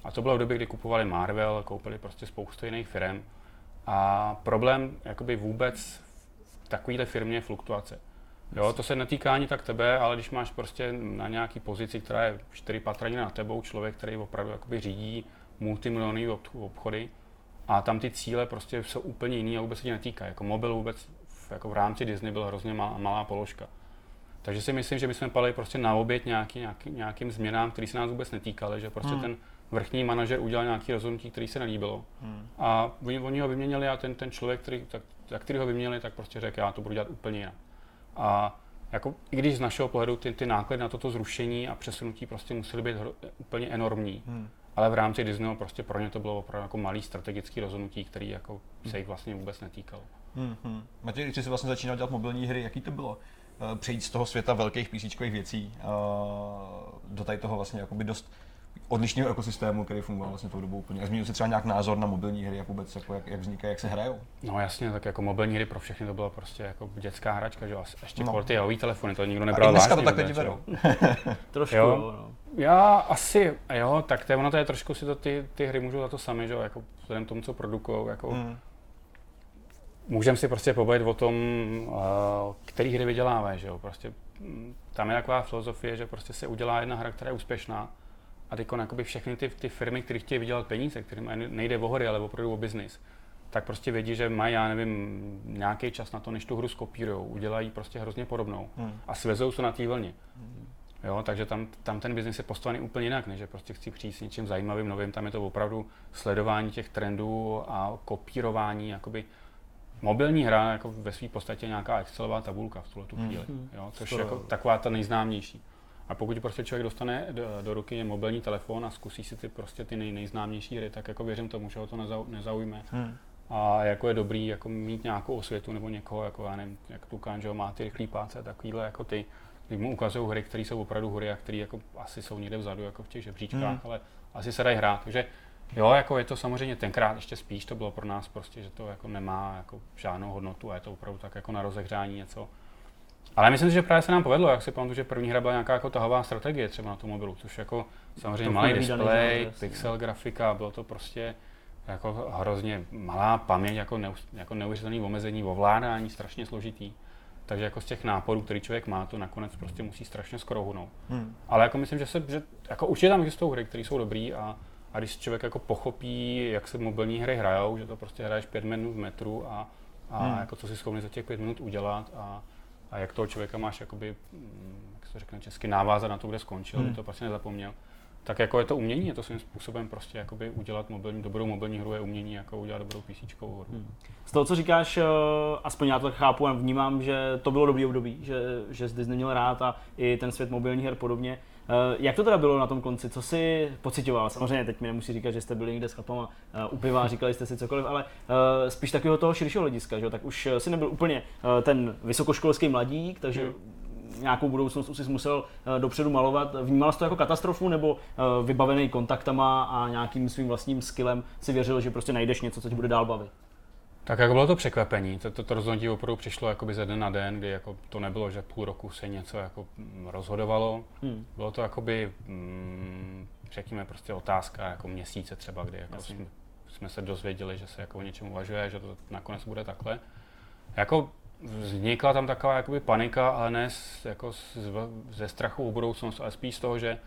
A to bylo v době, kdy kupovali Marvel, koupili prostě spoustu jiných firm. A problém jakoby vůbec v takovéhle firmě je fluktuace. Jo, to se netýká ani tak tebe, ale když máš prostě na nějaký pozici, která je 4 patra nad tebou, člověk, který opravdu jakoby řídí multimilionové obchody a tam ty cíle prostě jsou úplně jiný a vůbec se ti netýká. Jako mobil vůbec jako v rámci Disney byla hrozně malá položka. Takže si myslím, že my jsme padli prostě na oběť nějakým změnám, které se nás vůbec netýkaly, že prostě ten vrchní manažer udělal nějaký rozhodnutí, který se nelíbilo. A oni ho vyměnili a ten člověk, který ho vyměnili, tak prostě řekl, já to budu dělat úplně jinak. A jako, i když z našeho pohledu ty náklady na toto zrušení a přesunutí prostě musely být úplně enormní. Ale v rámci Disneyho prostě pro ně to bylo opravdu jako malý strategický rozhodnutí, který jako se jich vlastně vůbec netýkalo. Matěj, když jsi vlastně začínal dělat mobilní hry, jaký to bylo? Přejít z toho světa velkých písíčkových věcí do tady toho vlastně jakoby dost odlišného ekosystému, který fungoval vlastně tou dobu úplně. A změnil se třeba nějak názor na mobilní hry, jak vůbec, jako jak vznikají, jak se hrajou? No jasně, tak jako mobilní hry pro všechny to byla prostě jako dětská hračka, že ještě kvůli ty jahové telefony, to nikdo nebral vážně. A i dneska vážně, to tak teď vedou. Trošku, jo. No. Já asi, jo, tak ono to je trošku si to ty hry můžou za to sami, že jo, jako vzhledem tomu, co produkujou, jako můžeme si prostě pobavit o tom, který hry vydělávají, že jo, prostě tam je taková filozofie, že prostě se udělá jedna hra, která je úspěšná a teď všechny ty firmy, které chtějí vydělat peníze, kterým nejde o hory, ale opravdu o biznis, tak prostě vědí, že mají, já nevím, nějaký čas na to, než tu hru skopírujou, udělají prostě hrozně podobnou a svezou se na té vlně. Jo, takže tam ten biznis je postavený úplně jinak, než že prostě chci přijít s něčím zajímavým, novým, tam je to opravdu sledování těch trendů a kopírování, jakoby mobilní hra jako ve své podstatě nějaká Excelová tabulka v tuhletu chvíli, jo, což je jako taková ta nejznámější. A pokud prostě člověk dostane do ruky mobilní telefon a zkusí si ty nejznámější hry, tak jako věřím tomu, že ho to nezaujme. A jako je dobrý jako mít nějakou osvětu nebo někoho, jako já nevím, jak Tukan, že ho má ty rychlý páce, takovýhle jako ty, když mu ukazují hry, které jsou opravdu hry a které jako asi jsou někde vzadu, jako v těch žebříčkách, ale asi se dají hrát. Takže jo, jako je to samozřejmě tenkrát ještě spíš, to bylo pro nás prostě, že to jako nemá jako žádnou hodnotu a je to opravdu tak jako na rozehřání něco. Ale myslím si, že právě se nám povedlo, jak si pamatuju, že první hra byla nějaká jako tahová strategie třeba na tom mobilu, což jako samozřejmě malý displej, pixel grafika, bylo to prostě jako hrozně malá paměť, jako neuvěřitelné omezení, ovládání, strašně složitý. Takže jako z těch nápadů, který člověk má, to nakonec prostě musí strašně skrouhnout. Ale jako myslím, že jako určitě tam existují hry, které jsou dobrý a když člověk jako pochopí, jak se mobilní hry hrajou, že to prostě hraješ 5 minut v metru a jako co si schopný za těch 5 minut udělat a jak toho člověka máš jakoby, jak se řekne česky, návázat na to, kde skončil, aby to prostě nezapomněl. Tak jako je to umění, je to svým způsobem prostě jakoby udělat dobrou mobilní hru je umění, jako udělat dobrou písíčkovou hru. Z toho, co říkáš, aspoň já to chápu a vnímám, že to bylo dobrý období, že jsi neměl rád a i ten svět mobilních her podobně. Jak to teda bylo na tom konci? Co jsi pociťoval? Samozřejmě teď mi nemusí říkat, že jste byli někde s chlapama u piva, říkali jste si cokoliv, ale spíš takového toho širšího hlediska, že jo? Tak už jsi nebyl úplně ten vysokoškolský mladík, takže nějakou budoucnost už jsi musel dopředu malovat. Vnímal jsi to jako katastrofu, nebo vybavený kontaktama a nějakým svým vlastním skillem si věřil, že prostě najdeš něco, co tě bude dál bavit? Tak jako bylo to překvapení, to rozhodnutí opravdu přišlo jakoby ze dne na den, kdy jako to nebylo, že půl roku se něco jako rozhodovalo, bylo to jakoby, řekněme prostě otázka jako měsíce třeba, kdy jako jsme se dozvěděli, že se jako o něčem uvažuje, že to nakonec bude takhle. Jako vznikla tam taková jakoby panika, ale ne jako ze strachu o budoucnost, ale spíš z toho, že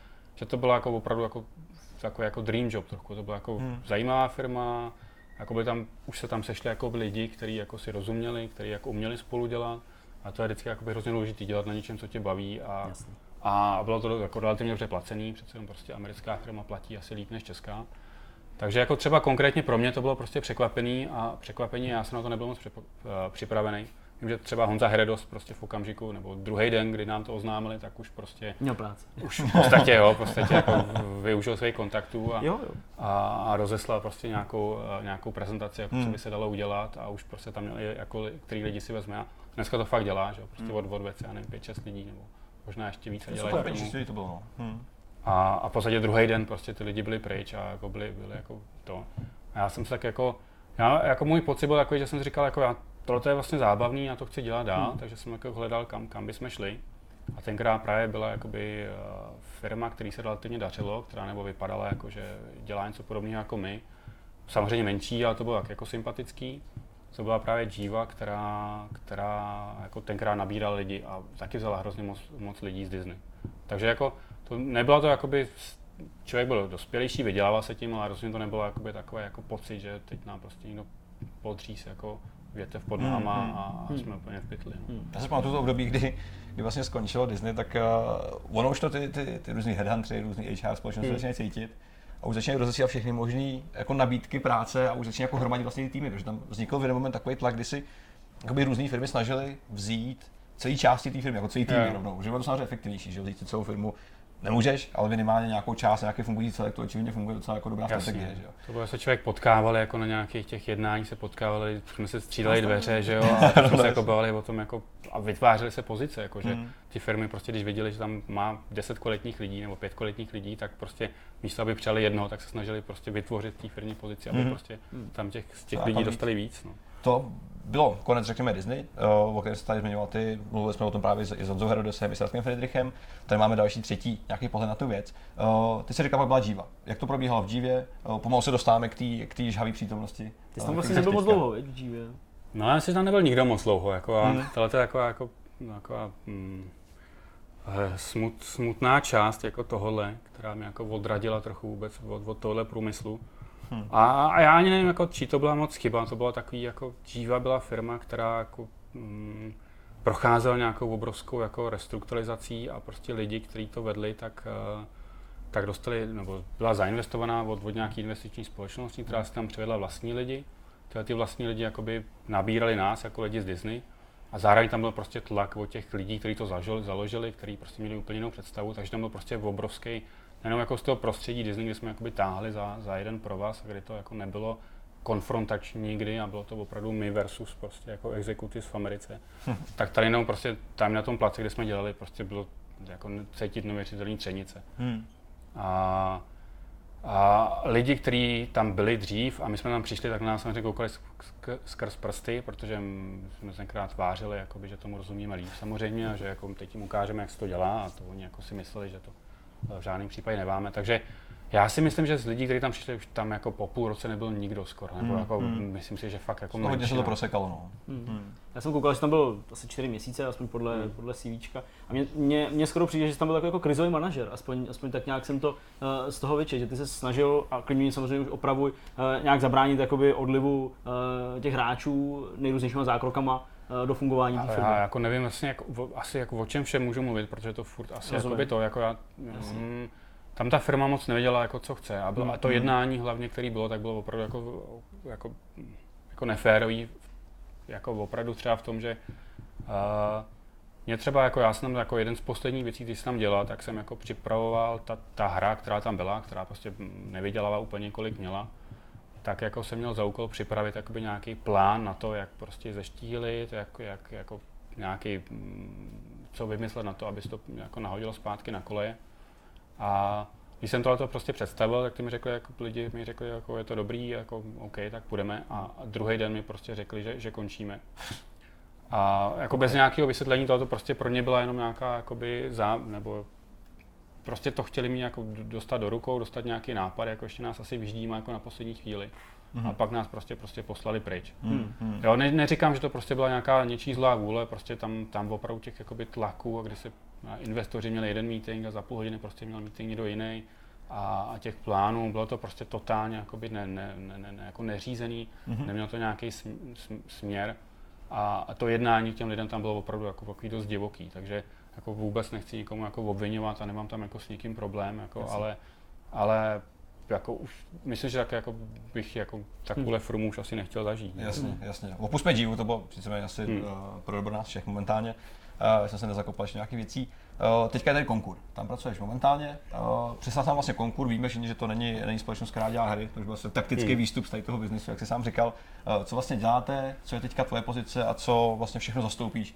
to bylo jako opravdu jako, takový jako dream job trochu, to byla jako zajímavá firma, jakoby tam, už se tam sešli jako lidi, kteří jako si rozuměli, kteří jako uměli spolu dělat a to je vždycky hrozně důležité dělat na něčem, co tě baví a bylo to jako relativně dobře placený, přece jenom prostě americká firma platí asi líp než česká. Takže jako třeba konkrétně pro mě to bylo prostě překvapení a já jsem na to nebyl moc připravený. Vím, že třeba Honza Heredos prostě v okamžiku, nebo druhý den, kdy nám to oznámili, tak už prostě... Měl práci. Už v podstatě jako využil svých kontaktů a rozeslal prostě nějakou prezentaci, jako co by se dalo udělat a už prostě tam měl, jako, který lidi si vezme a dneska to fakt dělá, že jo, prostě od věci, já nevím, 5-6 lidí, nebo možná ještě víc a dělají. Super, 5-6 lidí to bylo. A v podstatě druhý den prostě ty lidi byli pryč a jako byli jako to. A já jsem se tak jako můj pocit byl takový, že jsem si říkal, jako já, tohle je vlastně zábavný, já to chci dělat dál, takže jsem jako hledal, kam bychom šli. A tenkrát právě byla jakoby firma, který se relativně dařilo, která nebo vypadala jako, že dělá něco podobného jako my. Samozřejmě menší, ale to bylo jako sympatický. To byla právě Jiva, která jako tenkrát nabírala lidi a taky vzala hrozně moc lidí z Disney. Takže jako to nebylo to jakoby, člověk byl dospělejší, vydělával se tím, ale rozhodně to nebylo jakoby takové jako pocit, že teď nám prostě někdo podříz jako větev pod náma a jsme úplně v pytli. Já si pamatuju to období, kdy vlastně skončilo Disney, tak ono už to ty různý headhuntry, různý HR společnosti začínají cítit a už začínají rozesílat všechny možné jako nabídky práce a už začínají jako hromadit vlastně týmy, protože tam vznikl v jeden moment takový tlak, kdy si různý firmy snažily vzít celý části té firmy, jako celý týmy rovnou, že bylo to samozřejmě efektivnější, že vzít si celou firmu nemůžeš, ale minimálně nějakou část, nějaký fungující celek, to očividně funguje docela jako dobrá strategie, že jo. To bylo, se člověk potkával jako na nějakých těch jednáních, se potkávali, jsme se střídali dveře, že jo, a jsme se jako bavili o tom jako a vytvářely se pozice, jako že ty firmy prostě, když viděli, že tam má 10 kvalitních lidí nebo 5 kvalitních lidí, tak prostě místo aby přijali jednoho, tak se snažili prostě vytvořit té firmní pozici, aby prostě tam těch lidí dostali víc, no. To bylo konec, řekněme, Disney, o kterém se tady zmiňoval ty, mluvili jsme o tom právě s Honzou Herodesem i s Radkem Friedrichem, tady máme další třetí nějaký pohled na tu věc. Ty jsi říkal, jak byla Dživa, jak to probíhalo v Dživě, pomalu se dostáváme k té žhavé přítomnosti. Ty jsi tam vlastně nebyl moc dlouho, v Dživě. No já si tam nebyl nikdo moc dlouho, jako a tohle je taková smutná část jako tohohle, která mě jako odradila trochu vůbec od tohle průmyslu. A já ani nevím, jako, či to byla moc chyba, to byla takový, jako Dživa byla firma, která jako, procházela nějakou obrovskou jako restrukturalizací a prostě lidi, kteří to vedli, tak dostali, nebo byla zainvestovaná od nějaké investiční společnosti, která si tam přivedla vlastní lidi. Tyhle ty vlastní lidi jakoby nabírali nás jako lidi z Disney a zároveň tam byl prostě tlak od těch lidí, kteří to založili, kteří prostě měli úplně jinou představu, takže tam byl prostě obrovský jenom jako z toho prostředí Disney, kde jsme jakoby táhli za jeden provaz a kde to jako nebylo konfrontační nikdy a bylo to opravdu my versus prostě jako executives v Americe. Tak tady jenom prostě tam na tom place, kde jsme dělali, prostě bylo jako cítit neuvěřitelné třenice. A lidi, kteří tam byli dřív a my jsme tam přišli, tak na nás samozřejmě koukali skrz prsty, protože jsme tenkrát tvářili, jakoby, že tomu rozumíme líp samozřejmě a že jako teď jim ukážeme, jak se to dělá a to oni jako si mysleli, že to v žádném případě neváme, takže já si myslím, že z lidí, kteří tam přišli, už tam jako po půl roce nebyl nikdo skoro, nebo jako myslím si, že fakt jako menší. Hodně se to prosekalo, no. Já jsem koukal, že tam bylo asi 4 měsíce, aspoň podle CVčka, a mně skoro přijde, že tam byl takový jako krizový manažer, aspoň tak nějak jsem to z toho vyčetl, že ty se snažil, a klidně mě samozřejmě už opravuj, nějak zabránit jakoby odlivu těch hráčů nejrůznějšíma zákrokama do fungování té firmy. Já jako nevím vlastně, asi o čem všem můžu mluvit, protože to furt asi jakoby to, jako já, tam ta firma moc nevěděla, jako co chce a, a to jednání hlavně, které bylo, tak bylo opravdu jako neférový, jako opravdu třeba v tom, že mě třeba, jako já jsem tam jako jeden z posledních věcí, když jsem tam dělal, tak jsem jako připravoval ta hra, která tam byla, která prostě nevydělala úplně kolik měla, tak jako jsem měl za úkol připravit jakoby nějaký plán na to, jak prostě zeštílit, jak jako nějaký, co vymyslet na to, aby se to jako nahodilo zpátky na koleje. A když jsem tohle prostě představil, tak lidi mi řekli, jako je to dobrý, jako OK, tak půjdeme. A druhý den mi prostě řekli, že končíme. A jako bez nějakého vysvětlení tohle prostě pro ně byla jenom nějaká jakoby nebo prostě to chtěli mi jako dostat do rukou, dostat nějaký nápad, jako ještě nás asi vyždíme jako na poslední chvíli. A pak nás prostě poslali pryč. Jo, neříkám, že to prostě byla nějaká něčí zlá vůle, prostě tam opravdu těch jakoby tlaků, kde se investoři měli jeden meeting a za půl hodiny prostě měl meeting někdo jiný a těch plánů, bylo to prostě totálně jakoby jako neřízený, nemělo to nějaký směr a to jednání těm lidem tam bylo opravdu jako dost divoký, takže jako vůbec nechci nikomu jako obviňovat a nemám tam jako s nikým problém, jako, ale jako už myslím, že tak jako bych jako takovou firmu už asi nechtěl zažít. Jasně. Opusťme Dživu, to bylo přece asi pro dobro nás všech momentálně. Jsem se nezakopal ještě nějakých věcí. Teďka je tady Konkur, tam pracuješ momentálně. Přestal tam vlastně Konkur, víme všichni, že to není společnost, která dělá hry, to už byl vlastně taktický výstup z tady toho biznisu, jak jsi sám říkal. Co vlastně děláte, co je teďka tvoje pozice a co vlastně všechno zastoupíš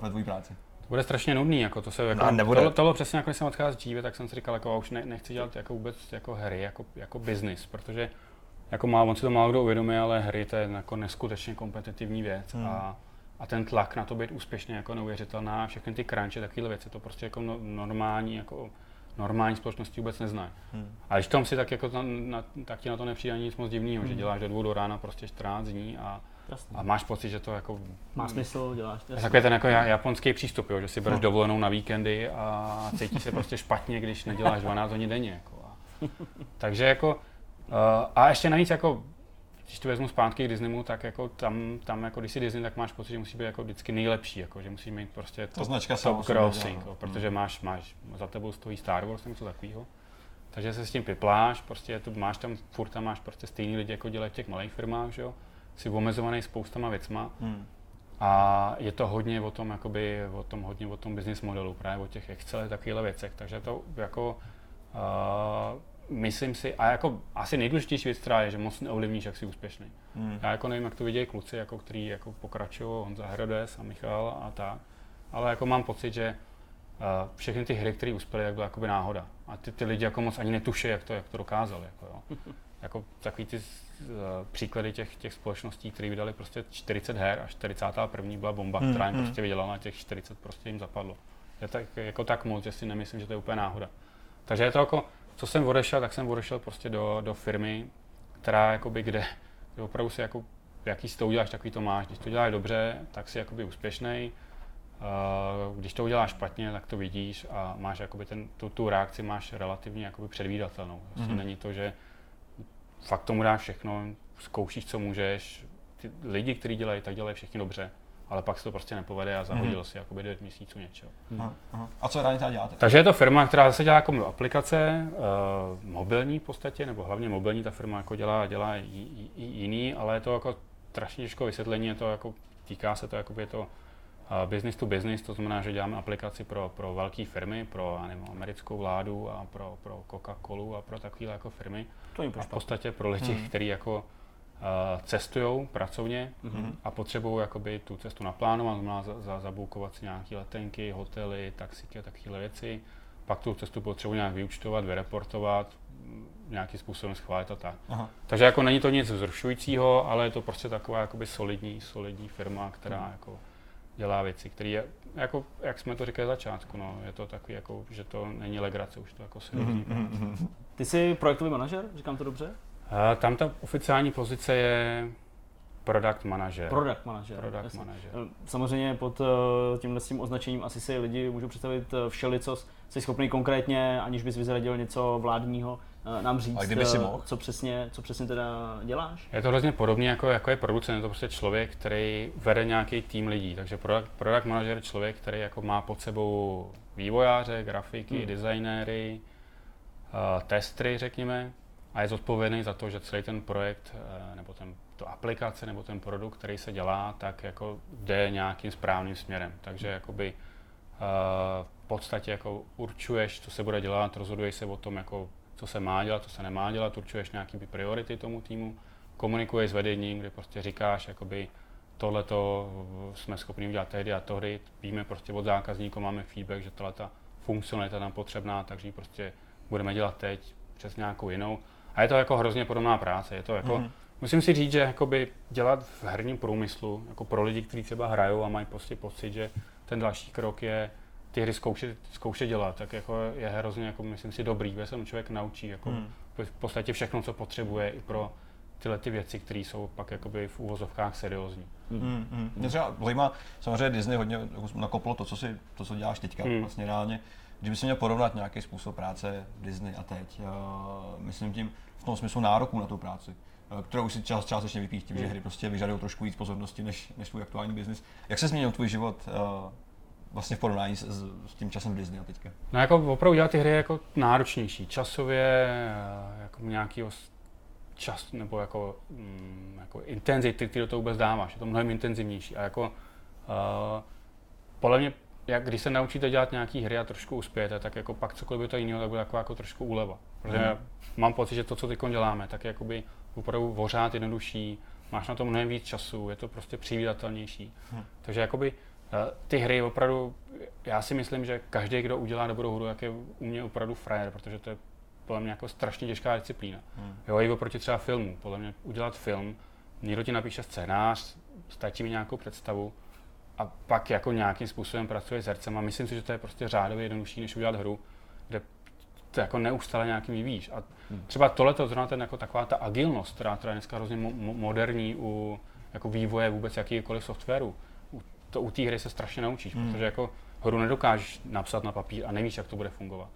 ve tvojí práci? To bude strašně nudný, jako to se jako tohle přesně jako když jsem odcházel Džive, tak jsem si říkal, jako už nechci dělat jako vůbec jako hry, jako business, protože jako on si to málokdo uvědomí, ale hry to je jako neskutečně kompetitivní věc a ten tlak na to být úspěšně jako neuvěřitelná, všechny ty crunche, takové věci, to prostě jako normální společnosti vůbec neznají. A když tom si tak jako tak ti na to nepřijde nic moc divného, že děláš do 2 do rána prostě 14 dní a máš pocit, že to jako má smysl, děláš to. Takový ten jako japonský přístup, jo, že si bereš dovolenou na víkendy a cítíš se prostě špatně, když neděláš 12 hodin denně. Jako. Takže jako a ještě navíc jako Když to vezmu zpátky k Disneymu, tak jako tam jako když si Disney, tak máš pocit, že musí být jako vždycky nejlepší, jako že musí mít prostě top crossing, jako, protože máš za tebou stojí Star Wars, něco takového. Takže se s tím pipláš, prostě tu máš tam furt tam máš prostě stejný lidi, jako dělají v těch malých firmách, že jo. Jsi omezovaný spoustama věcma. A je to hodně o tom jakoby o tom business modelu, právě o těch Excel takovýchhle věcech. Takže to jako myslím si, a jako asi nejdůležitější věc je, že moc neovlivníš, jak jsi úspěšný. Já jako nevím, jak to vidějí kluci, jako kteří jako pokračují, Honza Hrodes a Michal a tak, ale jako mám pocit, že všechny ty hry, které uspěly, jak byla jakoby náhoda. A ty lidi jako moc ani netuší, jak to dokázali. Jako, jo. Jako takový ty příklady těch společností, které vydali prostě 40 her a 41. byla bomba, která jim prostě vydělala, a těch 40 prostě jim zapadlo. Je tak, jako tak moc, že si nemyslím, že to je úplně náhoda. Takže je to jako, co jsem odešel, tak jsem odešel prostě do firmy, která jakoby kde opravdu si jako, jaký si to uděláš, takový to máš. Když to děláš dobře, tak si jakoby úspěšnej. Když to uděláš špatně, tak to vidíš a máš jakoby tu reakci máš relativně jakoby předvídatelnou. Vlastně není to, že fakt tomu dáš všechno, zkoušíš, co můžeš. Ty lidi, kteří dělají, tak dělají všechny dobře, ale pak se to prostě nepovede a zahodil si jakoby 9 měsíců něčeho. A co reálně tady děláte? Takže je to firma, která zase dělá jako aplikace, mobilní v podstatě, nebo hlavně mobilní, ta firma jako dělá i jiný, ale je to jako strašně těžké vysvětlení, je to jako, týká se to jakoby to business to business, to znamená, že děláme aplikaci pro velké firmy, pro nevím, americkou vládu a pro Coca-Colu a pro takové jako firmy. To a v podstatě pro lidi, kteří jako cestují pracovně a potřebují jakoby tu cestu naplánovat, znamená zaboukovat si nějaké letenky, hotely, taxíky a takové věci. Pak tu cestu potřebují nějak vyúčtovat, vyreportovat, nějakým způsobem schválit a tak. Takže jako není to nic vzrušujícího, ale je to prostě taková jakoby solidní firma, která jako dělá věci, které je, jako, jak jsme to říkali začátku, no, je to takový, jako, že to není legrace, už to jako seriózní práce. Ty jsi projektový manažer, říkám to dobře? Tam ta oficiální pozice je product manažer. Product manažer. Samozřejmě pod tímhle s tím označením asi si lidi můžou představit všelicos, jsi schopný konkrétně, aniž bys vyzradil něco vládního, nám říct, co přesně teda děláš? Je to hrozně podobně jako je producent, je to prostě člověk, který vede nějaký tým lidí, takže product manager je člověk, který jako má pod sebou vývojáře, grafiky, designéry, testery, řekněme, a je zodpovědný za to, že celý ten projekt, nebo to aplikace, nebo ten produkt, který se dělá, tak jako jde nějakým správným směrem, takže jakoby v podstatě jako určuješ, co se bude dělat, rozhoduješ se o tom, jako co se má dělat, co se nemá dělat, určuješ nějaký priority tomu týmu, komunikuješ s vedením, kde prostě říkáš, jakoby tohleto jsme schopni udělat tehdy a tohdy, víme prostě od zákazníků, máme feedback, že tato funkcionalita nám potřebná, takže ji prostě budeme dělat teď přes nějakou jinou. A je to jako hrozně podobná práce, je to jako, musím si říct, že jakoby dělat v herním průmyslu, jako pro lidi, kteří třeba hrajou a mají prostě pocit, že ten další krok je ty hry zkoušet dělat, tak jako je hrozně, jako myslím si, dobrý, že se člověk naučí jako v podstatě všechno, co potřebuje i pro tyhle ty věci, které jsou pak jakoby v úvozovkách seriózní. Mě třeba zajímá, samozřejmě Disney hodně nakoplo to, co děláš teďka, vlastně reálně. Kdyby si měl porovnat nějaký způsob práce Disney a teď, myslím tím v tom smyslu nároku na tu práci, kterou si částečně vypíš tím, že hry prostě vyžadují trošku víc pozornosti než tvůj aktuální biznis. Jak se změnil tvůj život vlastně v porovnání s tím časem Disney a teďka? No jako opravdu dělat ty hry jako náročnější, časově, jako nějakýho čas, nebo jako intenzity, který do toho vůbec dáváš, je to mnohem intenzivnější a jako podle mě, když se naučíte dělat nějaký hry a trošku uspějete, tak jako pak cokoliv by to jiného, tak bude jako trošku úleva. Protože mám pocit, že to, co teď děláme, tak je jakoby opravdu pořád jednodušší, máš na to mnohem víc času, je to prostě přivídatelnější. Takže jakoby ty hry opravdu, já si myslím, že každý, kdo udělá dobrou hru, jak je u mě opravdu frajer, protože to je podle mě jako strašně těžká disciplína. Jo, i oproti třeba filmu, podle mě udělat film, někdo ti napíše scénář, stačí mi nějakou představu a pak jako nějakým způsobem pracuje s hercem a myslím si, že to je prostě řádově jednodušší, než udělat hru, kde to jako neustále nějakým vyvíjíš. A třeba tohleto zrovna jako taková ta agilnost, která je dneska hrozně moderní u jako vývoje vůbec jakýkoliv softwaru. To u té hry se strašně naučíš, protože jako hru nedokážeš napsat na papír a nevíš, jak to bude fungovat.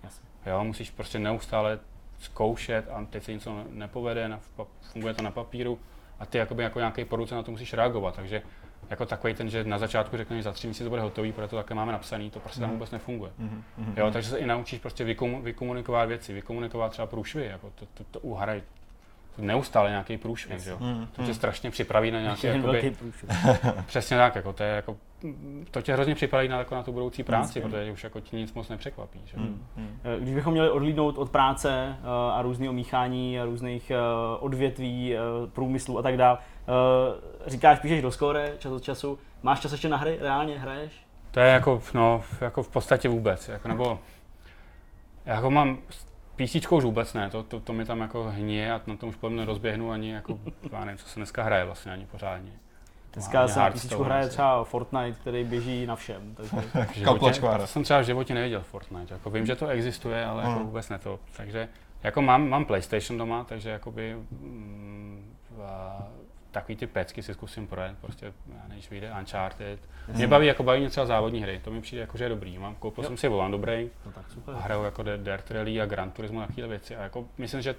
Jo, musíš prostě neustále zkoušet a teď se něco nepovede, funguje to na papíru a ty jako nějaký poruce na to musíš reagovat, takže jako takový ten, že na začátku řekne, že za 3 měsíce to bude hotový, proto také máme napsaný, to prostě tam vůbec nefunguje. Jo, takže se i naučíš prostě vykomunikovat věci, vykomunikovat třeba průšvy, jako to uhraj. Neustále nějaký průšvih, že jo. To tě strašně připraví na nějaký jakoby, přesně tak, jako to je jako to tě hrozně připraví na, jako na tu budoucí práci, protože už jako ti nic moc nepřekvapí, že? Když bychom měli odlídnout od práce a různého míchání a různých odvětví, průmyslu a tak dál. Říkáš, píšeš do skóre čas od času. Máš čas ještě na hry? Reálně hraješ? To je jako jako v podstatě vůbec, jako nebo jako mám PCčko už vůbec ne, to mi tam jako hníje a na tom už podle mě rozběhnu ani jako, já nevím, co se dneska hraje vlastně ani pořádně. Dneska se na PCčku hraje třeba Fortnite, který běží na všem. Takže to jsem třeba v životě neviděl Fortnite, jako vím, že to existuje, ale jako vůbec ne to. Takže jako mám PlayStation doma, takže jakoby takový ty pecky si zkusím projet, prostě než vyjde Uncharted. Mě baví, jako baví mě třeba závodní hry, to mi přijde jako, že je dobrý. Koupil jsem si volant dobrý, hraju jako Dirt Rally a Gran Turismo a takovéhle věci. A jako, myslím, že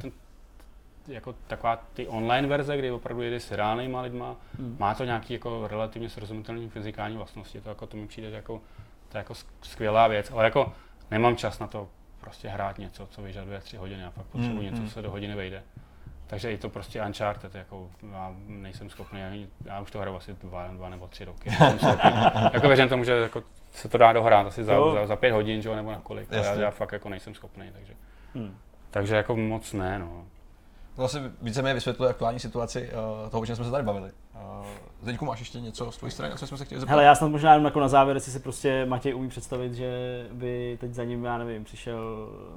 jako taková ty online verze, kdy opravdu jede s reálnýma lidma, má to nějaký jako relativně srozumitelné fyzikální vlastnosti. To, jako, to mi přijde jako, to jako skvělá věc, ale jako nemám čas na to prostě hrát něco, co vyžaduje 3 hodiny a pak potřebuji něco, co se do hodiny vejde. Takže i to prostě Uncharted, jako já nejsem schopný, já už to hraju asi 2 nebo 3 roky. Jako věřím tomu, že jako se to dá dohrát asi za 5 hodin, že, nebo na kolik. Já fakt jako nejsem schopný, takže, takže jako moc ne, no. To asi víceméně vysvětluje aktuální situaci toho, o čem jsme se tady bavili. Zdeňku, máš ještě něco z tvojí strany, co jsme se chtěli zeptat? Hele, já snad možná jenom jako na závěr, jestli si prostě Matěj umí představit, že by teď za ním, já nevím, přišel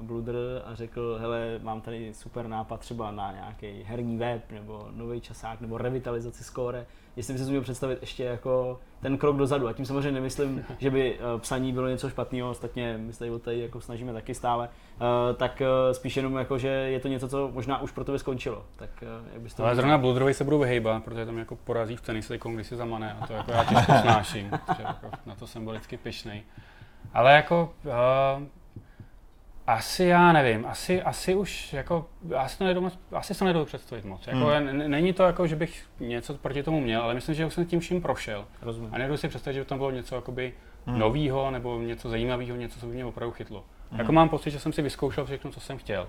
Bludr a řekl, hele, mám tady super nápad třeba na nějaký herní web, nebo nový časák, nebo revitalizaci skóre. Jestli by si uměl představit ještě jako ten krok dozadu. A tím samozřejmě nemyslím, že by psaní bylo něco špatného, ostatně my se tady jako snažíme taky stále, tak spíš jenom jako, že je to něco, co možná už pro tebe skončilo. Tak, jak bys to ale zrovna Bludrovi se budou vyhejbat, protože tam jako porazí v tenise, když si zamane a to jako já těžko snáším, jako na to jsem byl vždycky pyšnej. Ale jako asi já nevím, asi už jako, asi se nedou představit moc. Jako, není to jako, že bych něco proti tomu měl, ale myslím, že už jsem tím vším prošel. Rozumím. A nedou si představit, že by tam bylo něco jakoby novýho nebo něco zajímavého, něco, co by mě opravdu chytlo. Jako mám pocit, že jsem si vyzkoušel všechno, co jsem chtěl.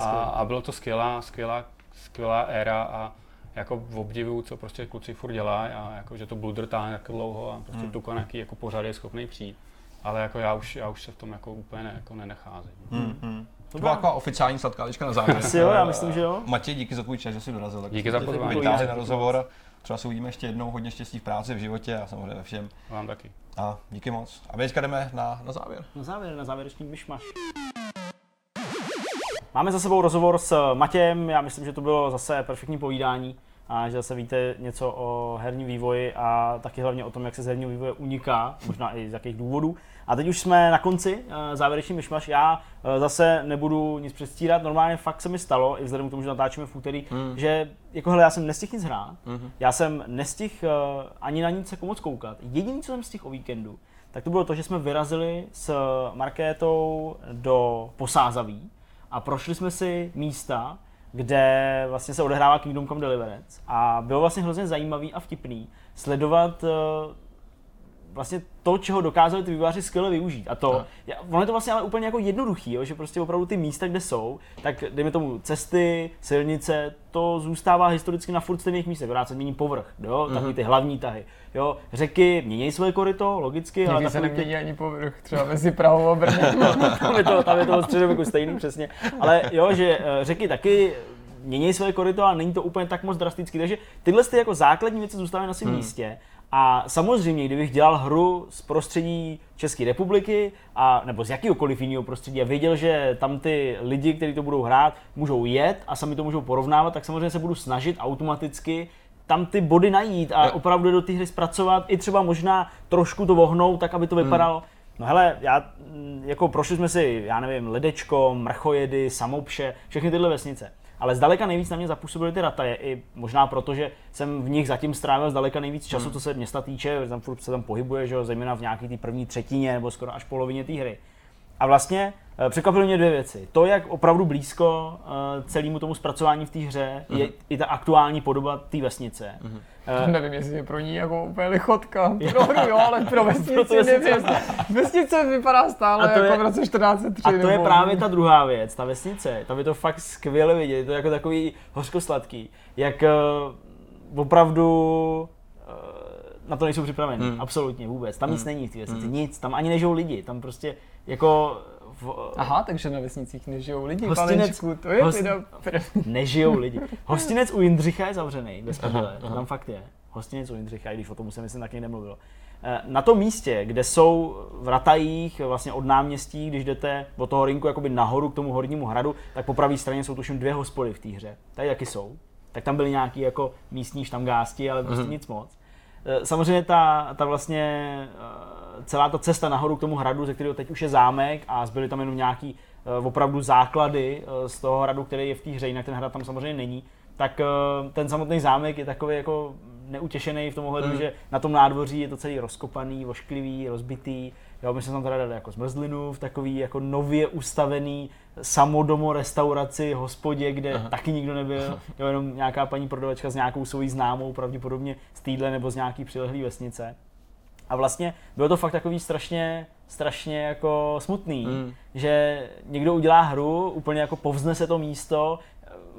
A bylo to skvělá éra a jako obdivuju, co prostě kluci furt dělají a jako, že to Bludr táhne tak dlouho a prostě Tukan nějaký jako pořád je schopný přijít. Ale jako já už se v tom jako úplně jako nenacházím. To byla taková oficiální sladkálička na závěr. Asi jo, já myslím, že jo. Matěj, díky za tvůj čas, že jsi dorazil. Díky za pozvání. Vytáhli na rozhovor. Třeba se uvidíme ještě jednou, hodně štěstí v práci, v životě a samozřejmě ve všem. Vám taky. A díky moc. A my teďka jdeme na závěr. Na závěrečný myšmaš. Máme za sebou rozhovor s Matějem, já myslím, že to bylo zase perfektní povídání a že zase víte něco o herním vývoji a taky hlavně o tom, jak se z herního vývoje uniká, možná i z jakých důvodů. A teď už jsme na konci, závěrečný myšmaš. Já zase nebudu nic předstírat, normálně fakt se mi stalo, i vzhledem k tomu, že natáčíme v úterý, že jako hele, já jsem nestihl nic hrát, já jsem nestihl ani na nic jako moc koukat. Jediné, co jsem stihl o víkendu, tak to bylo to, že jsme vyrazili s Markétou do Posázaví a prošli jsme si místa, kde vlastně se odehrává Kingdom Come Deliverance a bylo vlastně hrozně zajímavý a vtipný sledovat vlastně to, čeho dokázali ty vývojáři skvěle využít. A to, ono je to vlastně ale úplně jako jednoduchý, jo, že prostě opravdu ty místa, kde jsou, tak dejme tomu cesty, silnice, to zůstává historicky na furt stejných místech, akorát se mění povrch, jo, takový ty hlavní tahy. Jo, řeky mění svoje koryto, logicky, ale se nemění ani povrch, třeba mezi Prahou a Brnem. Tam je to od středověku stejný, přesně. Ale jo, že řeky taky mění svoje koryto, ale není to úplně tak moc drastický, takže tyhle ty jako základní věci zůstávají na svém místě. A samozřejmě, kdybych dělal hru z prostředí České republiky a nebo z jakýhokoliv jiného prostředí a věděl, že tam ty lidi, kteří to budou hrát, můžou jet a sami to můžou porovnávat, tak samozřejmě se budu snažit automaticky tam ty body najít a opravdu do té hry zpracovat i třeba možná trošku to vohnout, tak aby to vypadalo. No hele, já jako prošli jsme si, já nevím, Ledečko, Mrchojedy, Samopše, všechny tyhle vesnice. Ale zdaleka nejvíc na mě zapůsobily ty rataje, i možná proto, že jsem v nich zatím strávil zdaleka nejvíc času, co se města týče, protože tam furt se tam pohybuje, že jo, zejména v nějaké té první třetině nebo skoro až polovině té hry. A vlastně překvapily mě dvě věci. To, jak opravdu blízko celému tomu zpracování v té hře je i ta aktuální podoba té vesnice. Nevím, jestli je pro ní jako úplně lichotka. Pro hru jo, ale pro vesnici nevím. Vesnice vypadá stále jako v roce 1403. A to je právě ta druhá věc, ta vesnice. Tam je to fakt skvěle vidět, je to jako takový hořkosladký. Jak opravdu na to nejsou připraveni, absolutně vůbec. Tam nic není v té vesnici, nic. Tam ani nežijou lidi, tam prostě jako... Aha, takže na vesnicích nežijou lidi, panečku, to je nežijou lidi. Hostinec u Jindřicha je zavřený, bez prdele, tam fakt je. Hostinec u Jindřicha, i když o tom se myslím taky nemluvilo. Na tom místě, kde jsou v ratajích, vlastně od náměstí, když jdete od toho rynku jakoby nahoru k tomu hornímu hradu, tak po pravé straně jsou tuším dvě hospody v té hře. Tady taky jsou. Tak tam byly nějaký jako místní štamgásti, ale prostě nic moc. Samozřejmě ta vlastně celá ta cesta nahoru k tomu hradu, ze kterého teď už je zámek a zbyly tam jenom nějaký opravdu základy z toho hradu, který je v té hře, jinak ten hrad tam samozřejmě není, tak ten samotný zámek je takový jako neutěšený v tom ohledu, že na tom nádvoří je to celý rozkopaný, ošklivý, rozbitý. Jo, my jsme tam teda dali jako zmrzlinu v takový jako nově ustavený samodomo restauraci, hospodě, kde taky nikdo nebyl, jo, jenom nějaká paní prodavačka s nějakou svojí známou, pravděpodobně z týdle nebo z nějaký přilehlý vesnice. A vlastně bylo to fakt takový strašně jako smutný, že někdo udělá hru, úplně jako povznese to místo,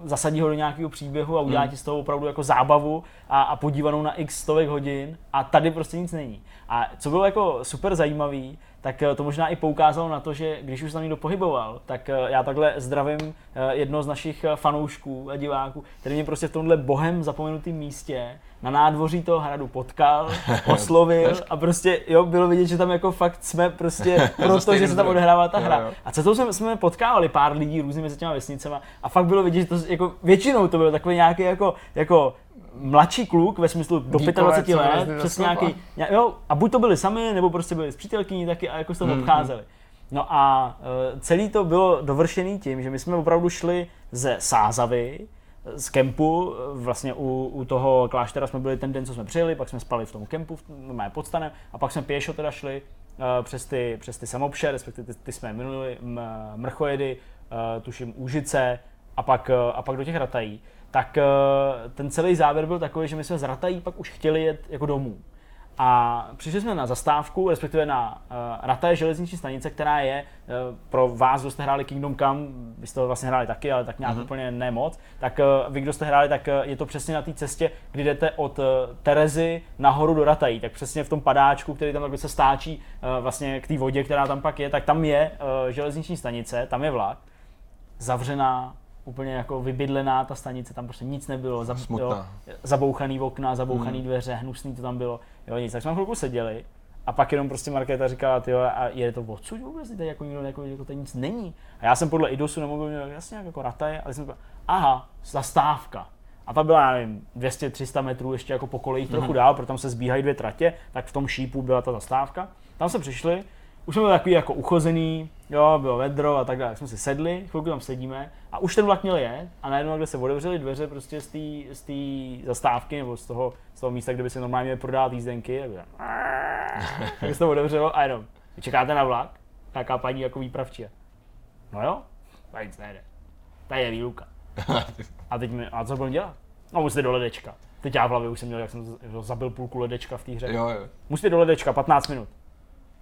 zasadí ho do nějakého příběhu a udělá ti z toho opravdu jako zábavu a podívanou na x stovek hodin a tady prostě nic není. A co bylo jako super zajímavý, tak to možná i poukázalo na to, že když už se tam někdo pohyboval, tak já takhle zdravím jednoho z našich fanoušků a diváků, který mě prostě v tomhle bohem zapomenutém místě na nádvoří toho hradu potkal, oslovil a prostě jo, bylo vidět, že tam jako fakt jsme prostě proto, že se tam odehrává ta hra. A cestou jsme potkávali pár lidí různými se těma vesnicema a fakt bylo vidět, že to jako většinou to byl takový nějaký jako mladší kluk ve smyslu do 25 let, přes nějaký, jo, a buď to byli sami, nebo prostě byli s přítelkyní taky a jako se to obcházeli. No a celý to bylo dovršený tím, že my jsme opravdu šli ze Sázavy, z kempu, vlastně u toho kláštera jsme byli ten den, co jsme přijeli, pak jsme spali v tom kempu, pod stanem, a pak jsme pěšo teda šli přes ty samopše, respektive ty jsme minuli Mrchojedy, tuším Úžice a pak do těch Ratají. Tak ten celý závěr byl takový, že my jsme z Ratají pak už chtěli jet jako domů. A přišli jsme na zastávku, respektive na Rataje železniční stanice, která je pro vás, kdo jste hráli Kingdom Come, vy jste to vlastně hráli taky, ale tak nějak úplně nemoc, tak vy, kdo jste hráli, tak je to přesně na té cestě, kdy jdete od Terezy nahoru do Ratají, tak přesně v tom padáčku, který tam takhle se stáčí vlastně k té vodě, která tam pak je, tak tam je železniční stanice, tam je vlak, zavřená, úplně jako vybydlená ta stanice, tam prostě nic nebylo, zabouchaný okna, zabouchaný dveře, hnusný to tam bylo, jo, nic, tak jsme chvilku seděli a pak jenom prostě Markéta říkala, tyjo, a jede to odsud vůbec, tady jako nikdo, jako tady nic není. A já jsem podle IDOSu nemohl mít jasně, jako Rataje, ale jsem říkal, aha, zastávka. A ta byla, já nevím, 200-300 metrů ještě jako po kolejích trochu dál, protože tam se zbíhají dvě tratě, tak v tom šípu byla ta zastávka, tam se přišli. Už jsme byli takový jako uchozený, jo, bylo vedro a tak dále, jsme si sedli, chvilku tam sedíme a už ten vlak měl jet a najednou kde se otevřely dveře prostě z té zastávky nebo z toho místa, kde by se normálně měli prodávat jízdenky, tak se to otevřelo a jenom, vy čekáte na vlak, taká paní jako výpravčí. No jo, tady nic nejde, tady je výluka. A teď mi, a co budeme dělat? No musíte do ledečka, teď já v hlavě už jsem měl, jak jsem zabil půlku ledečka v té hře. Musíte do ledečka, 15 minut.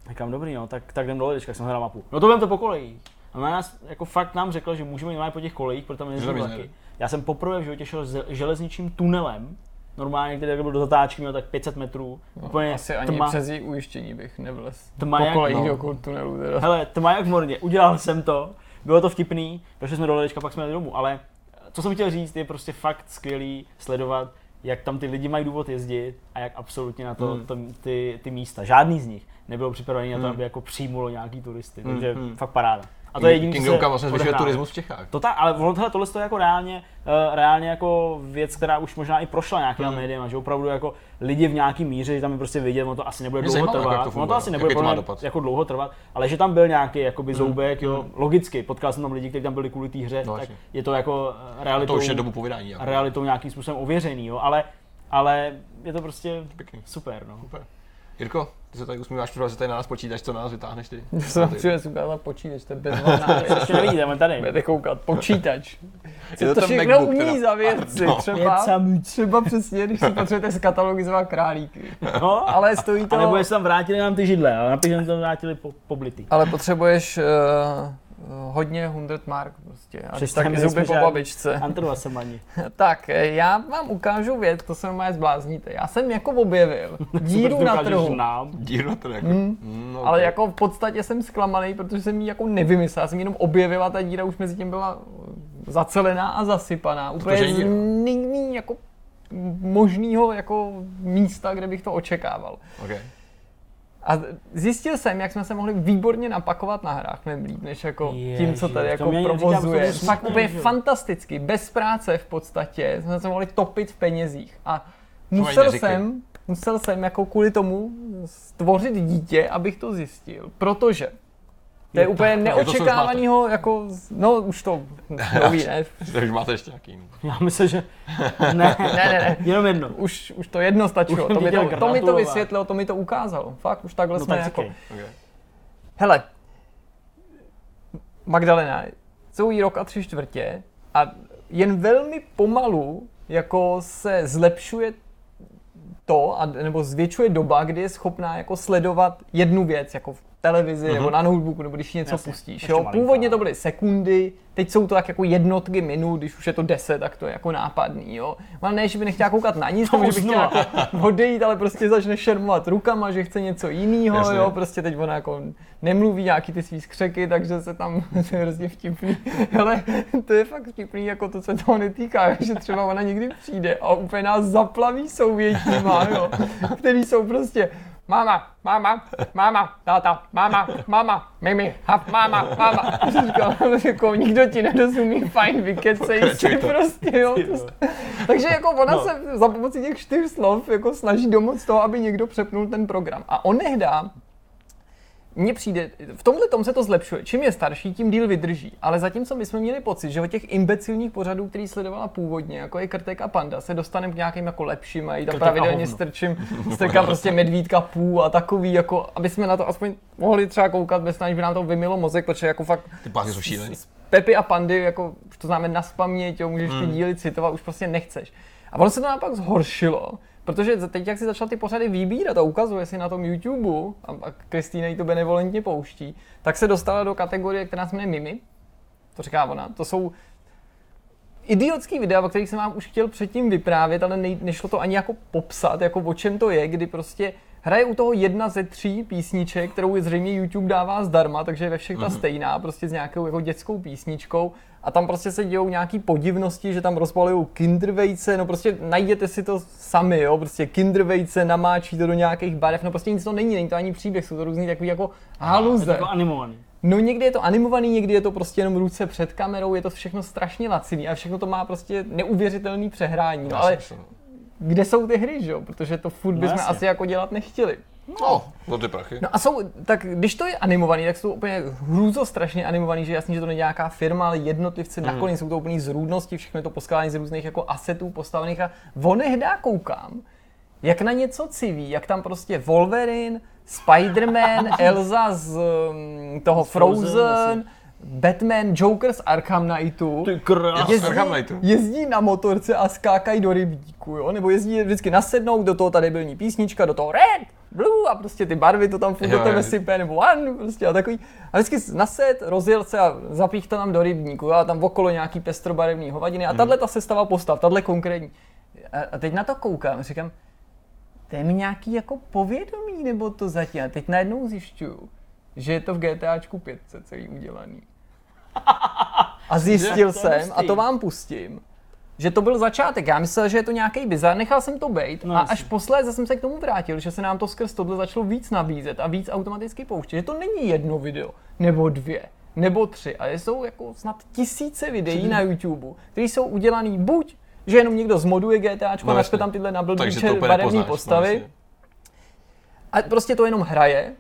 Říkám, dobrý, no, tak jdem do ledečka, jsem hledal mapu. No to budeme to po kolejích. A nás jako fakt nám řekl, že můžeme jít po těch kolejích, protože tam nejsou vlaky. Já jsem poprvé v životě šel s železničním tunelem, normálně, který byl do zatáčky, měl tak 500 metrů. No, úplně asi ani přes její ujištění bych nevlez. Po kolejích okolo tunelu teda. Hele, tma jak v morně, udělal jsem to, bylo to vtipný, došli jsme do ledečka, pak jsme jeli domů, ale co jsem chtěl říct, je prostě fakt skvělý sledovat, jak tam ty lidi mají důvod jezdit a jak absolutně na to ty místa, žádný z nich nebylo připravený na to, aby jako přijmulo nějaký turisty, takže fakt paráda. A to je jediný, Kingdom Come vlastně zvyšuje turismus v Čechách. Ale tohle je jako reálně jako věc, která už možná i prošla nějakým médiem, že opravdu jako lidi v nějaký míře, že tam je prostě vidět, ono to asi nebude dlouho trvat. Ono to asi nebude jako dlouho trvat, ale že tam byl nějaký jakoby zoubek, jo, logicky, potkal jsem tam lidi, kteří tam byli kvůli té hře, tak je to jako realitou. To už je dobu povídání. Realitou nějakým způsobem ověřený, jo, ale je to prostě super, no. Jirko, ty se tady usmíváš, protože tady na nás počítač, co na nás vytáhneš ty? To jsem přines ukázal počítač, to je bezvadná. Ještě nevidíte, on tady. Budete koukat, počítač. Co to všechno MacBook, umí teda za věci, třeba přesně, když si potřebujete zkatalogizovat králíky. No, ale stojí to... A nebo jestli tam vrátili nám ty židle, ale napiš, že tam vrátili poblity. Ale potřebuješ... hodně 100 mark prostě. A taky zuby po babičce. Antrova jsem ani. Tak, já vám ukážu věc, to se normálně zblázníte. Já jsem jako objevil díru na trhu. Díru na trhu. Okay. Ale jako v podstatě jsem zklamaný, protože jsem ji jako nevymyslel. Já jsem jenom objevila, ta díra už mezi tím byla zacelená a zasypaná. Úplně nejméně jako možného jako místa, kde bych to očekával. Okay. A zjistil jsem, jak jsme se mohli výborně napakovat na hrách, nemlíp, než jako tím, co tady jako provozuje. Fakt úplně fantasticky, bez práce v podstatě, jsme se mohli topit v penězích. A musel jsem jako kvůli tomu stvořit dítě, abych to zjistil, protože to je úplně neočekávanýho, jako, no už to nový, ne? Takže máte ještě nějaký jiný. Já myslím, že ne, jenom jedno. Už to jedno stačilo, už to mi to vysvětlilo, to mi to ukázalo, fakt, už takhle no, jsme tak jako. Okay. Hele, Magdalena, celý rok a 3/4 a jen velmi pomalu jako se zlepšuje to, nebo zvětšuje doba, kdy je schopná jako sledovat jednu věc, jako televizi nebo na notebooku, nebo když něco pustíš. Jo? Původně to byly sekundy, teď jsou to tak jako jednotky minut, když už je to 10, tak to je jako nápadný. Jo? Ale ne, že by nechtěla koukat na nic, nebo že by chtěla jako odejít, ale prostě začne šermovat rukama, že chce něco jiného. Jo? Prostě teď ona jako nemluví nějaký ty svý skřeky, takže se tam to je hrozně vtipný. Ale to je fakt vtipný, jako to se toho netýká, že třeba ona někdy přijde a úplně nás zaplaví souvětíma, který jsou prostě Máma, táta, máma, mimi, máma. A jsem říkal, jako nikdo ti nedozumí, fajn, vykecej si prostě, jo. Takže jako ona se za pomocí těch 4 slov jako snaží domoct toho, aby někdo přepnul ten program. A onehdá, mně přijde, v tomhle tom se to zlepšuje. Čím je starší, tím díl vydrží. Ale zatímco my jsme měli pocit, že od těch imbecilních pořadů, který sledovala původně, jako je Krtek a Panda, se dostaneme k nějakým jako lepším a jít a pravidelně strkám prostě Medvídka Pů a takový, jako, aby jsme na to aspoň mohli třeba koukat, bez námi by nám to vymilo mozek, protože jako fakt... Ty pány jsou šílený. Pepy a Pandy, jako už to známe nazpaměť, jo, můžeš ty díly citovat, už prostě nechceš. A ono se to naopak zhoršilo. Protože teď, jak si začal ty pořady vybírat a ukazuje si na tom YouTube, a Kristýna jí to benevolentně pouští, tak se dostala do kategorie, která se jmenuje Mimi. To říká ona. To jsou idiotský videa, o kterých jsem vám už chtěl předtím vyprávět, ale nešlo to ani jako popsat, jako o čem to je, kdy prostě hraje u toho 1 ze 3 písniček, kterou zřejmě YouTube dává zdarma, takže je ve všech ta stejná, prostě s nějakou jako dětskou písničkou. A tam prostě se dějou nějaký podivnosti, že tam rozbalují kindervejce, no prostě najděte si to sami, jo, prostě kindervejce, namáčí to do nějakých barev, no prostě nic to není to ani příběh, jsou to různý takový jako haluze. Jako animovaný. No někdy je to animovaný, někdy je to prostě jenom ruce před kamerou, je to všechno strašně laciný a všechno to má prostě neuvěřitelný přehrání, no, ale kde jsou ty hry, že jo, protože to furt bychom asi jako dělat nechtěli. No ty prachy. No a jsou, tak když to je animovaný, tak jsou to úplně hrůzostrašně animovaný, že jasně, že to není nějaká firma, ale jednotlivci nakonec jsou to úplný zrůdnosti, všechno je to poskládané z různých jako asetů postavených a onehdá koukám, jak na něco civí, jak tam prostě Wolverine, Spider-Man, Elsa z toho Frozen Batman, Joker z Arkham Knightu, jezdí na motorce a skákají do rybníku, jo? Nebo jezdí vždycky nasednout, do toho tady debilní písnička, do toho red, blue a prostě ty barvy to tam furt do tebe sype, nebo one prostě a takový. A vždycky nased, rozjel se a zapích to tam do rybníku, jo? A tam okolo nějaký pestrobarevný hovadiny a tahle ta sestava postav, tahle konkrétní. A teď na to koukám, říkám, to je mi nějaký jako povědomí, nebo to zatím, a teď najednou zjišťuju, že je to v GTAčku 5 celý udělaný. A zjistil jsem, a to vám pustím, že to byl začátek. Já myslel, že je to nějaký bizar, nechal jsem to bejt a až posléze jsem se k tomu vrátil, že se nám to skrz tohle začalo víc nabízet a víc automaticky pouštět, že to není jedno video, nebo 2, nebo 3, ale jsou jako snad tisíce videí na YouTube, které jsou udělaný buď, že jenom někdo zmoduje GTAčko a našli tam tyhle nablbíče barevné postavy, a prostě to jenom hraje.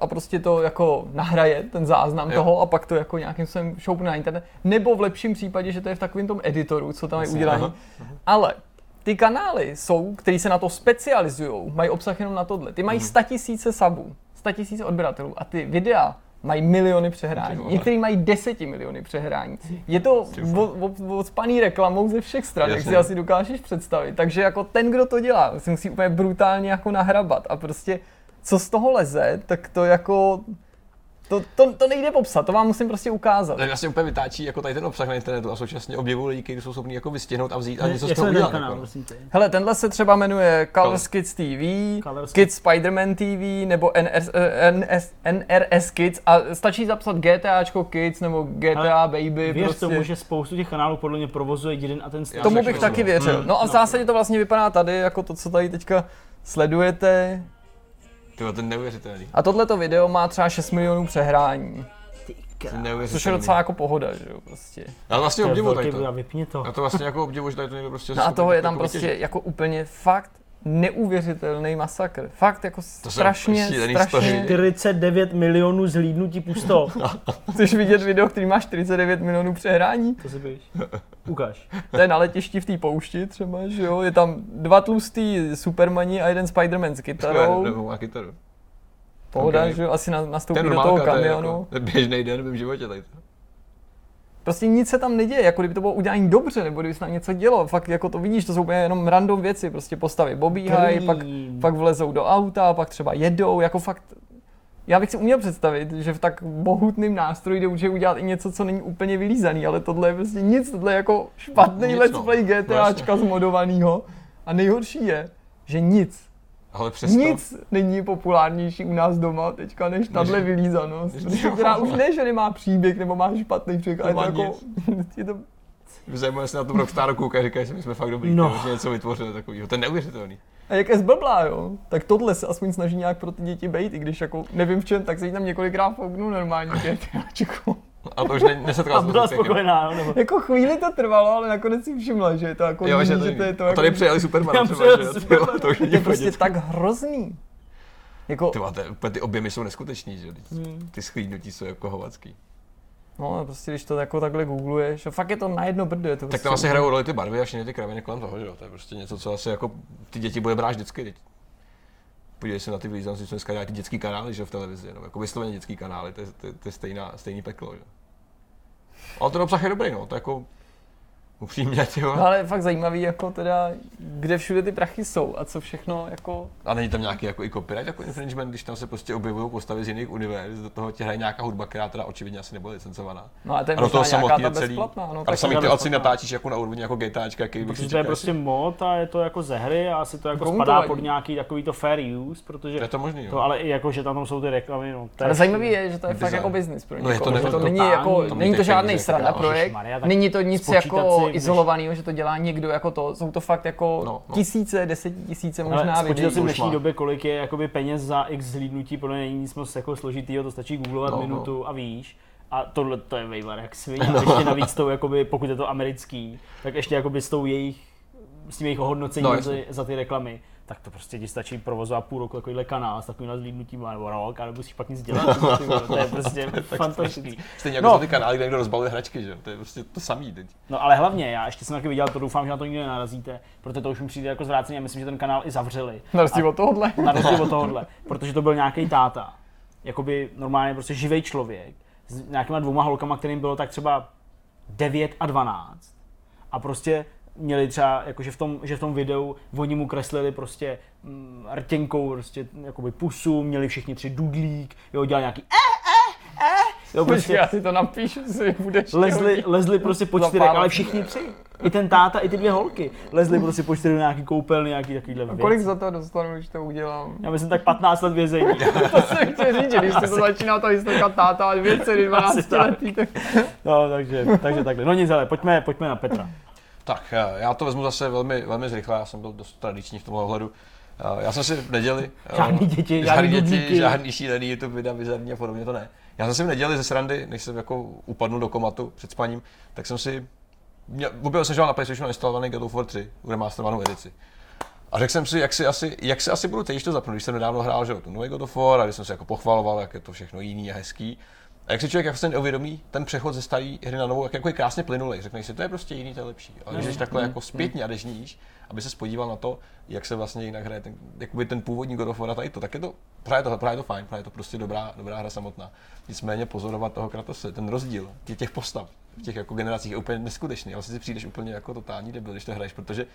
A prostě to jako nahraje ten záznam toho a pak to jako nějakým způsobem šoupne na internet. Nebo v lepším případě, že to je v takovém tom editoru, co tam je udělané. Ale Ty kanály jsou, který se na to specializují, mají obsah jenom na tohle. Ty mají 100 000 subů, 100 000 odběratelů a ty videa mají miliony přehrání. Některý mají 10 miliony přehrání. Je to odspaný reklamou ze všech stran, jak si asi dokážeš představit. Takže jako ten, kdo to dělá, se musí úplně brutálně jako nahrabat a prostě co z toho leze, tak to jako... To nejde popsat, to vám musím prostě ukázat. Tak vlastně úplně vytáčí jako tady ten obsah na internetu a současně objevují lidi, kteří jsou schopní jako vystihnout a vzít a něco z toho udělat. Hele, tenhle se třeba jmenuje Colors Kids TV, Kids Spider-Man TV nebo NRS Kids a stačí zapsat GTAčko Kids nebo GTA Baby. Věř prostě tomu, že spoustu těch kanálů podle mě provozuje jeden a ten stejný. Tomu bych taky věřil. No a v zásadě to vlastně vypadá tady jako to, co tady teďka sledujete. Tyvo, to je neuvěřitelný. A tohleto video má třeba 6 milionů přehrání. Což je docela jako pohoda, že jo, prostě. Já vlastně obdivu tady to. Já to vlastně jako obdivu, že tady to někdo prostě... No a toho je tam prostě jako úplně fakt neuvěřitelný masakr. Fakt jako strašně... 49 milionů zhlídnutí pusto. Chceš vidět video, který má 49 milionů přehrání? To si běž. Ukáž. To je na letišti v té poušti třeba, že jo? Je tam 2 tlustý Supermani a jeden Spider-Man s kytarou. Kytaru. Pohoda, okay. Že jo? Asi nastoupí do toho kamionu. To je běžný den v mém životě tady. Prostě nic se tam neděje, jako kdyby to bylo udělání dobře, nebo kdyby se tam něco dělo, fakt jako to vidíš, to jsou úplně jenom random věci, prostě postavy bobíhají, pak vlezou do auta, pak třeba jedou, jako fakt... Já bych si uměl představit, že v tak bohutném nástroji jde určitě udělat i něco, co není úplně vylízaný, ale tohle je prostě nic, tohle je jako špatný let's play GTAčka zmodovanýho. A nejhorší je, že nic. Ale přesto... Nic není populárnější u nás doma teďka, než tahle vylízanost, která už ne, že nemá příběh nebo má špatný příběh, ale to jako... Je to... Zajímavé se na tom Rockstaru koukají a říkají, že my jsme fakt dobrý, že něco vytvořili takovýho, to je neuvěřitelný. A jak je zblblá, jo, tak tohle se aspoň snaží nějak pro ty děti bejt, i když jako nevím v čem, tak se jí tam několikrát fouknu normálně GTAčku. A to už nesetkala se. A byla spokojená, nebo? Jako chvíli to trvalo, ale nakonec si všimla, že je to jako... Jo, že to je to jako... Tady přijeli Supermana třeba, že jo? To už není prostě tak hrozný. Jako... Ty objemy jsou neskuteční, že? Ty schlídnutí jsou jako hovacký. No, prostě když to jako takhle googluješ, a fakt je to na jedno brdo, je to prostě... Tak tam asi hrajou roli ty barvy a všechny ty kraviny kolem toho, že jo? To je prostě něco, co asi jako ty děti bude brát vždycky. Podívej se na ty význam, co dneska dělají ty dětský kanály, že v televizi, no, jako vysloveně dětský kanály, to je stejný peklo, že? Ale ten obsah je dobrý, no, to jako upřímně, tyho. No, ale fakt zajímavý, jako teda, kde všude ty prachy jsou a co všechno, jako... A není tam nějaký jako i copyright, jako infringement, když tam se prostě objevují postavy z jiných univerz, do toho tě hraje nějaká hudba, která teda očividně asi nebyla licencovaná. No a to je možná nějaká ta bezplatná, no. A samý ty asi natáčíš jako na úrovni jako GTAčka, jaký bych si říkal. To je prostě mod a je to jako ze hry a asi to jako spadá pod nějaký takový to fair use, protože... Je to možný, to, ale i jako, že tam jsou ty reklamy, no. Ale zajímavý je, že to je fakt jako business pro někoho. Není to žádný sranda projekt, není to nic jako izolovaný, že to dělá někdo jako to, jsou to fakt jako tisíce, 10 000 možná videí. Spočítat si v dnešní době, kolik je jakoby peněz za x zhlídnutí, podle mě není nic moc jako složitýho, to stačí googlovat minutu a víš. A tohle to je vejvar jak svině, ještě navíc tou jakoby, pokud je to americký, tak ještě jakoby s tou jejich, s tím jejich ohodnocením za ty reklamy. Tak to prostě ti stačí provozovat půl roku takovýhle kanál s takovým zhlídnutím, nebo rok, a nebudeš pak nic dělat, to je prostě fantastický. Stejně jako ty kanály, kde někdo rozbaluje hračky, že jo, to je prostě to samý teď. No ale hlavně, já ještě jsem taky viděl, to doufám, že na to nikdy nenarazíte, protože to už mi přijde jako zvrácený a myslím, že ten kanál i zavřeli. Na rozdíl od tohohle, protože to byl nějaký táta, jakoby normálně prostě živej člověk, s nějakýma 2 holkama, kterým bylo tak třeba 9 a 12 a prostě měli třeba, jakože v tom videu oni mu kreslili prostě rtěnkou prostě jakoby pusu, měli všichni 3 dudlík, jo, dělali nějaký jo, prostě já si to napíšu, si budeš lezli prostě po 4, ale všichni 3, i ten táta, i ty 2 holky, lezli prostě po 4 do nějaký koupelny, nějaký takovýhle věc. A kolik za to dostanu, když to udělám? Já myslím tak 15 let vězení. To jsem chtěl říct, že když se to začíná ta historika táta a 12 letý, tak... No, takže takhle. No nic, ale pojďme na Petra. Tak, já to vezmu zase velmi, velmi zrychle, já jsem byl dost tradiční v tomhle ohledu. Já jsem si v neděli... Žádný děti, žádný šílený YouTube videa, bizarní a podobně, to ne. Já jsem si v neděli ze srandy, než jsem jako upadnul do komatu před spaním, tak jsem si... Objevil jsem, že mám na PlayStationu instalovaný God of War 3, remasterovanou edici. A řekl jsem si, jak se asi budu teď to zapnout, když jsem nedávno hrál, že jo, tu nový God of War, a když jsem si jako pochvaloval, jak je to všechno jiný a hezký. A jak si člověk jako se neuvědomí, ten přechod ze starý hry na novou, jako je krásně plynulý. Řekneš si, to je prostě jiný, to je lepší. A když jsi takhle jako zpětně a jdeš níž, aby se podíval na to, jak se vlastně jinak hraje ten původní God of War tady to, tak je to právě to fajn, právě to prostě dobrá hra samotná. Nicméně pozorovat toho Kratose, ten rozdíl těch postav v těch jako generacích je úplně neskutečný. Vlastně si přijdeš úplně jako totální debil, když to hraješ, protože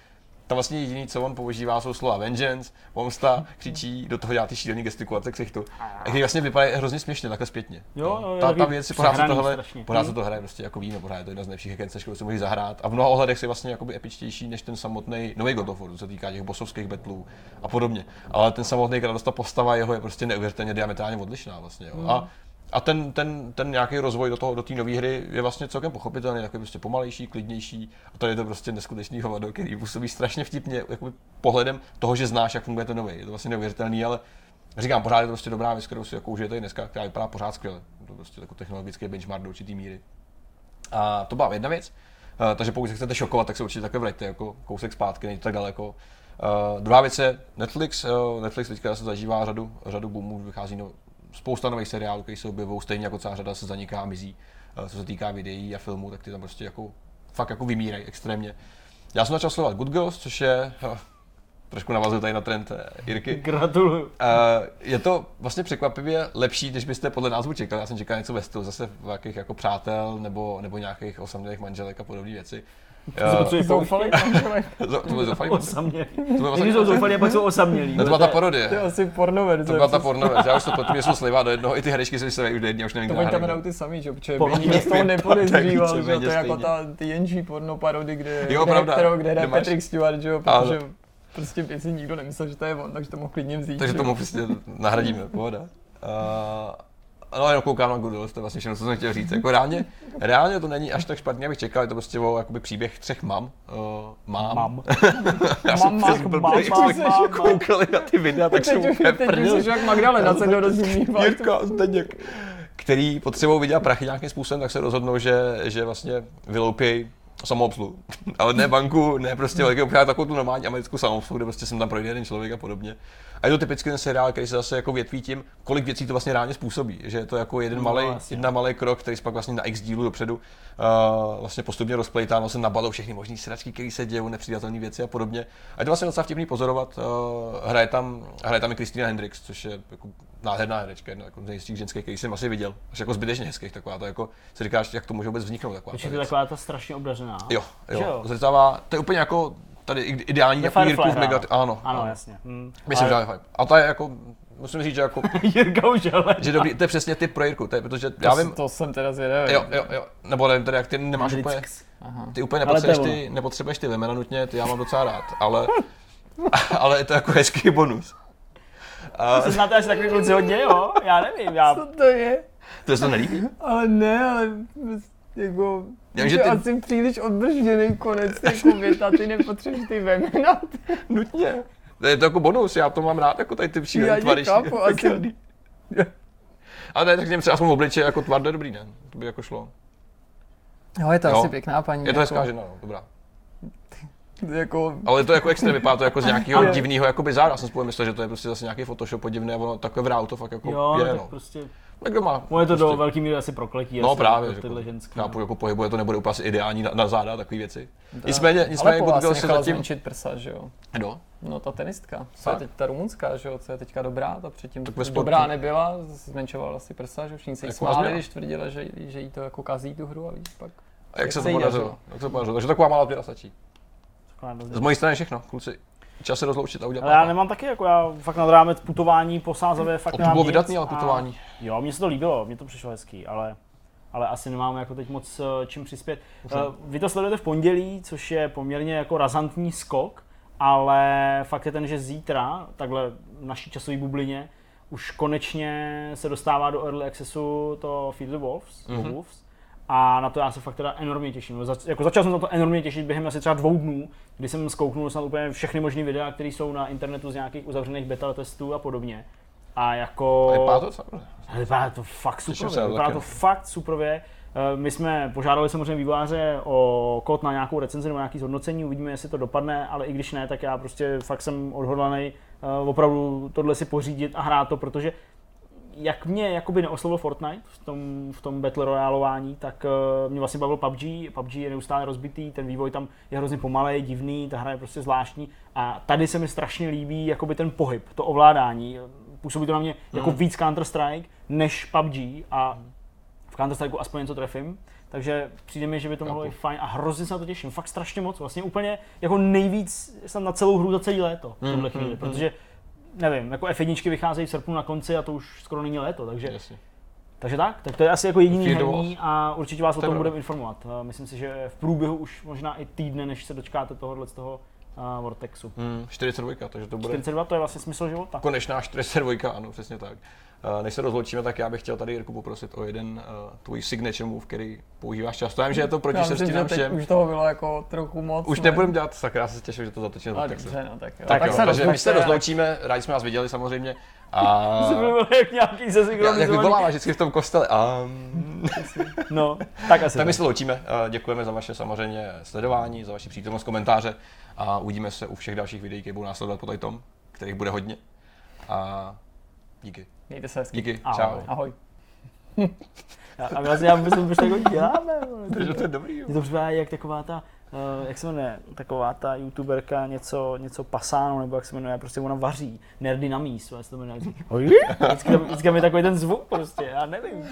tam vlastně jediný, co on používá, jsou slova vengeance, pomsta, křičí, do toho dělá ty šílený gestikulace ksichtu. A když vlastně vypadá hrozně směšně, takhle zpětně. Jo, ta věc si pořád se to hraje prostě jako víno, pořád je to jedna z nejlepších hekence, kterou si můžeš zahrát. A v mnoha ohledech si vlastně jakoby epičtější než ten samotný nový God of War, co se týká těch bossovských battlů a podobně. Ale ten samotný Kratos, ta postava jeho je prostě neuvěřitelně diametrálně odlišná vlastně, jo. A ten nějaký rozvoj do té nové hry je vlastně celkem pochopitelný, takový prostě pomalejší, klidnější. A tady je to prostě neskutečný hovado, který působí strašně vtipně jakoby pohledem toho, že znáš, jak funguje ten nový. Je to vlastně neuvěřitelný, ale říkám, pořád je to prostě dobrá věc, kterou si jako užijete i dneska, která vypadá pořád skvěle. To je prostě takový technologický benchmark do určitý míry. A to byla jedna věc. Takže pokud se chcete šokovat, tak se určitě takhle vraťte jako kousek zpátky, nejde tak daleko. Druhá věc je Netflix. Netflix teďka se zažívá řadu boomů, vychází spousta nových seriálů, které se objevují, stejně jako celá řada se zaniká a mizí. Co se týká videí a filmů, tak ty tam prostě jako fakt jako vymírají extrémně. Já jsem začal sledovat Good Girls, což je trošku navazuju tady na trend Jirky. Gratuluju. Je to vlastně překvapivě lepší, než byste podle názvu čekali. Já jsem čekal něco ve stylu zase nějakých jako přátel nebo nějakých osamělých manželek a podobné věci. Zoufalý manželek? To byl zoufalý manželek. Někdy jsou zoufalí a pak jsou osamělí. To byla ta parodie. To je asi pornoverze. To byla ta pornoverze. Já už to potom jsou slivá do jednoho, i ty herečky se slivá už do jednoho, už nevím, kde hrajou. To oni tam hrajou ty samý, že? Protože by nikdo z toho nepodezříval, že? To je jako ta TNG porno parody, kde hraje Patrick Stewart, že? Protože prostě si nikdo nemyslel, že to je on, takže to mohl klidně vzít. Takže tomu prostě nahradíme, pohoda. No, jenom koukám na Good Girls, to je vlastně všechno, co jsem chtěl říct. Jako reálně to není až tak špatně, abych čekal, je to prostě o jakoby příběh třech mam. Mám. Já jsem přes blbý, jsme koukali na ty videa, tak jsem úplně prdil. Teď jsi jak Magdalena, se dorozumí. Jirka a Zdeněk, který potřebou vidět prachy nějakým způsobem, tak se rozhodnou, že vlastně vyloupějí samoobsluhu. Ale ne banku, ne prostě velký obchod, takovou tu normální americkou samoobsluhu, kde prostě sem tam projde jeden člověk a podobně. A je to typicky ten seriál, který se zase jako větví tím, kolik věcí to vlastně reálně způsobí. Že je to jako jedna malý krok, který se pak vlastně na x dílu dopředu vlastně postupně rozplejtá, no se nabalou všechny možný sračky, které se dějou, nepřijatelné věci a podobně. A je to vlastně docela vtipný pozorovat. Hraje tam i Christina Hendricks, což je jako nádherná herečka, jako z nejistých ženských, který jsem asi viděl. Až jako zbytečně hezkých, taková to jako se říkáš, jak to může vůbec vzniknout taková. Takže taková ta strašně obdařená. Jo. Zřetává, to je úplně jako tady ideální jako Jirku v Megat. Ano, jasně. Myslím, že Firefly. A to je jako, musím říct, že jako Jirka už ale. Že dobrý, to je přesně typ pro Jirku, to je, protože já vím. To jsem teda zvědavý. Jo. Nebo nevím, tady jak ty nemáš úplně. Ty úplně nepotřebuješ ty vemena nutně, ty já mám docela rád, ale je to jako hezký bonus. To se znáte asi takový kluci hodně, jo? Já nevím, Co to je? To se to nelíbí? Ale jako, já že asi příliš odbržděný konec té věta, ty nepotřebuješ ty vemena. Nutně. Je to jako bonus, já to mám rád, jako tady ty příjemný tvary. Já chápu, asi. Ale tady tak něm třeba aspoň v obličeji jako tvardé dobrý, ne? To by jako šlo. Jo, je to asi pěkná paní. Je to hezká žena, no, dobrá. Jako ale je to jako extrém, vypadá to jako z nějakého divného jakoby záda. Já jsem spolu myslel, že to je prostě zase nějaký Photoshop podivné, ono takové vrál to fakt jako jo, je, no. Prostě někdo má. Ono je to prostě do velký míry asi prokletí. No právě, jako, tyhle ženské. Chápu, jako pohybuje to nebude úplně ideální na záda, takové věci. Nicméně jako Google se zatím zmenšit prsa, že jo. Kdo? No ta tenistka, co je teď ta rumunská, že jo, co je teďka dobrá, ta předtím dobrá nebyla, zmenšovala si prsa, že všichni se jí smáli, když tvrdila, že jí to jako kazí tu hru a víc pak. Jak se to podařilo? Takže taková malá pěra stačí. Z mojí strany všechno, kluci. Čas se rozloučit a udělat. Ale já nemám taky, jako já fakt nad rámec putování po Sázavě fakt nemám nic. To bylo vydatný, ale putování. Jo, mně se to líbilo, mně to přišlo hezký, ale asi nemám jako teď moc čím přispět. Vy to sledujete v pondělí, což je poměrně jako razantní skok, ale fakt je ten, že zítra, takhle v naší časové bublině, už konečně se dostává do Early Accessu to Feed the Wolves. A na to já se fakt teda enormně těším. Začal jsem na to enormně těšit během asi třeba 2 dnů, kdy jsem zkouknul snad úplně všechny možné videa, které jsou na internetu z nějakých uzavřených beta testů a podobně. A jako Vypadá to fakt supervě. My jsme požádali samozřejmě vývojáře o kód na nějakou recenzi nebo nějaký zhodnocení, uvidíme, jestli to dopadne, ale i když ne, tak já prostě fakt jsem odhodlaný opravdu tohle si pořídit a hrát to, protože jak mě jakoby neoslovil Fortnite v tom battle royálování, tak mě vlastně bavil PUBG. PUBG je neustále rozbitý, ten vývoj tam je hrozně pomalej, divný, ta hra je prostě zvláštní a tady se mi strašně líbí jakoby ten pohyb, to ovládání. Působí to na mě jako víc Counter-Strike než PUBG a v Counter-Strikeu aspoň něco trefím. Takže přijde mi, že by to mohlo být fajn a hrozně se na to těším, fakt strašně moc, vlastně úplně jako nejvíc jsem na celou hru za celý léto v tomhle chvíli, protože nevím, jako F1 vycházejí v srpnu na konci a to už skoro není léto, takže tak to je asi jako jediný herní a určitě vás o tom budeme informovat. Myslím si, že v průběhu už možná i týdne, než se dočkáte tohohle z toho Vortexu. 42, takže to bude. 42 to je vlastně smysl života. Konečná 42, ano, přesně tak. Než se rozloučíme, tak já bych chtěl tady Jirku poprosit o jeden tvůj signature move, který používáš často. Já vím, že je to proti srštinám všem. Už toho bylo jako trochu moc. Už nebudem dělat, sakra, se těším, že to zatočil. Dobře, no tak jo. Tak jo, takže my se rozloučíme, rádi jsme vás viděli samozřejmě. A jsme byli jak nějaký zesinkronizovaný. Jak vyvolává vždycky v tom kostele. No, tak asi. Tak my se loučíme. Děkujeme za vaše samozřejmě sledování, za vaši přítomnost, komentáře a uvidíme se u všech dalších videí, které budou následovat po tom, kterých bude hodně. A díky. Mějte se hezky. Díky, čau. Ahoj. A vlastně já myslím, že tak děláme. Takže to je dobrý. Jo. Je to připadá jak taková ta, jak se jmenuje, taková ta youtuberka něco pasáno, nebo jak se jmenuje, prostě ona vaří. Nerdy na míst, jestli to jmenuje. Vždycky tam je takový ten zvuk prostě, já nevím.